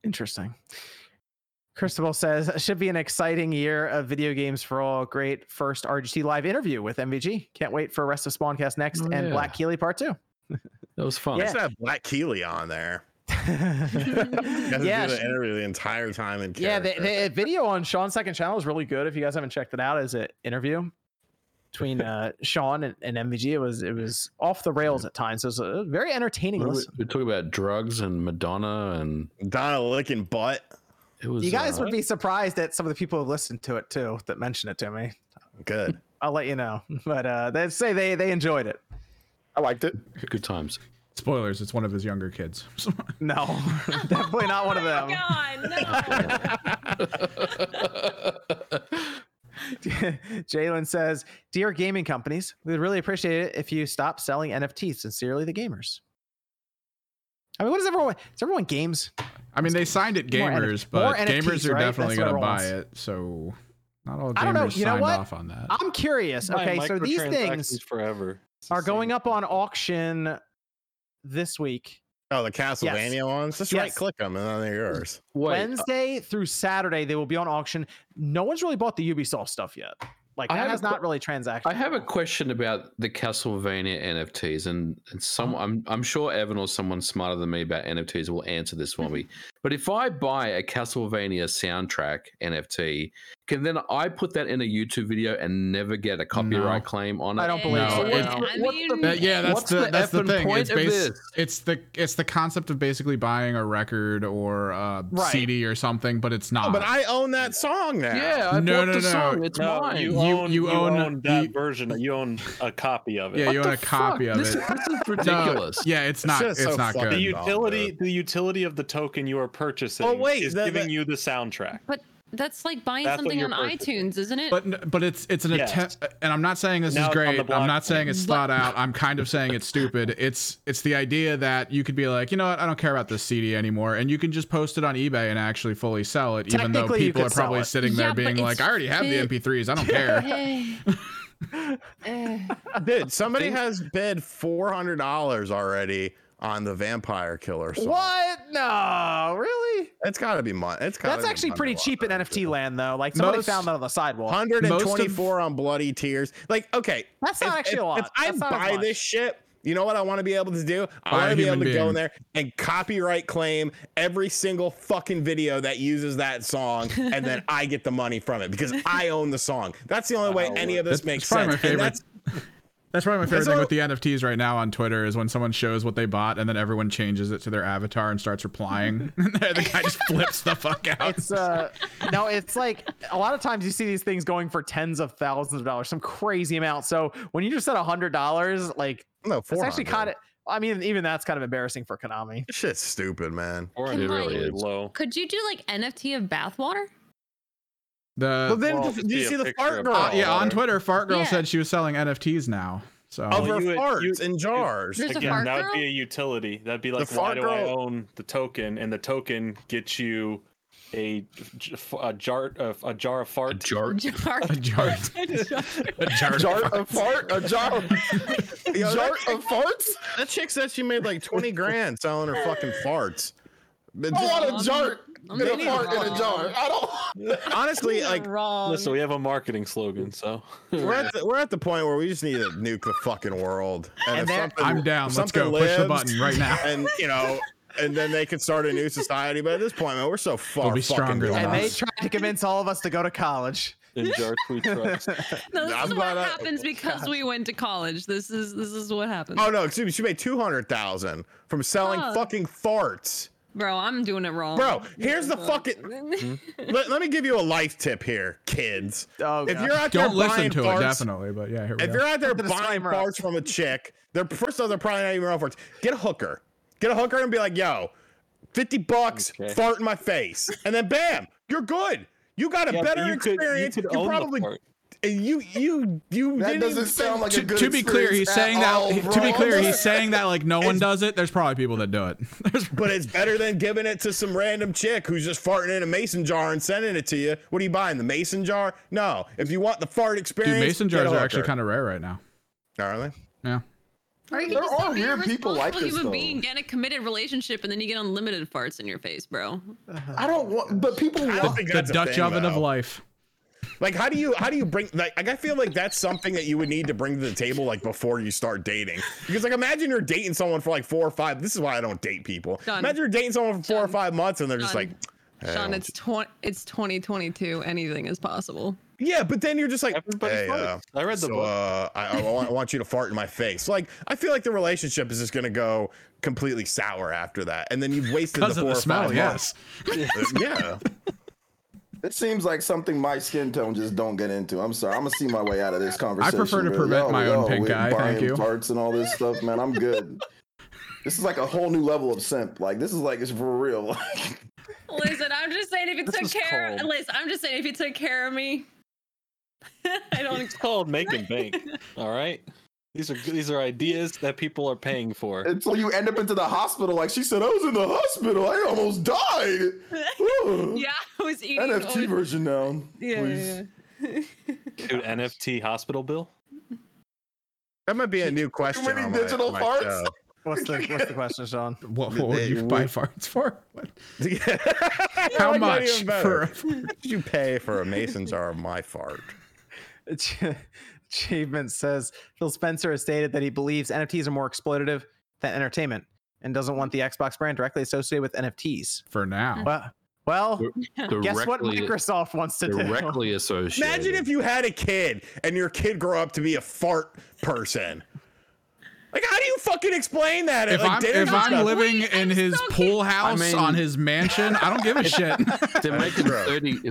Interesting. Cristobal says, it should be an exciting year of video games for all. Great first RGT live interview with MVG. Can't wait for rest of Spawncast next and Black Keely part 2. That was fun. Yeah. I used to have Black Keely on there. The interview the entire time. In the video on Sean's second channel is really good. If you guys haven't checked it out, is an interview between Sean and MVG. It was off the rails at times. So it was a very entertaining listen. We talked about drugs and Madonna and Donna licking butt. You guys would be surprised at some of the people who listened to it too that mentioned it to me. Good. I'll let you know. But they say they enjoyed it. I liked it. Good times. Spoilers, it's one of his younger kids. No, definitely not one of them. Oh my God, no. Jalen says, dear gaming companies, we'd really appreciate it if you stop selling NFTs. Sincerely, the gamers. I mean, what is everyone games? I mean, they signed it gamers, but NFTs, gamers are definitely going to buy it. So not all gamers signed off on that. I'm curious. Okay, so these things are going up on auction this week. Oh, the Castlevania ones? Just right-click them, and then they're yours. Wednesday through Saturday, they will be on auction. No one's really bought the Ubisoft stuff yet. Like, that has not really transacted. I have a question about the Castlevania NFTs, and I'm sure Evan or someone smarter than me about NFTs will answer this for me. But if I buy a Castlevania soundtrack NFT, can then I put that in a YouTube video and never get a copyright claim on it? I don't believe so. That's the thing. It's the concept of basically buying a record or a CD or something, but it's not. Oh, but I own that song now. Yeah, I bought the song. It's mine. You own that version. You own a copy of it. Yeah, you own a copy of it. This is ridiculous. Yeah, it's not. It's not good. The utility of the token you are purchasing is giving you the soundtrack. But that's like buying something on iTunes, isn't it? But it's an attempt, and I'm not saying this is great. I'm not saying it's thought out. I'm kind of saying it's stupid. It's the idea that you could be like, you know what, I don't care about this CD anymore, and you can just post it on eBay and actually fully sell it, even though people are probably sitting there being like, I already have the MP3s. I don't care. Dude, somebody has bid $400 already on the Vampire Killer song. What? No, really? It's got to be money. That's actually pretty cheap in NFT land, though. Like, somebody found that on the sidewalk. 124 on Bloody Tears. Like, okay. That's not actually a lot. If I buy this shit, you know what I want to be able to do? I want to be able to go in there and copyright claim every single fucking video that uses that song, and then I get the money from it because I own the song. That's the only way any of this makes sense. That's probably my favorite thing with the NFTs right now on Twitter is when someone shows what they bought and then everyone changes it to their avatar and starts replying. The guy just flips the fuck out. It's no, it's like a lot of times you see these things going for tens of thousands of dollars, some crazy amount. So when you just said $100, like it's actually kind of. I mean, even that's kind of embarrassing for Konami. It's just stupid, man. It really is low. Could you do like NFT of bathwater? Did you see the fart girl? On Twitter, fart girl said she was selling NFTs now. So over farts in jars. Again, that would be a utility. That'd be like, why do I own the token? And the token gets you a jar of fart. A jar of farts. That chick said she made like 20 grand selling her fucking farts. A fart in a jar. Honestly, like, listen, we have a marketing slogan, so we're at the point where we just need to nuke the fucking world. And I'm down. Let's go. Push the button right now. And and then they can start a new society. But at this point, man, we're so far. We'll be stronger than us. And they tried to convince all of us to go to college. In jar tweet trucks. No, this is what happens because we went to college. This is what happens. Oh no, excuse me. She made $200,000 from selling fucking farts. Bro, I'm doing it wrong. Bro, here's the fucking. let me give you a life tip here, kids. Oh, if you're out there buying farts from a chick, they're probably not even real farts. Get a hooker. And be like, yo, $50, fart in my face, and then bam, you're good. You got a better experience. You probably You that doesn't sound like a good experience. To be clear, he's saying that like no one does it. There's probably people that do it. But it's better than giving it to some random chick who's just farting in a mason jar and sending it to you. What are you buying, the mason jar? No. If you want the fart experience, dude, mason jars are actually kind of rare right now. Are they? Yeah. There are weird people like this, though. Get a committed relationship, and then you get unlimited farts in your face, bro. I don't want, but people love the Dutch oven of life. Like, how do you bring, like, I feel like that's something that you would need to bring to the table, like, before you start dating. Because, like, imagine you're dating someone for, like, 4 or 5, this is why I don't date people. Done. Imagine you're dating someone for 4 or 5 months, and they're just like, hey, Sean, it's 2022, anything is possible. Yeah, but then you're just like, hey, I read the book. I want you to fart in my face. Like, I feel like the relationship is just going to go completely sour after that. And then you've wasted the 4 or 5 months. Yes. Yeah. It seems like something my skin tone just don't get into. I'm sorry. I'm going to see my way out of this conversation. I prefer to prevent my own pink eye. Thank you. Farts and all this stuff, man. I'm good. This is like a whole new level of simp. Like, this is like, it's for real. Listen, I'm just saying if you took care of me. I don't. It's called making bank. All right. These are ideas that people are paying for. Until you end up into the hospital, like she said, I was in the hospital. I almost died. Yeah, I was eating. NFT version now. Yeah. Dude, NFT hospital bill. That might be a new question. Too many digital farts. What's the question, Sean? What would you buy farts for? What? How much would you pay for a mason jar of my fart? Achievement says Phil Spencer has stated that he believes NFTs are more exploitative than entertainment and doesn't want the Xbox brand directly associated with NFTs for now. Well, guess what Microsoft wants to do? Directly associated. Imagine if you had a kid and your kid grew up to be a fart person. Like, how do you fucking explain that? If I'm living in his pool house on his mansion, I don't give a shit.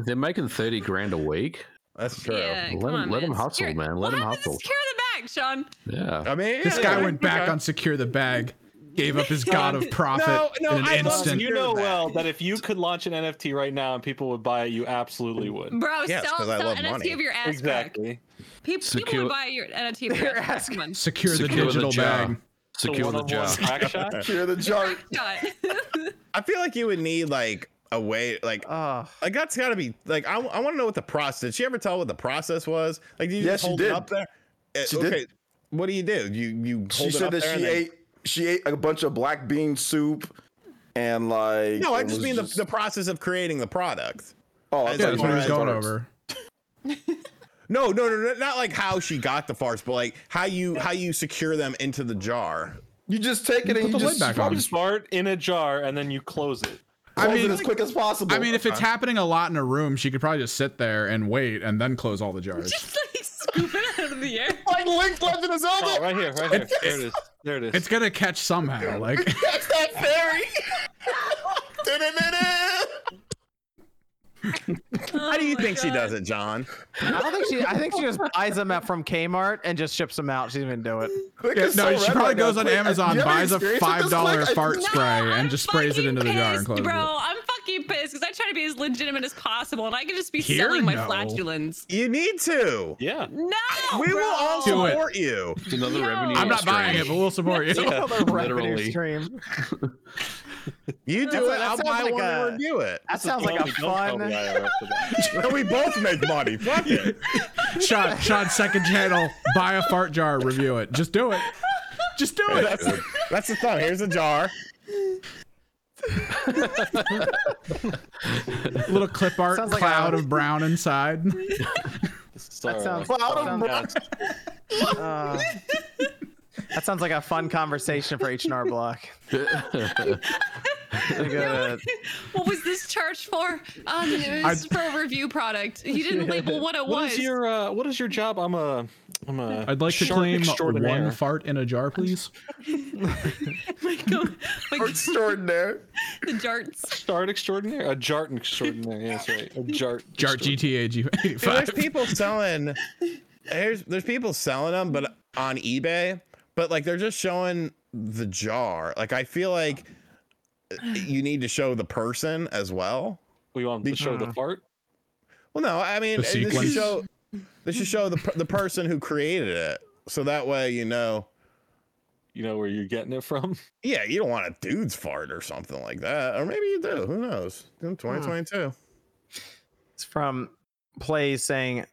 They're making 30 grand a week. That's true. Yeah, let him hustle, man. Let him hustle. Secure the bag, Sean. Yeah. I mean, this guy went back on Secure the Bag, gave up his god of profit in an instant. You know well that if you could launch an NFT right now and people would buy it, you absolutely would. Bro, sell NFT money. Of your ass exactly. Back. People would buy your NFT of your ass back. Secure the digital bag. Secure the jar. Secure the jar. I feel like you would need, like, a way, like that's gotta be like I want to know what the process. Did she ever tell what the process was? Like, did you just hold it up there? She did. What do you do? You hold it up there. She said that she ate a bunch of black bean soup and like. No, I just mean the process of creating the product. Oh, I thought that's what I was going over. No, not like how she got the farts, but like how you secure them into the jar. You just take it and you just fart in a jar and then you close it. I mean, as quick as possible. I mean, if it's happening a lot in a room, she could probably just sit there and wait and then close all the jars. Just like scoop it out of the air. Like Link Legend of Zelda. Oh, right here. There it is. It's going to catch somehow. Like, catch that fairy. How do you think she does it, John? I think she just buys them out from Kmart and just ships them out. She didn't even do it. Yeah, no, she probably goes on Amazon, buys a $5 fart spray, and just sprays it into the jar and closes it. Bro, I'm fucking pissed because I try to be as legitimate as possible, and I could just be selling my flatulence. You need to. Yeah. No. We will all support you. It's another revenue. I'm not buying it, but we'll support you. Literally. You do it. I'll buy one and review it. That sounds like a fun. We both make money. Fuck it. Sean, second channel. Buy a fart jar. Review it. Just do it. That's the thought. Here's a jar. Little clip art. Sounds cloud of brown inside. That sounds like a fun conversation for H&R Block. What was this charge for? It was for a review product. He didn't label what it was. What is your job? I'm a. I'd like to claim one fart in a jar, please. Like, extraordinaire. The jarts. Start extraordinaire. A jart extraordinaire. Yeah, that's right. A jart. Jart GTA G5. There's people selling. There's people selling them, but on eBay. But like they're just showing the jar. Like I feel like you need to show the person as well. We want to show the fart. Well, no, I mean, They should show the person who created it, so that way you know. You know where you're getting it from? Yeah, you don't want a dude's fart or something like that. Or maybe you do. Who knows? In 2022. It's from Plays saying,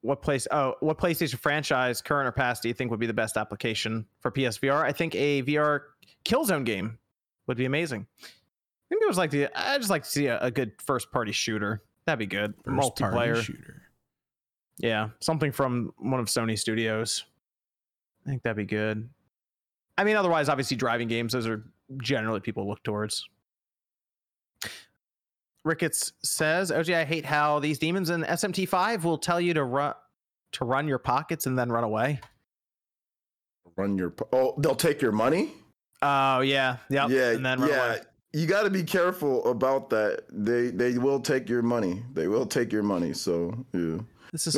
what PlayStation franchise, current or past, do you think would be the best application for PSVR? I think a VR Killzone game would be amazing. I think it was like I just like to see a good first-party shooter. That'd be good. Multiplayer shooter. Yeah, something from one of Sony studios. I think that'd be good. I mean, otherwise, obviously, driving games, those are generally people look towards. Ricketts says, OG, I hate how these demons in SMT5 will tell you to run your pockets and then run away. They'll take your money? Oh, yeah. Yep. Yeah. And then run away. You got to be careful about that. They will take your money. They will take your money. So, yeah.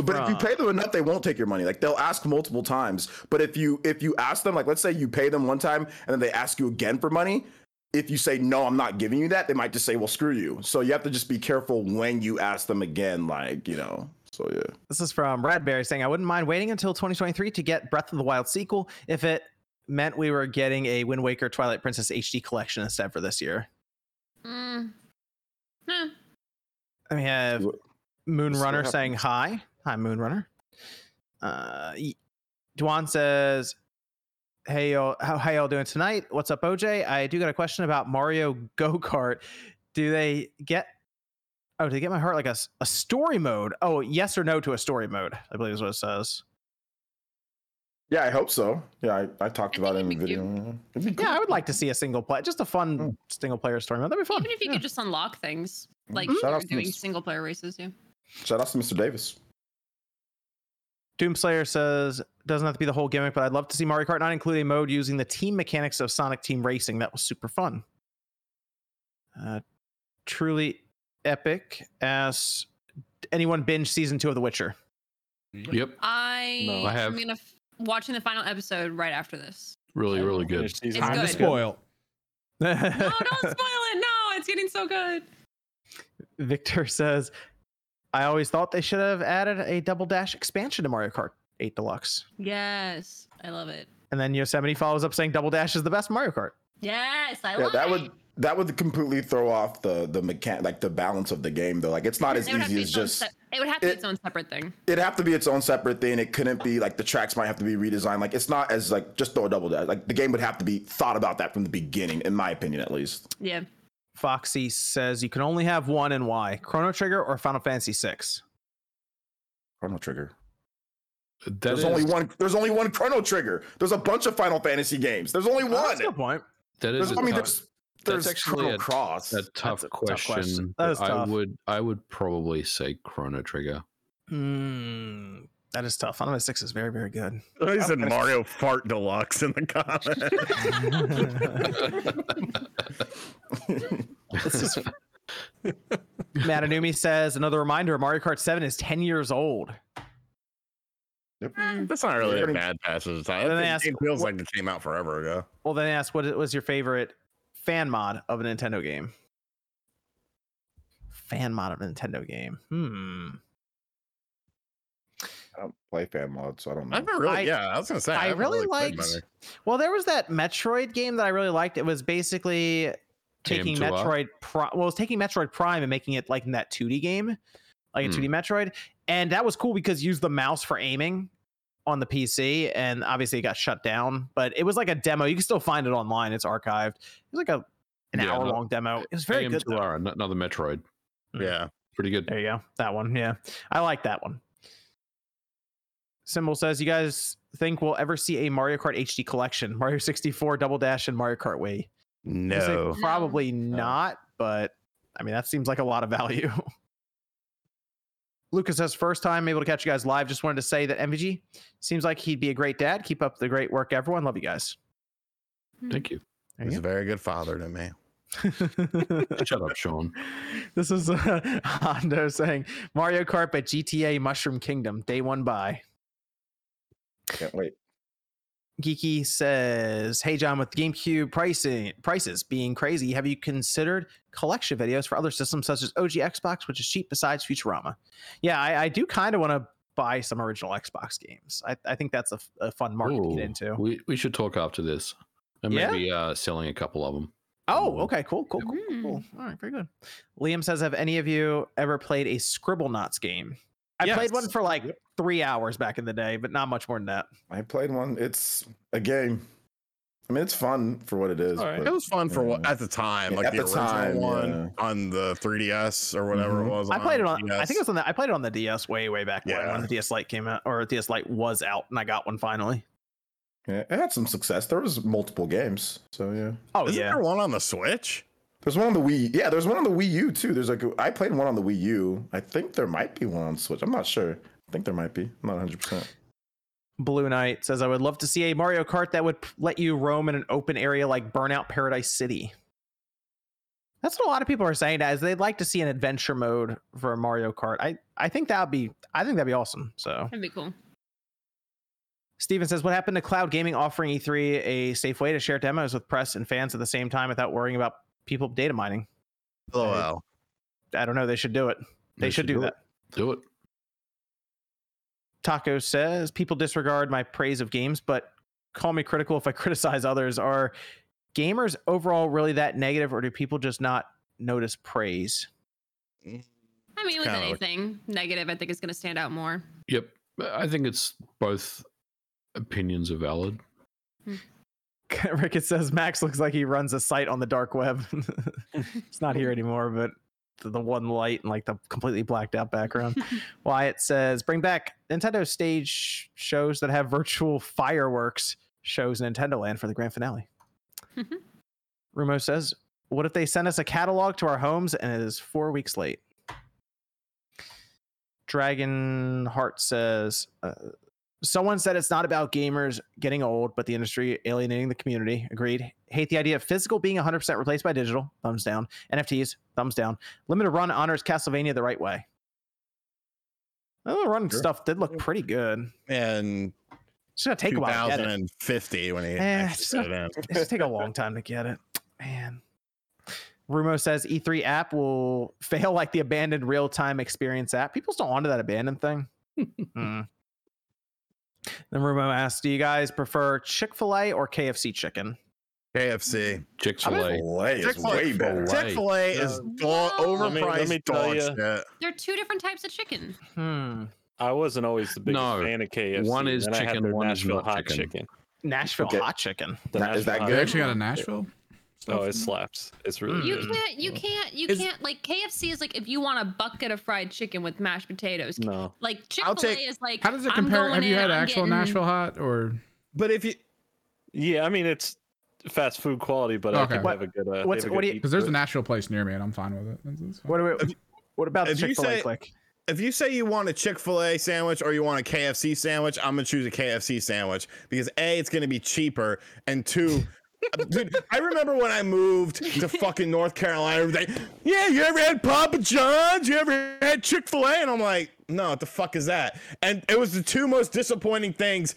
But if you pay them enough, they won't take your money. Like, they'll ask multiple times. But if you ask them, like, let's say you pay them one time and then they ask you again for money, if you say, no, I'm not giving you that, they might just say, well, screw you. So you have to just be careful when you ask them again, like, you know. So, yeah. This is from Bradbury saying, I wouldn't mind waiting until 2023 to get Breath of the Wild sequel if it meant we were getting a Wind Waker Twilight Princess HD collection instead for this year. I mean, Moonrunner saying hi. Hi, Moonrunner. Duan says, hey, y'all, how y'all doing tonight? What's up, OJ? I do got a question about Mario Go-Kart. Do they get my heart like a story mode? Oh, yes or no to a story mode, I believe is what it says. Yeah, I hope so. Yeah, I talked about it in the video. Cool. Yeah, I would like to see a single play, just a fun single player story mode. That'd be fun. Even if you could just unlock things, like doing single player races. Yeah. Shout out to Mr. Davis. Doomslayer says, doesn't have to be the whole gimmick, but I'd love to see Mario Kart 9 include a mode using the team mechanics of Sonic Team Racing. That was super fun. Truly epic. As anyone binge season 2 of The Witcher? Yep. I have. I'm gonna watching the final episode right after this. Really good. It's time good. To spoil. No, don't spoil it. No, it's getting so good. Victor says, I always thought they should have added a double dash expansion to Mario Kart 8 Deluxe. Yes, I love it. And then Yosemite follows up saying double dash is the best Mario Kart. Yes, I love that. That would completely throw off the mechanic, like the balance of the game, though. Like, it's not as easy as just. It would have to be its own separate thing. It'd have to be its own separate thing. It couldn't be like the tracks might have to be redesigned. Like, it's not as like just throw a double dash. Like, the game would have to be thought about that from the beginning, in my opinion, at least. Yeah. Foxy says you can only have one, and why? Chrono Trigger or Final Fantasy VI? Chrono Trigger. There's only one Chrono Trigger. There's a bunch of Final Fantasy games. There's only one. That's a good point. That is. There's actually a tough question. I would probably say Chrono Trigger. That is tough. Final Fantasy VI is very, very good. He said Mario Fart Deluxe in the comments. This is Matanumi says, another reminder, Mario Kart 7 is 10 years old. Yep. That's not really a bad passage of time. It feels like it came out forever ago. Well, then ask, what was your favorite fan mod of a Nintendo game? Fan mod of a Nintendo game. I don't play fan mods, so I don't know. I was gonna say I really liked. Well, there was that Metroid game that I really liked. It was basically taking Metroid Prime and making it like in that 2D game, like a 2D Metroid, and that was cool because you used the mouse for aiming on the PC, and obviously it got shut down. But it was like a demo. You can still find it online. It's archived. It was like an hour long demo. It was very good. Another Metroid. Yeah, pretty good. There you go. That one. Yeah, I like that one. Symbol says, you guys think we'll ever see a Mario Kart HD collection? Mario 64, Double Dash, and Mario Kart Wii? No. Probably not, but I mean, that seems like a lot of value. Lucas says, first time able to catch you guys live. Just wanted to say that MVG seems like he'd be a great dad. Keep up the great work, everyone. Love you guys. Thank you. He's a very good father to me. Shut up, Sean. This is Hondo saying, Mario Kart at GTA Mushroom Kingdom. Day one buy. Can't wait. Geeky says, hey John, with GameCube prices being crazy, have you considered collection videos for other systems such as OG Xbox, which is cheap besides Futurama? Yeah, I do kind of want to buy some original Xbox games. I think that's a fun market to get into. We should talk after this. And maybe selling a couple of them. Oh, okay, cool. All right, very good. Liam says, have any of you ever played a Scribblenauts game? I played one for like 3 hours back in the day, but not much more than that. I played one. It's a game. I mean, it's fun for what it is. Right. But, it was fun for what at the time, like the original one on the 3DS or whatever it was. I played it on. DS. I think it was on the. I played it on the DS way back when the DS Lite came out, or DS Lite was out, and I got one finally. Yeah, it had some success. There was multiple games, so yeah. Oh, isn't there one on the Switch? There's one on the Wii. Yeah, there's one on the Wii U too. There's like I played one on the Wii U. I think there might be one on Switch. I'm not sure. I think there might be. I'm not 100%. Blue Knight says, I would love to see a Mario Kart that would let you roam in an open area like Burnout Paradise City. That's what a lot of people are saying, as they'd like to see an adventure mode for a Mario Kart. I think that'd be awesome. So that'd be cool. Steven says, what happened to cloud gaming offering E3 a safe way to share demos with press and fans at the same time without worrying about people data mining? Oh, wow. I don't know. They should do it. They should do that. Taco says, people disregard my praise of games, but call me critical if I criticize others. Are gamers overall really that negative, or do people just not notice praise? I mean, with anything negative, I think it's going to stand out more. Yep. I think it's both opinions are valid. Rickett says, Max looks like he runs a site on the dark web. It's not here anymore, but the one light and like the completely blacked out background. Wyatt says, bring back Nintendo stage shows that have virtual fireworks shows in Nintendo Land for the grand finale. Rumo says, what if they send us a catalog to our homes and it is 4 weeks late? Dragon Heart says, someone said it's not about gamers getting old, but the industry alienating the community. Agreed. Hate the idea of physical being 100% replaced by digital. Thumbs down. NFTs. Thumbs down. Limited Run honors Castlevania the right way. Limited Run stuff did look pretty good. And it's going to take a while to get it. 2050 when he it's take a long time to get it. Man. Rumo says E3 app will fail like the abandoned real-time experience app. People still onto that abandoned thing. Then Rumo asks, do you guys prefer Chick-fil-A or KFC chicken? KFC. Chick-fil-A. Chick-fil-A is overpriced dog shit. There are two different types of chicken. I wasn't always the biggest fan of KFC. One is chicken, one is not chicken. Nashville hot chicken. Is that good? They actually got a Nashville? Oh, it slaps. It's really good. You can't like KFC is like if you want a bucket of fried chicken with mashed potatoes. No. Like Chick-fil-A is like, how does it compare? Have you had actual Nashville hot or? But if you, yeah, I mean it's fast food quality, but I think they have a good. Because there's a Nashville place near me, and I'm fine with it. That's fine. What about the Chick-fil-A click? If you say you want a Chick-fil-A sandwich or you want a KFC sandwich, I'm gonna choose a KFC sandwich because A, it's gonna be cheaper, and two. Dude, I remember when I moved to fucking North Carolina. Like, yeah, you ever had Papa John's? You ever had Chick-fil-A? And I'm like, no, what the fuck is that? And it was the two most disappointing things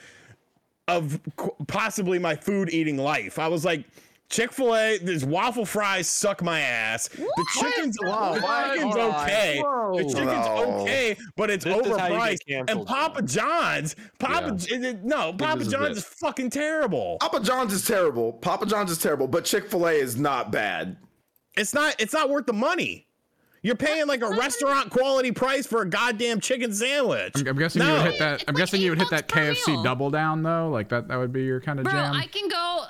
of possibly my food eating life. I was like, Chick-fil-A, these waffle fries suck my ass. The chicken's, okay. The chicken's okay, but it's overpriced. And Papa John's, Papa John's is fucking terrible. Papa John's is terrible, but Chick-fil-A is not bad. It's not worth the money. You're paying like a restaurant quality price for a goddamn chicken sandwich. I'm guessing you would hit that. I'm guessing you would hit that KFC double down though. Like that would be your kind of jam.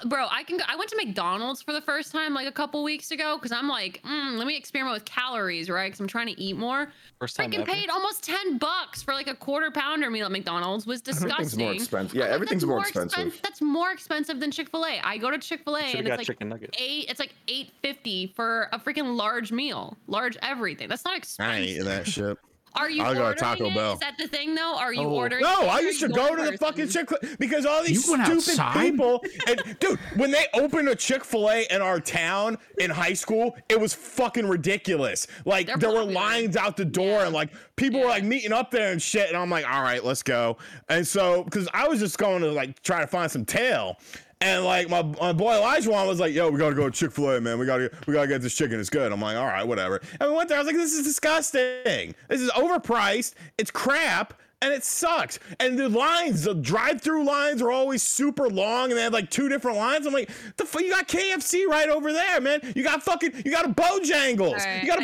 Bro, I can go. I went to McDonald's for the first time like a couple weeks ago because I'm like, let me experiment with calories, right? Because I'm trying to eat more. Freaking paid almost $10 for like a quarter pounder meal at McDonald's. Was disgusting. Everything's more expensive. Yeah, everything's more expensive. That's more expensive than Chick-fil-A. I go to Chick-fil-A and it's like $8.50 for a freaking large meal, large everything. That's not expensive. I ain't eating that shit. Are you ordering Taco Bell? Is that the thing though? Are you ordering? No, I used to go to the fucking Chick-fil-A because all these stupid people. And dude, when they opened a Chick-fil-A in our town in high school, it was fucking ridiculous. Like there were lines out the door, and like people were like meeting up there and shit. And I'm like, all right, let's go. And so, because I was just going to like try to find some tail. And like my boy Elijah was like, "Yo, we gotta go to Chick-fil-A, man. We gotta get this chicken. It's good." I'm like, "All right, whatever." And we went there. I was like, "This is disgusting. This is overpriced. It's crap." and it sucked. And the lines, the drive-through lines are always super long, and they had like two different lines. I'm like, the fuck, you got KFC right over there, man. You got a Bojangles. Right, you got a Bojangles. You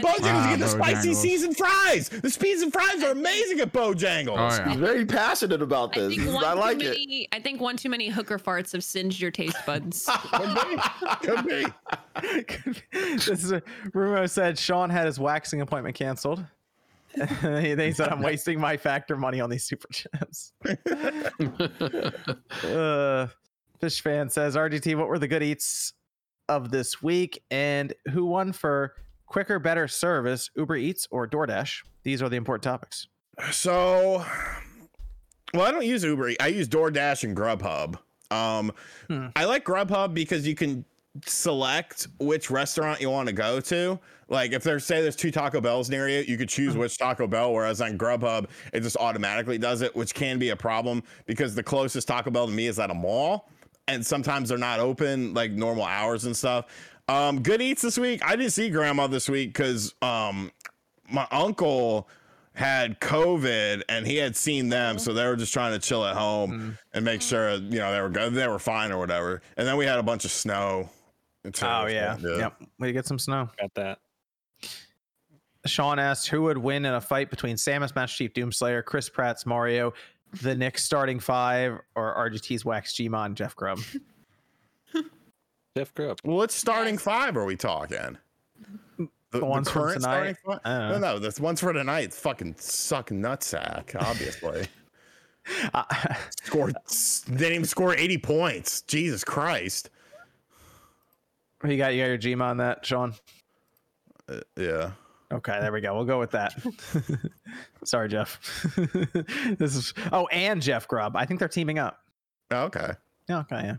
get the spicy seasoned fries. The seasoned fries are amazing at Bojangles. Oh, yeah. He's very passionate about this. I like it. I think one too many hooker farts have singed your taste buds. Could be. This is a rumor said Sean had his waxing appointment canceled. They said I'm wasting my factor money on these super chips. Fish fan says, RGT, what were the good eats of this week and who won for quicker, better service, Uber Eats or DoorDash? These are the important topics. So, well, I don't use Uber Eats. I use DoorDash and Grubhub. I like Grubhub because you can select which restaurant you want to go to. Like if there's two Taco Bells near you, you could choose which Taco Bell, whereas on Grubhub it just automatically does it, which can be a problem because the closest Taco Bell to me is at a mall and sometimes they're not open like normal hours and stuff. Good eats this week, I didn't see grandma this week because my uncle had COVID and he had seen them, so they were just trying to chill at home and make sure, you know, they were fine or whatever. And then we had a bunch of snow. Oh yeah, yep. We get some snow. Got that. Sean asked, who would win in a fight between Samus, Master Chief, Doomslayer, Chris Pratt's Mario, the Knicks starting five, or RGT's Wax Gmon, Jeff Grubb? Jeff Grubb. What starting five are we talking? The ones for tonight? No, this one's for tonight. Fucking suck nutsack, obviously. They didn't score 80 points. Jesus Christ. You got your Gmon on that, Sean? Yeah. Okay, there we go. We'll go with that. Sorry, Jeff. And Jeff Grubb. I think they're teaming up. Oh, okay. Okay, yeah.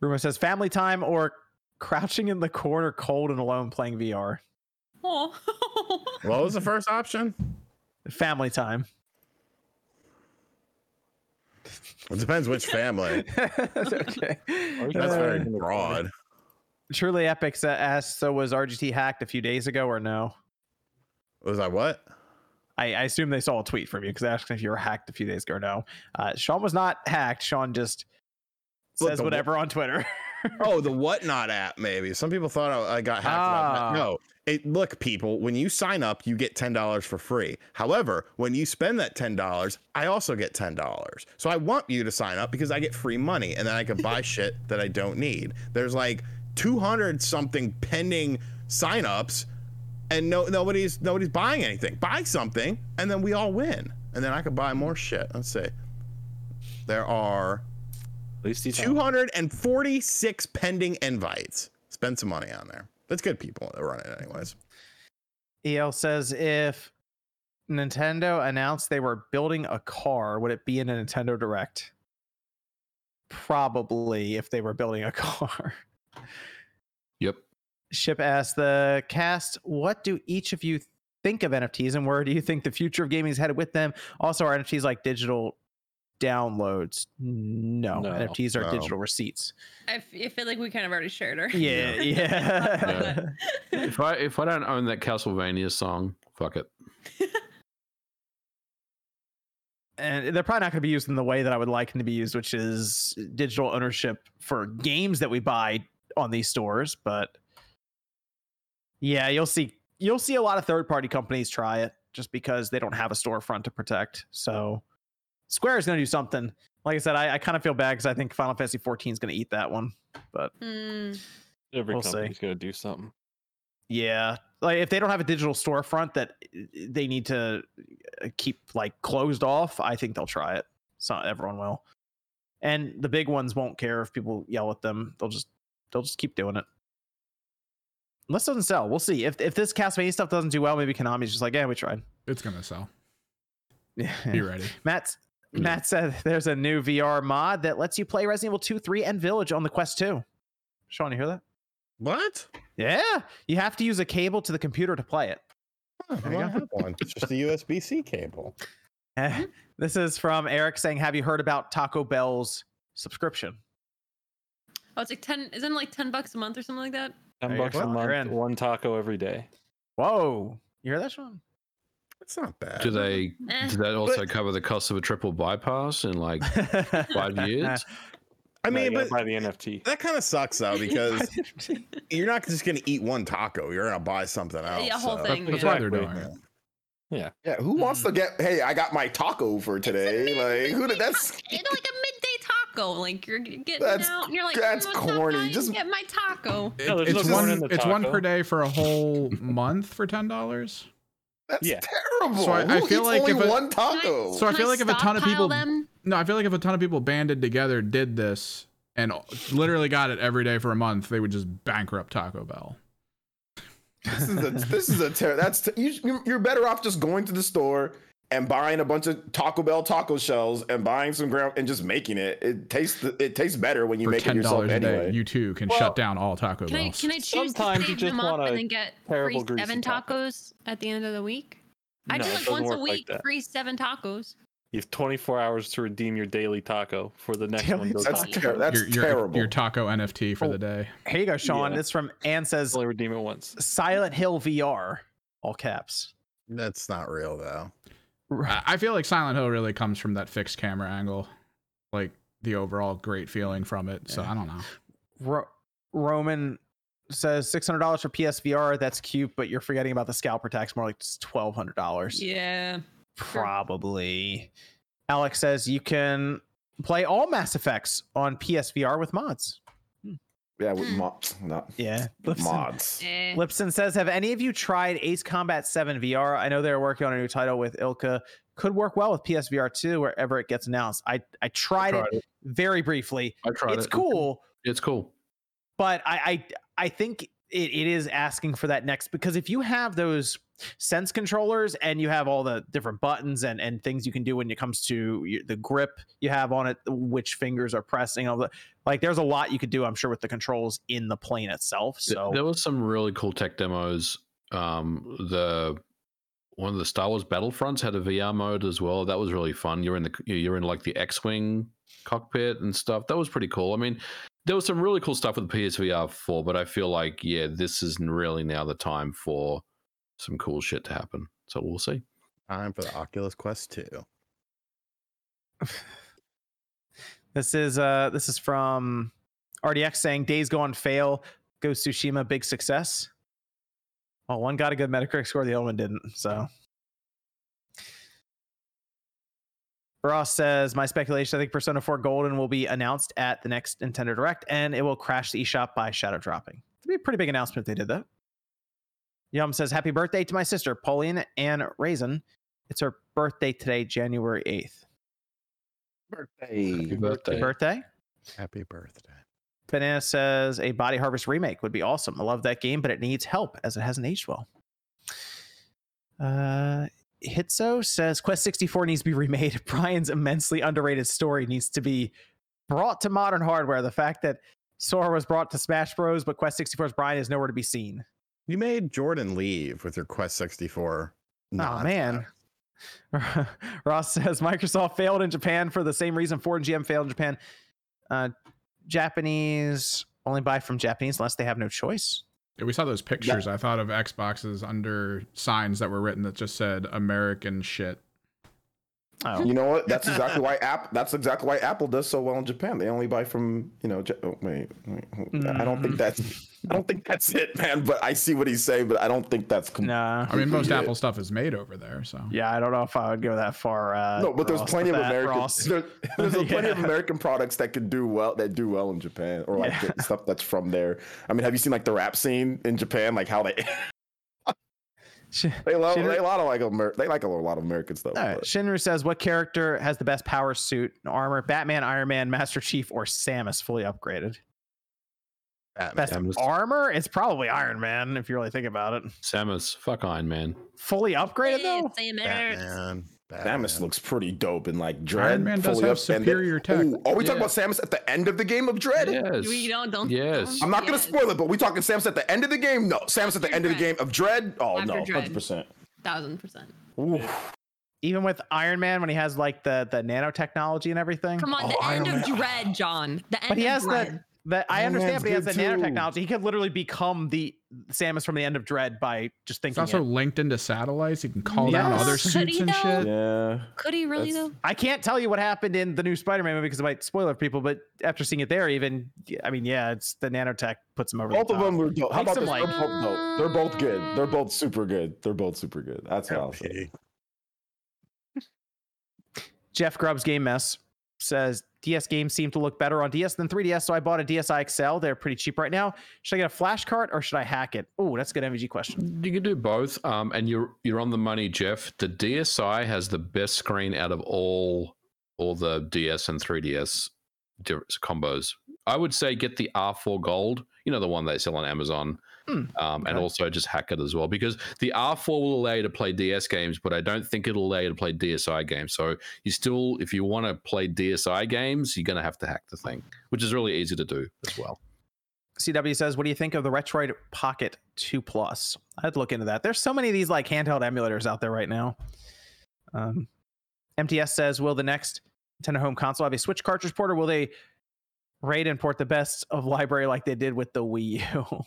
Rumor says family time or crouching in the corner, cold and alone, playing VR. Oh. What was the first option? Family time. It depends which family. Okay. That's very broad. Truly Epic asked, so was RGT hacked a few days ago or no? Was I what? I assume they saw a tweet from you because I asked if you were hacked a few days ago or no. Sean was not hacked. Sean just says whatever on Twitter. Oh, the Whatnot app, maybe. Some people thought I got hacked. No. Look, people, when you sign up, you get $10 for free. However, when you spend that $10, I also get $10. So I want you to sign up because I get free money and then I can buy shit that I don't need. There's like 200-something pending signups and nobody's buying anything. Buy something and then we all win. And then I can buy more shit. Let's see. There are 246 pending invites. Spend some money on there. That's good people that run it anyways. EL says, if Nintendo announced they were building a car, would it be in a Nintendo Direct? Probably, if they were building a car. Yep. Ship asked the cast, what do each of you think of NFTs and where do you think the future of gaming is headed with them? Also, are NFTs like digital downloads? No. NFTs are digital receipts. I feel like we kind of already shared her. Yeah. If I don't own that Castlevania song, fuck it. And they're probably not going to be used in the way that I would like them to be used, which is digital ownership for games that we buy on these stores. But yeah, you'll see a lot of third-party companies try it just because they don't have a storefront to protect. So Square is going to do something. Like I said, I kind of feel bad because I think Final Fantasy 14 is going to eat that one. But every company's going to do something. Yeah. Like if they don't have a digital storefront that they need to keep like closed off, I think they'll try it. So everyone will. And the big ones won't care if people yell at them. They'll just keep doing it. Unless it doesn't sell. We'll see. If this Castlevania stuff doesn't do well, maybe Konami's just like, yeah, we tried. It's going to sell. Yeah. Be ready. Matt said there's a new VR mod that lets you play Resident Evil 2, 3, and Village on the Quest 2. Sean, you hear that? What? Yeah. You have to use a cable to the computer to play it. Oh, I don't have one. It's just a USB-C cable. This is from Eric saying, have you heard about Taco Bell's subscription? Oh, it's like 10. Isn't it like $10 a month or something like that? $10 a month, one taco every day. Whoa. You hear that, Sean? That's not bad. Do they? Do that also cover the cost of a triple bypass in like 5 years? I mean, no, but the NFT. That kind of sucks though, because you're not just going to eat one taco. You're going to buy something else. Yeah, whole thing. That's why they're doing it. Yeah. Yeah. Who wants to get? Hey, I got my taco for today. Like, who did that's? It's like a midday taco. Like you're getting that's, out. And you're like, that's corny. Just get my taco. No, it's no one. It's taco. One per day for a whole month for $10. That's terrible. So I feel like only one taco. So I feel like if a ton of people. Them? No, I feel like if a ton of people banded together, did this, and literally got it every day for a month, they would just bankrupt Taco Bell. This is a terror. You're better off just going to the store and buying a bunch of Taco Bell taco shells and buying some ground and just making it. It tastes better when you for make $10 it yourself a anyway. Day, you too can shut down all Taco Bells. Can I choose sometimes to save them up and then get free 7 tacos at the end of the week? No, I just like once a week like free 7 tacos. You have 24 hours to redeem your daily taco for the next one. That's terrible. Your taco NFT for the day. Here you go, Sean. Yeah. It's from Ann says only redeem it once. Silent Hill VR, all caps. That's not real though. I feel like Silent Hill really comes from that fixed camera angle, like the overall great feeling from it. So I don't know. Roman says $600 for PSVR. That's cute, but you're forgetting about the scalper tax. More like $1,200. Yeah. Probably. Alex says you can play all Mass Effects on PSVR with mods. Yeah, with mods. Not mods. Lipson says, have any of you tried Ace Combat 7 VR? I know they're working on a new title with Ilka. Could work well with PSVR 2 wherever it gets announced. I tried it very briefly. It's cool. It's cool. But I think it is asking for that next, because if you have those sense controllers and you have all the different buttons and things you can do when it comes to the grip you have on it, which fingers are pressing, all the, like there's a lot you could do, I'm sure, with the controls in the plane itself. So there was some really cool tech demos. One of the Star Wars Battlefronts had a VR mode as well. That was really fun. You're in like the X-Wing cockpit and stuff. That was pretty cool. I mean, there was some really cool stuff with the PSVR 4, but I feel like, this is really now the time for some cool shit to happen. So we'll see. Time for the Oculus Quest 2. This is from RDX saying, Days Gone fail, Ghost Tsushima big success. Well, one got a good Metacritic score, the other one didn't, so... Ross says, my speculation, I think Persona 4 Golden will be announced at the next Nintendo Direct, and it will crash the eShop by shadow dropping. It'd be a pretty big announcement if they did that. Yum says, happy birthday to my sister, Pauline Ann Raisin. It's her birthday today, January 8th. Happy birthday. Happy birthday. Banana says, a Body Harvest remake would be awesome. I love that game, but it needs help as it hasn't aged well. Hitso says Quest 64 needs to be remade. Brian's immensely underrated story needs to be brought to modern hardware. The fact that Sora was brought to Smash Bros, but Quest 64's Brian is nowhere to be seen. You made Jordan leave with your Quest 64. Oh man. Ross says Microsoft failed in Japan for the same reason Ford and GM failed in Japan. Japanese only buy from Japanese unless they have no choice. We saw those pictures. Yeah. I thought of Xboxes under signs that were written that just said American shit. Oh. You know what? That's exactly why Apple does so well in Japan. They only buy from, I don't think that's it, man. But I see what he's saying, but I don't think that's nah. I mean, most Apple stuff is made over there, so. Yeah, I don't know if I would go that far. No, but Ross, there's plenty of American. There's plenty of American products that could do well in Japan, or like the stuff that's from there. I mean, have you seen like the rap scene in Japan, like how they? They like a lot of American stuff. Right. Shinru says, what character has the best power suit and armor? Batman, Iron Man, Master Chief, or Samus fully upgraded? Best armor? It's probably Iron Man, if you really think about it. Samus, fuck Iron Man. Fully upgraded though? Batman. Samus looks pretty dope in like Dread. Iron Man does have superior tech. Ooh, are we talking about Samus at the end of the game of Dread? Yes. I'm not going to spoil it, but we talking Samus at the end of the game? No, Samus at the end of the game of Dread? Oh, after no, 100%. 1,000%. Ooh. Even with Iron Man, when he has like the nanotechnology and everything. Come on, the end of Dread, John. The end of Dread. That I understand, but he has that nanotechnology. He could literally become the Samus from the end of Dread by just thinking. It's also linked into satellites. He can call down other suits and shit. Yeah. Could he really though? I can't tell you what happened in the new Spider-Man movie because it might spoil it for people. But after seeing it there, even it's the nanotech puts him over. Both of them were dope. How about this? They're both good. They're both super good. That's how I'll say. Jeff Grubb's Game Mess says DS games seem to look better on DS than 3DS, so I bought a DSi XL. They're pretty cheap right now. Should I get a flash cart or should I hack it? Oh, that's a good MVG question. You can do both, and you're on the money, Jeff. The DSi has the best screen out of all the DS and 3DS combos. I would say get the R4 Gold, the one they sell on Amazon, and also just hack it as well, because the R4 will allow you to play DS games, but I don't think it'll allow you to play DSi games. So you still, if you want to play DSi games, you're going to have to hack the thing, which is really easy to do as well. CW says, what do you think of the Retroid Pocket 2 Plus? I'd look into that. There's so many of these like handheld emulators out there right now. MTS says, will the next Nintendo home console have a Switch cartridge port, or will they raid and port the best of library like they did with the Wii U?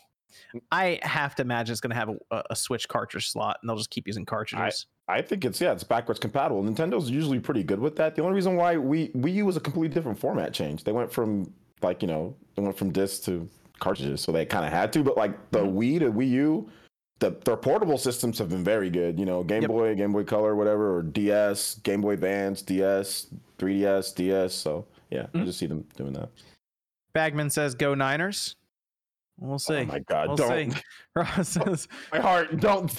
I have to imagine it's going to have a Switch cartridge slot, and they'll just keep using cartridges. I think it's backwards compatible. Nintendo's usually pretty good with that. The only reason why Wii U was a completely different format change. They went from disc to cartridges, so they kind of had to. But like the Wii to Wii U, their portable systems have been very good. Game Boy, Game Boy Color, whatever, or DS, Game Boy Advance, DS, 3DS, DS. So yeah, I just see them doing that. Bagman says, "Go Niners." We'll see. Oh my God! Don't. Ross says, "My heart, don't."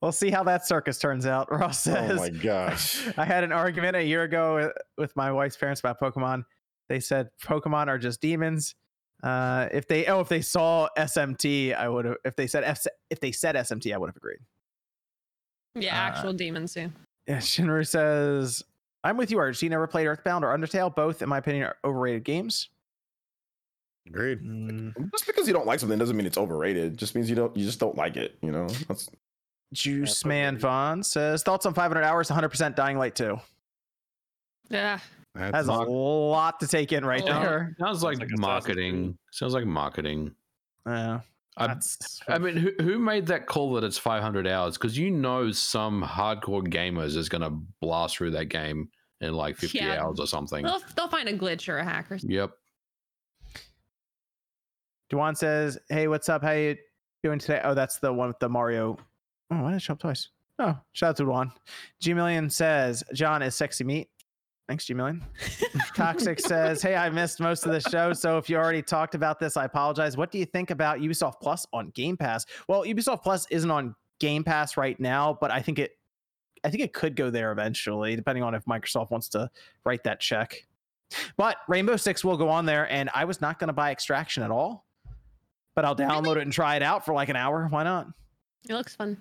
We'll see how that circus turns out. Ross says, "Oh my gosh!" I had an argument a year ago with my wife's parents about Pokemon. They said Pokemon are just demons. If they saw SMT, I would have. If they said SMT, I would have agreed. Yeah, actual demons too. Yeah, Shinru says, "I'm with you, RG. Never played Earthbound or Undertale. Both, in my opinion, are overrated games." Agreed. Just because you don't like something doesn't mean it's overrated. It just means you just don't like it, That's... Juice Man Vaughn says, thoughts on 500 hours, 100% Dying Light 2. Yeah. That's a lot to take in right there. Sounds like marketing. Yeah. I mean, who made that call that it's 500 hours? Because some hardcore gamers is going to blast through that game in like 50 hours or something. They'll find a glitch or a hack or something. Yep. Duan says, hey, what's up? How you doing today? Oh, that's the one with the Mario. Oh, why did it show up twice? Oh, shout out to Duan. G-Million says, John is sexy meat. Thanks, G-Million. Toxic says, hey, I missed most of the show, so if you already talked about this, I apologize. What do you think about Ubisoft Plus on Game Pass? Well, Ubisoft Plus isn't on Game Pass right now, but I think it could go there eventually, depending on if Microsoft wants to write that check. But Rainbow Six will go on there, and I was not going to buy Extraction at all. But I'll download it and try it out for like an hour. Why not? It looks fun.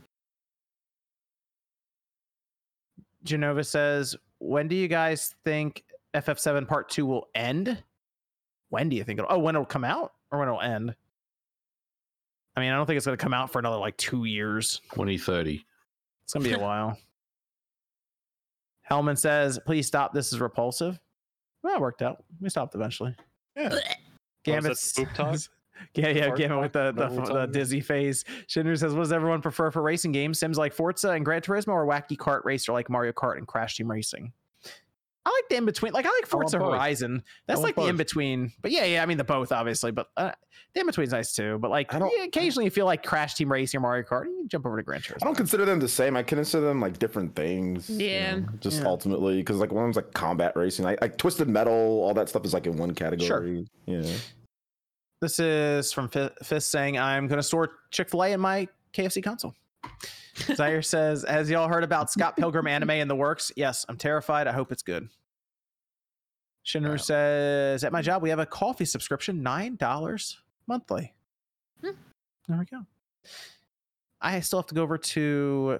Genova says, when do you guys think FF7 Part 2 will end? When do you think when it'll come out or when it'll end? I mean, I don't think it's going to come out for another like 2 years. 2030. It's going to be a while. Hellman says, please stop. This is repulsive. Well, it worked out. We stopped eventually. Yeah. Gambit says... Yeah, Gavin with the dizzy face. Shinru says, what does everyone prefer for racing games? Sims like Forza and Gran Turismo, or wacky kart racer like Mario Kart and Crash Team Racing? I like the in-between. Like, I like Forza Horizon. That's like the in-between. But yeah, I mean, the both, obviously. But the in-between's nice, too. But, like, occasionally you feel like Crash Team Racing or Mario Kart, and you jump over to Gran Turismo. I don't consider them the same. I consider them, like, different things. Yeah. Ultimately. Because, like, one of them's, like, combat racing. Like, Twisted Metal, all that stuff is, like, in one category. Sure. Yeah. This is from Fist saying, I'm going to store Chick-fil-A in my KFC console. Zaire says, has y'all heard about Scott Pilgrim anime in the works? Yes, I'm terrified. I hope it's good. Shinru says, at my job, we have a coffee subscription, $9 monthly. There we go. I still have to go over to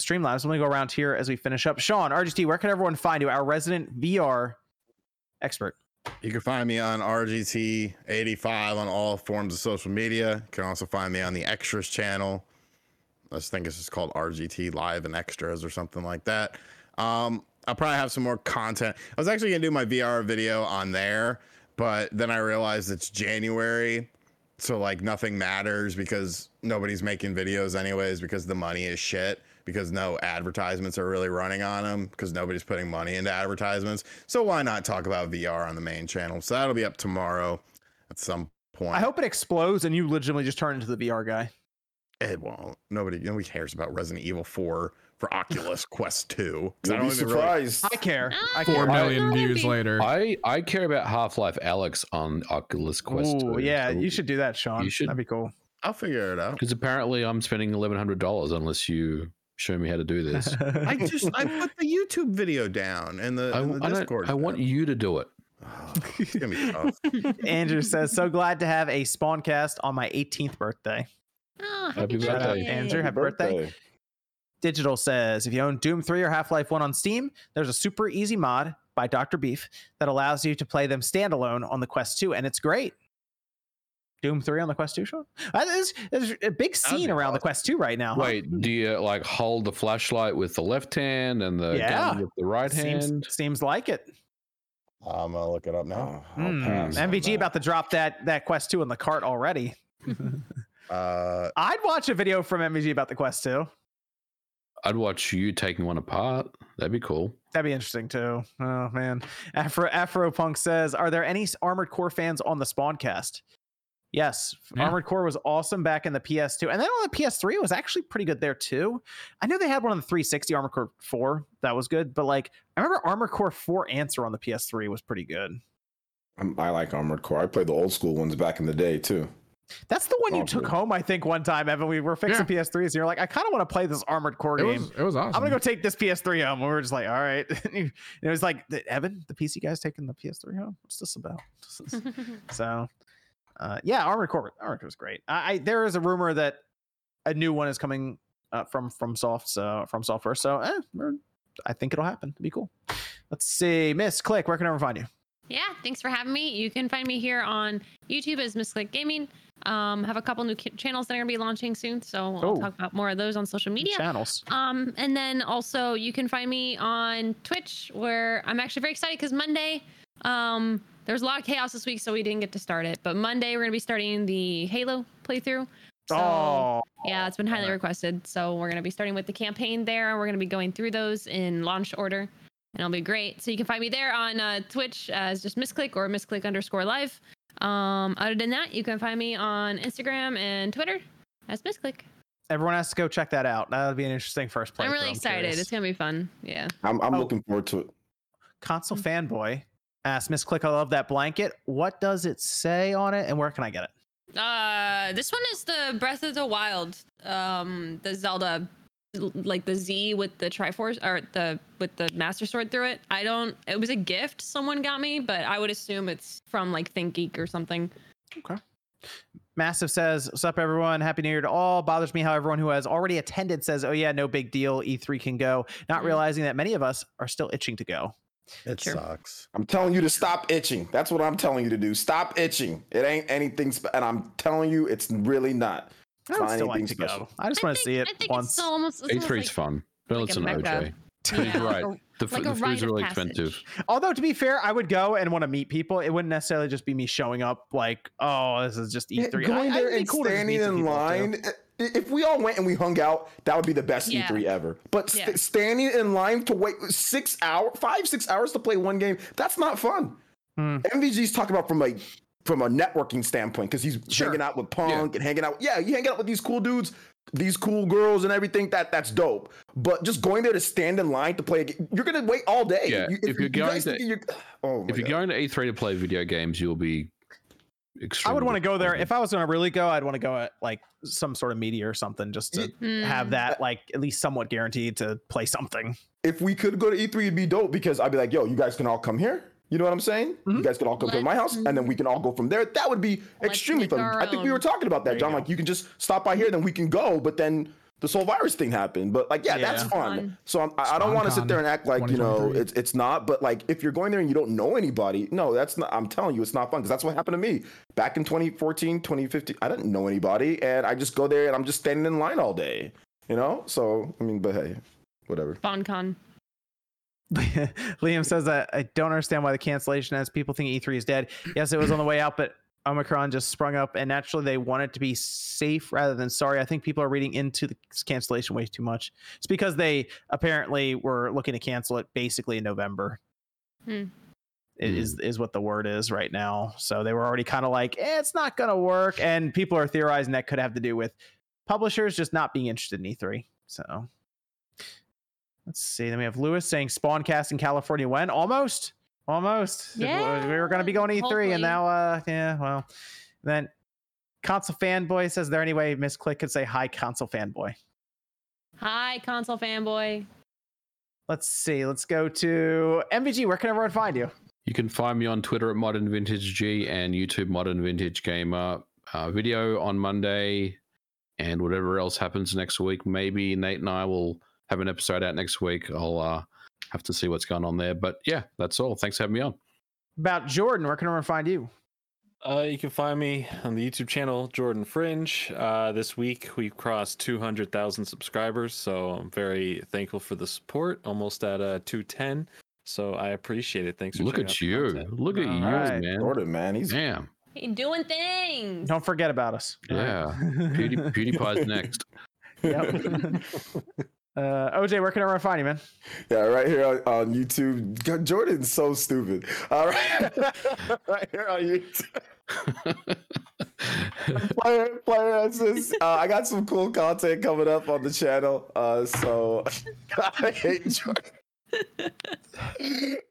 Streamlabs. I'm going to go around here as we finish up. Sean, RGT, where can everyone find you? Our resident VR expert. You can find me on RGT85 on all forms of social media. You can also find me on the Extras channel. I think it's just called RGT Live and Extras or something like that. I'll probably have some more content. I was actually going to do my VR video on there, But then I realized it's January, so like nothing matters because nobody's making videos anyways, because the money is shit, because no advertisements are really running on them, because nobody's putting money into advertisements. So why not talk about VR on the main channel? So that'll be up tomorrow at some point. I hope it explodes and you legitimately just turn into the VR guy. It won't. Nobody cares about Resident Evil 4 for Oculus Quest 2. You'll be surprised. Really... I care. 4 million views later. I care about Half-Life Alyx on Oculus Quest 2. Yeah, so you should do that, Sean. You should. That'd be cool. I'll figure it out. Because apparently I'm spending $1,100 unless you show me how to do this. I put the YouTube video down and the Discord. I want you to do it. Oh, it's gonna be tough. Andrew says, so glad to have a Spawncast on my 18th birthday. Oh, happy birthday, Andrew. Happy birthday. Digital says, if you own Doom 3 or Half-Life 1 on Steam, there's a super easy mod by Dr. Beef that allows you to play them standalone on the Quest 2, and it's great. Doom 3 on the Quest 2, Sean? There's a big scene around the Quest 2 right now. Wait, do you like hold the flashlight with the left hand and the gun with the right hand? Seems like it. I'm going to look it up now. MVG about to drop that Quest 2 in the cart already. I'd watch a video from MVG about the Quest 2. I'd watch you taking one apart. That'd be cool. That'd be interesting too. Oh man. Afropunk says, are there any Armored Core fans on the Spawncast? Yes. Yeah. Armored Core was awesome back in the PS2. And then on the PS3 it was actually pretty good there too. I know they had one on the 360, Armored Core 4. That was good. But like, I remember Armored Core 4 Answer on the PS3 was pretty good. I like Armored Core. I played the old school ones back in the day too. That's the one you took home, I think, one time, Evan. We were fixing PS3s, and you're like, I kind of want to play this Armored Core game. It was awesome. I'm going to go take this PS3 home. And we were just like, all right. And it was like, Evan, the PC guy's taking the PS3 home? What's this about? So, yeah, Armored Core was great. There is a rumor that a new one is coming from Software. So, I think it'll happen. It'll be cool. Let's see. Miss Click, where can everyone find you? Yeah, thanks for having me. You can find me here on YouTube as Miss Click Gaming. Have a couple new channels that are gonna be launching soon, so I'll talk about more of those on social media channels. And then also you can find me on Twitch, where I'm actually very excited because Monday, there's a lot of chaos this week, so we didn't get to start it. But Monday we're gonna be starting the Halo playthrough. So, yeah, it's been highly requested. So we're gonna be starting with the campaign there, and we're gonna be going through those in launch order, and it'll be great. So you can find me there on Twitch as just MissClick or MissClick_live. Other than that, you can find me on Instagram and Twitter as MissClick. Everyone has to go check that out. That'll be an interesting first play. I'm really excited. Curious. It's gonna be fun. Yeah, I'm looking forward to it. Console fanboy asked MissClick, I love that blanket. What does it say on it, and where can I get it? This one is the Breath of the Wild, the Zelda, like the Z with the Triforce or with the Master Sword through it. It was a gift someone got me, but I would assume it's from like ThinkGeek or something. Okay. Massive says, what's up everyone? Happy New Year to all. Bothers me how everyone who has already attended says, oh yeah, no big deal, E3 can go. Not realizing that many of us are still itching to go. It sucks. I'm telling you to stop itching. That's what I'm telling you to do. Stop itching. It ain't anything. And I'm telling you, it's really not. I would still like to go. I just want to see it once. E3 is fun, but it's an OJ. Yeah. Right. The food's really expensive. Although, to be fair, I would go and want to meet people. It wouldn't necessarily just be me showing up like, oh, this is just E3. Going there and standing in line. If we all went and we hung out, that would be the best E3 ever. But standing in line to wait 5-6 hours to play one game, that's not fun. MVG's talking about from a networking standpoint, because he's hanging out with Punk and hanging out. Yeah, you hang out with these cool dudes, these cool girls and everything. That's dope. But just going there to stand in line to play a game, you're going to wait all day. Yeah, if you're going to E3 to play video games, you'll be extremely... I would want to go there. If I was going to really go, I'd want to go at like some sort of media or something just to have that like at least somewhat guaranteed to play something. If we could go to E3, it'd be dope, because I'd be like, yo, you guys can all come here. You know what I'm saying? Mm-hmm. You guys could all come to my house, and then we can all go from there. That would be extremely fun. I think we were talking about that, John. Like, you can just stop by here, then we can go. But then the Soul Virus thing happened. But like, that's fun. So I don't want to sit there and act like, you know, it's not. But like, if you're going there and you don't know anybody, no, that's not. I'm telling you, it's not fun, because that's what happened to me back in 2014, 2015. I didn't know anybody, and I just go there and I'm just standing in line all day. You know? So I mean, but hey, whatever. FonCon. Liam says, I don't understand why the cancellation has people think E3 is dead. Yes, it was on the way out, but Omicron just sprung up, and naturally they want it to be safe rather than sorry. I think people are reading into the cancellation way too much. It's because they apparently were looking to cancel it basically in November. Is what the word is right now. So they were already kind of like, it's not going to work. And people are theorizing that could have to do with publishers just not being interested in E3. So let's see. Then we have Lewis saying Spawncast in California. When? Almost. Yeah, we were going to be going to E3 hopefully. And now, then Console Fanboy says, there any way Miss Click could say hi, Console Fanboy? Hi, Console Fanboy. Let's see. Let's go to MVG. Where can everyone find you? You can find me on Twitter at Modern Vintage G and YouTube Modern Vintage Gamer. Video on Monday, and whatever else happens next week. Maybe Nate and I will have an episode out next week. I'll have to see what's going on there. But yeah, that's all. Thanks for having me on. About Jordan, where can everyone find you? You can find me on the YouTube channel Jordan Fringe. This week we crossed 200,000 subscribers, so I'm very thankful for the support. Almost at 210. So I appreciate it. Thanks for checking out the content. Look at you, right, man. Jordan, man, he's doing things. Don't forget about us. Yeah, PewDiePie's next. Yep. OJ, where can everyone find you, man? Yeah, right here on YouTube. God, Jordan's so stupid. All right, right here on YouTube. Player Answers. I got some cool content coming up on the channel. So I hate Jordan.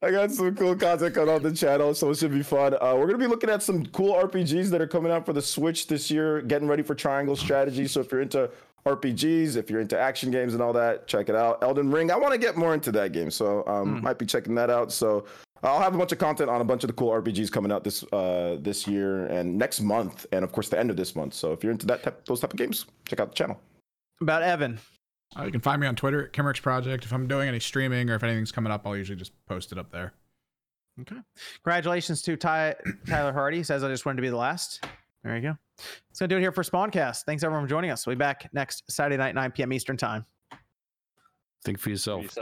I got some cool content coming on the channel, so it should be fun. We're gonna be looking at some cool RPGs that are coming out for the Switch this year, getting ready for Triangle Strategy. So if you're into RPGs, if you're into action games and all that, check it out. Elden Ring, I want to get more into that game, so might be checking that out. So I'll have a bunch of content on a bunch of the cool RPGs coming out this year and next month, and of course the end of this month. So if you're into those type of games, check out the channel. About Evan. You can find me on Twitter at Kimmerich Project. If I'm doing any streaming or if anything's coming up, I'll usually just post it up there. Okay. Congratulations to Tyler Hardy. He says, I just wanted to be the last. There you go. That's going to do it here for Spawncast. Thanks, everyone, for joining us. We'll be back next Saturday night, 9 p.m. Eastern time. Think for yourself.